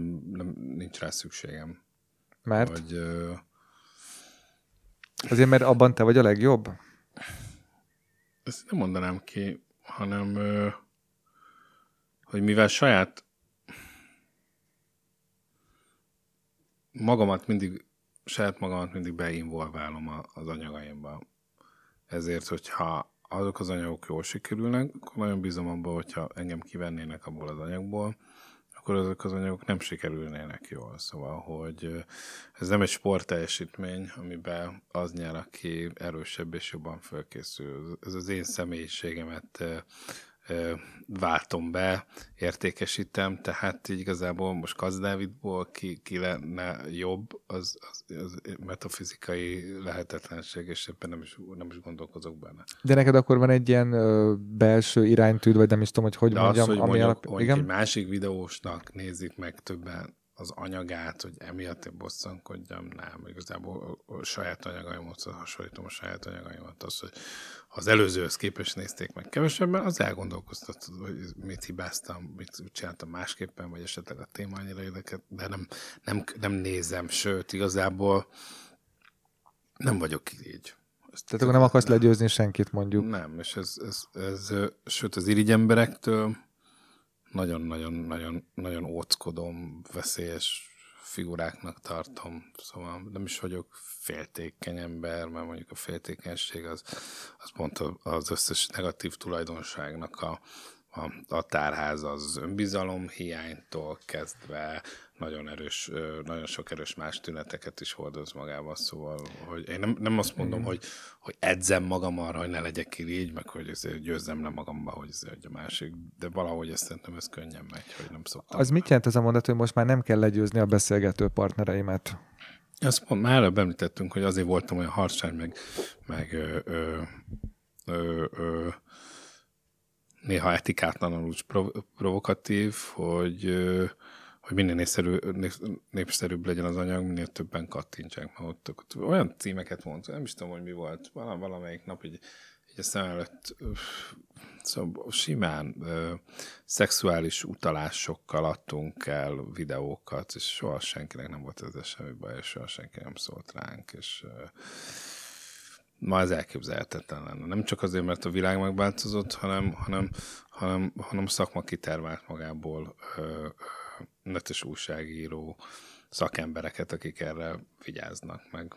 nincs rá szükségem. Mert? Azért, mert abban te vagy a legjobb? Ezt nem mondanám ki, hanem hogy mivel saját magamat mindig beinvolválom az anyagaimba. Ezért, hogyha azok az anyagok jól sikerülnek, akkor nagyon bízom abban, hogyha engem kivennének abból az anyagból, akkor azok az anyagok nem sikerülnének jól. Szóval, hogy ez nem egy sportteljesítmény, amiben az nyer, aki erősebb és jobban felkészül. Ez az én személyiségemet váltom be, értékesítem, tehát így igazából most Kacz Dávidból ki lenne jobb, az metafizikai lehetetlenség, és ebben nem is gondolkozok benne. De neked akkor van egy ilyen belső iránytűd, vagy nem is tudom, hogy egy másik videósnak nézik meg többen az anyagát, hogy emiatt bosszankodjam, nem. Igazából a saját anyagaimat hasonlítom a saját anyagaimat. Az, hogy az előzőhöz képest nézték meg kevesebben, az elgondolkoztatod, hogy mit hibáztam, mit csináltam másképpen, vagy esetleg a téma annyira érdekelt, de nem nézem, sőt, igazából nem vagyok így. Tehát akkor nem akarsz legyőzni senkit, mondjuk. Nem, és ez sőt, az irigy emberektől nagyon óckodom, veszélyes figuráknak tartom, szóval nem is vagyok féltékeny ember, mert mondjuk a féltékenység az pont az összes negatív tulajdonságnak a tárháza, az önbizalom hiánytól kezdve nagyon sok erős más tüneteket is hordoz magában, szóval hogy én nem azt mondom, hogy edzem magam arra, hogy ne legyek így, meg hogy győzzem le magamba, hogy a másik, de valahogy ezt szerintem ez könnyen megy, hogy nem szoktam. Az mit jelent ez a mondat, hogy most már nem kell legyőzni a beszélgető partnereimet? Ezt pont már előbb említettünk, hogy azért voltam olyan harcsány, meg néha etikátlanul úgy provokatív, hogy minél népszerűbb legyen az anyag, minél többen kattintsák már ott. Olyan címeket mondtam, nem is tudom, hogy mi volt. Valamelyik nap így a szem előtt szóval simán szexuális utalásokkal adtunk el videókat, és soha senkinek nem volt ezzel semmi baj, és soha senki nem szólt ránk, és ma ez elképzelhetetlen lenne. Nem csak azért, mert a világ megváltozott, hanem a szakma kitermált magából netes újságíró szakembereket, akik erre vigyáznak meg.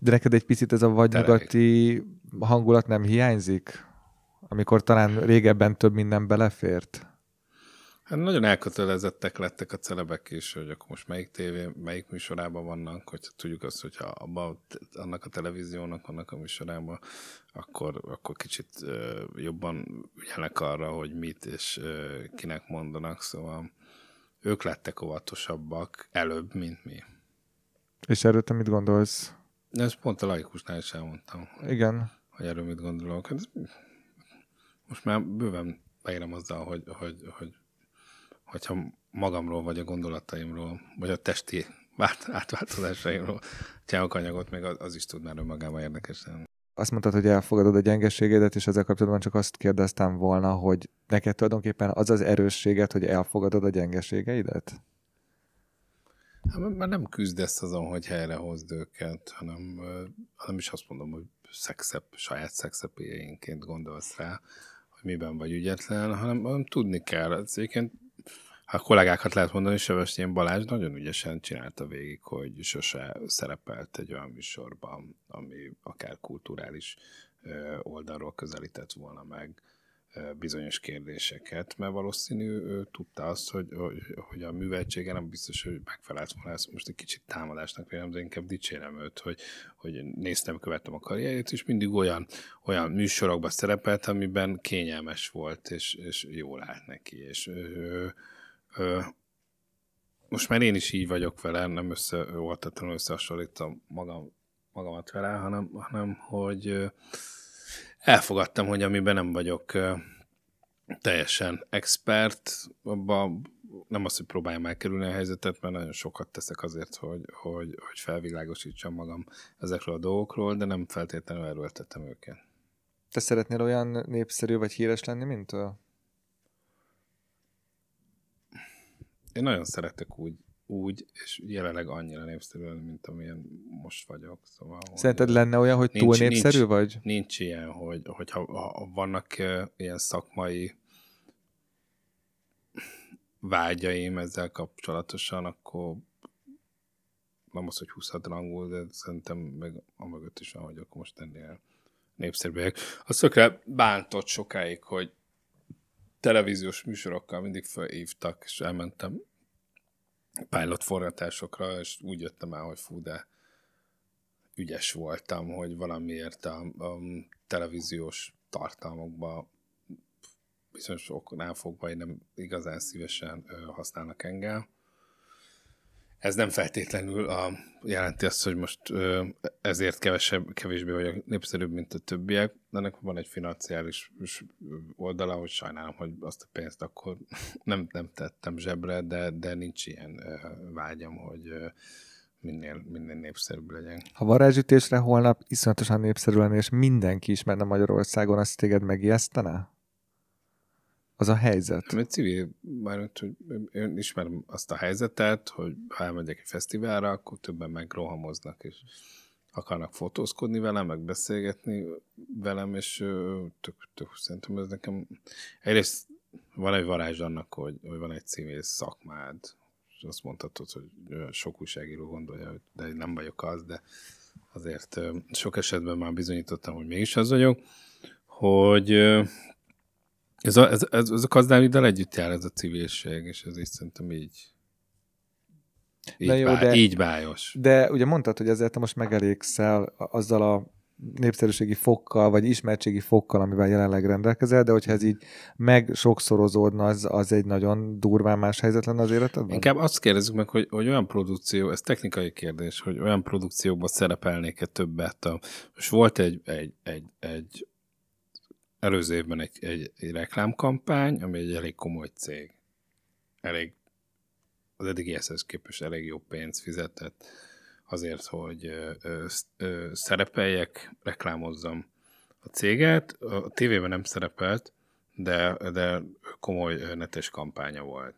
De neked egy picit ez a vadnyugati hangulat nem hiányzik? Amikor talán régebben több minden belefért? Hát nagyon elkötelezettek lettek a celebek is, hogy akkor most melyik tévé, melyik műsorában vannak, hogy tudjuk azt, hogyha annak a televíziónak, annak a műsorában, akkor kicsit jobban ügyelnek arra, hogy mit és kinek mondanak, szóval ők lettek óvatosabbak előbb, mint mi. És erről te mit gondolsz? Ezt pont a Laikusnál is elmondtam. Igen. Hogy erről mit gondolok. Most már bőven beérem azzal, hogyha magamról, vagy a gondolataimról, vagy a testi átváltozásaimról csinálok anyagot, még az is tud már önmagában érdekesen. Azt mondtad, hogy elfogadod a gyengeségedet, és ezzel kapcsolatban csak azt kérdeztem volna, hogy neked tulajdonképpen az az erősséged, hogy elfogadod a gyengeségeidet? Hát, már nem küzdesz azon, hogy helyrehozd őket, hanem is azt mondom, hogy saját szexepélyeinként gondolsz rá, hogy miben vagy ügyetlen, hanem tudni kell. Egyébként a kollégákat lehet mondani, Sebestyén Balázs nagyon ügyesen csinálta végig, hogy sose szerepelt egy olyan műsorban, ami akár kulturális oldalról közelített volna meg bizonyos kérdéseket, mert valószínű ő tudta azt, hogy a műveltsége nem biztos, hogy megfelelt volna, ezt most egy kicsit támadásnak vélem, de inkább dicsérem őt, hogy néztem, követtem a karrierjét, és mindig olyan műsorokban szerepelt, amiben kényelmes volt, és jól állt neki, és most már én is így vagyok vele, nem oltatlanul összehasonlítom magamat vele, hanem hogy elfogadtam, hogy amiben nem vagyok teljesen expert, abban nem azt, hogy próbáljam elkerülni a helyzetet, mert nagyon sokat teszek azért, hogy felvilágosítsam magam ezekről a dolgokról, de nem feltétlenül erőltetem őket. Te szeretnél olyan népszerű vagy híres lenni, mint ő? Én nagyon szeretek úgy, és jelenleg annyira népszerű, mint amilyen most vagyok. Szóval, szerinted lenne olyan, hogy túl népszerű vagy? Nincs ilyen, hogy ha vannak ilyen szakmai vágyaim ezzel kapcsolatosan, akkor nem az, hogy 20 rangul, de szerintem meg amögött is van, hogy akkor most ennél népszerűek. Azt tökre bántott sokáig, hogy televíziós műsorokkal mindig felhívtak, és elmentem pilot forgatásokra, és úgy jöttem el, hogy fú, de ügyes voltam, hogy valamiért a televíziós tartalmakba bizonyos oknál fogva nem igazán szívesen használnak engem. Ez nem feltétlenül jelenti azt, hogy most ezért kevésbé vagyok népszerűbb, mint a többiek. Ennek van egy financiális oldala, hogy sajnálom, hogy azt a pénzt akkor nem tettem zsebre, de nincs ilyen vágyam, hogy minél népszerűbb legyen. Ha varázsütésre holnap iszonyatosan népszerű lenni, és mindenki ismerne Magyarországon, azt téged megijesztene? Az a helyzet. Mert civil, mármint, hogy én ismerem azt a helyzetet, hogy ha elmegyek egy fesztiválra, akkor többen megrohamoznak, és akarnak fotózkodni velem, meg beszélgetni velem, és tök szerintem ez nekem... Egyrészt van egy varázs annak, hogy van egy civil szakmád, és azt mondhatod, hogy sok újságíró gondolja, hogy de nem vagyok az, de azért sok esetben már bizonyítottam, hogy mégis az vagyok, hogy... Ez a Kacz Dáviddal együtt jár ez a civilség, és ez is szerintem így bájos. De ugye mondtad, hogy ezért te most megelégszel azzal a népszerűségi fokkal, vagy ismertségi fokkal, amivel jelenleg rendelkezel, de hogyha ez így meg sokszorozódna, az egy nagyon durván más helyzet lenne az életedben? Inkább azt kérdezzük meg, hogy olyan produkció, ez technikai kérdés, hogy olyan produkcióban szerepelnék-e többet. Most volt egy előző évben egy reklámkampány, ami egy elég komoly cég. Az eddigihez képest elég jó pénzt fizetett azért, hogy szerepeljek, reklámozzam a céget. A tévében nem szerepelt, de komoly netes kampánya volt.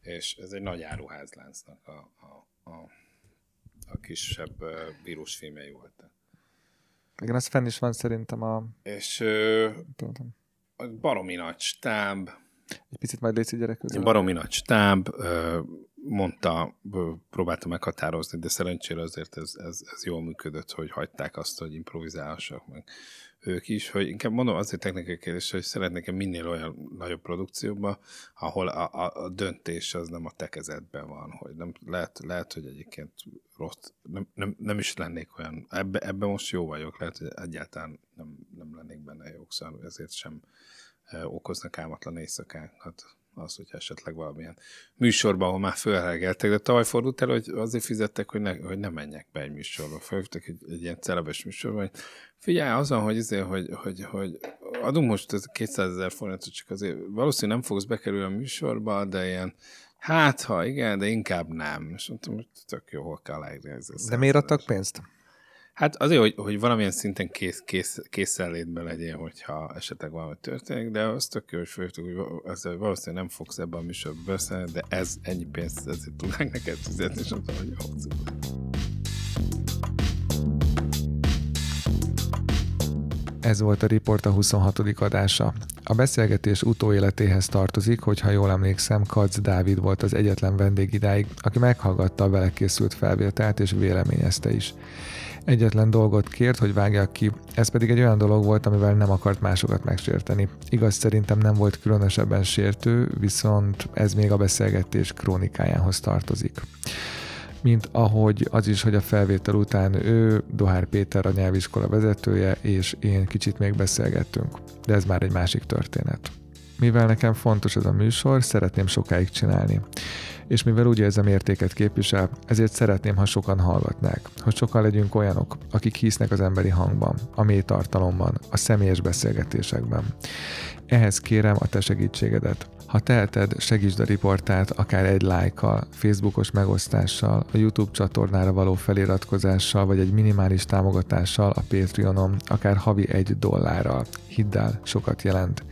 És ez egy nagy áruházláncnak a kisebb vírusfilmei voltak. Igen, az fenn is van szerintem a... És baromi nagy stáb. Egy picit majd létsz a gyerek közül. Baromi nagy stáb, próbáltam meghatározni, de szerencsére azért ez jól működött, hogy hagyták azt, hogy improvizálhassak meg ők is, hogy inkább mondom, azért technikai kérdés, hogy szeretnék minél olyan nagyobb produkcióba, ahol a döntés az nem a te kezedben van, hogy nem, lehet, hogy egyébként rossz, nem is lennék olyan, ebben most jó vagyok, lehet, hogy egyáltalán nem lennék benne jók, szóval ezért sem okoznak álmatlan éjszakákat. Az, hogyha esetleg valamilyen műsorban, ahol már fölhelgeltek, de tavaly fordult el, hogy azért fizettek, hogy ne menjek be egy műsorba. Följöttek egy ilyen celebes műsorban, hogy figyelj azon, hogy adunk most 200 000 forintot, csak azért valószínűleg nem fogsz bekerülni a műsorba, de ilyen, hát ha igen, de inkább nem. És mondtam, hogy tök jó, hol kell leírni ez. De miért adtak pénzt? Hát azért, hogy valamilyen szinten készenlétben legyél, hogyha esetleg valami történik, de az tök jó, hogy följöttük, hogy valószínűleg nem fogsz ebben a műsorban beszélni, de ez ennyi pénzt, ezért tudnánk neked fizetni, és ott vagy hozzuk. Ez volt a Riporta 26. adása. A beszélgetés utóéletéhez tartozik, hogy ha jól emlékszem, Kacz Dávid volt az egyetlen vendég idáig, aki meghallgatta a vele készült felvételt és véleményezte is. Egyetlen dolgot kért, hogy vágjak ki, ez pedig egy olyan dolog volt, amivel nem akart másokat megsérteni. Igaz, szerintem nem volt különösebben sértő, viszont ez még a beszélgetés krónikájához tartozik. Mint ahogy az is, hogy a felvétel után ő, Dohár Péter, a nyelviskola vezetője, és én kicsit még beszélgettünk. De ez már egy másik történet. Mivel nekem fontos ez a műsor, szeretném sokáig csinálni. És mivel úgy érzem, értéket képvisel, ezért szeretném, ha sokan hallgatnák. Hogy sokan legyünk olyanok, akik hisznek az emberi hangban, a mély tartalomban, a személyes beszélgetésekben. Ehhez kérem a te segítségedet. Ha teheted, segítsd a Riportát akár egy lájkkal, Facebookos megosztással, a YouTube csatornára való feliratkozással, vagy egy minimális támogatással a Patreonon, akár havi $1. Hidd el, sokat jelent.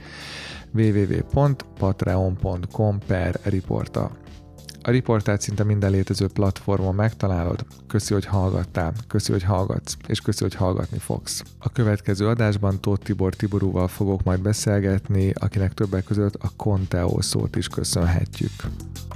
www.patreon.com/riporta. A Riportát szinte minden létező platformon megtalálod. Köszi, hogy hallgattál, köszi, hogy hallgatsz, és köszi, hogy hallgatni fogsz. A következő adásban Tóth Tibor Tiborúval fogok majd beszélgetni, akinek többek között a Conteo szót is köszönhetjük.